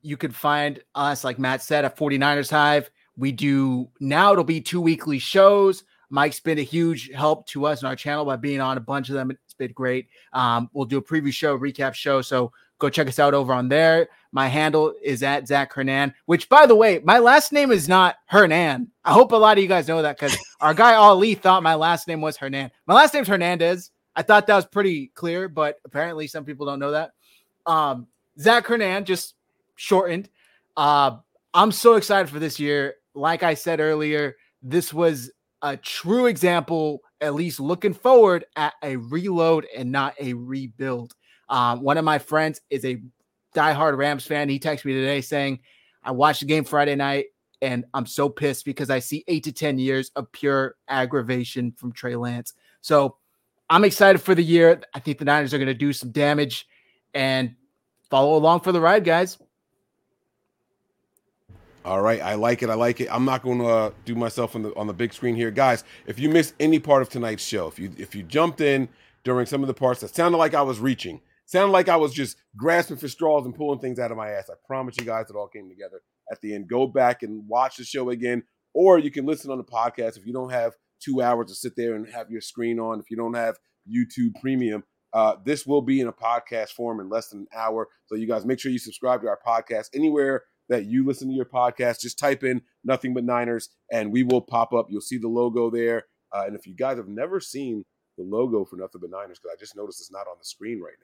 You can find us, like Matt said, at 49ers Hive. We do now, it'll be 2 weekly shows. Mike's been a huge help to us and our channel by being on a bunch of them. It's been great. We'll do a preview show, recap show. So go check us out over on there. My handle is at Zach Hernan, which, by the way, my last name is not Hernan. I hope a lot of you guys know that because our guy Ali thought my last name was Hernan. My last name's Hernandez. I thought that was pretty clear, but apparently some people don't know that. Zach Hernan, just shortened. I'm so excited for this year. Like I said earlier, this was a true example, at least looking forward, at a reload and not a rebuild. One of my friends is a diehard Rams fan. He texted me today saying, I watched the game Friday night and I'm so pissed because I see 8 to 10 years of pure aggravation from Trey Lance. So I'm excited for the year. I think the Niners are going to do some damage, and follow along for the ride, guys. All right. I like it. I like it. I'm not going to do myself on the big screen here. Guys, if you missed any part of tonight's show, if you jumped in during some of the parts that sounded like I was reaching, sounded like I was just grasping for straws and pulling things out of my ass, I promise you guys it all came together at the end. Go back and watch the show again, or you can listen on the podcast if you don't have 2 hours to sit there and have your screen on. If you don't have YouTube Premium, this will be in a podcast form in less than an hour. So you guys make sure you subscribe to our podcast anywhere that you listen to your podcast. Just type in Nothing But Niners and we will pop up. You'll see the logo there. And if you guys have never seen the logo for Nothing But Niners, because I just noticed it's not on the screen right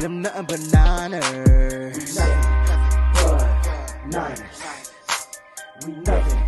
them nothing but Niners. We nothing but Niners. We nothing.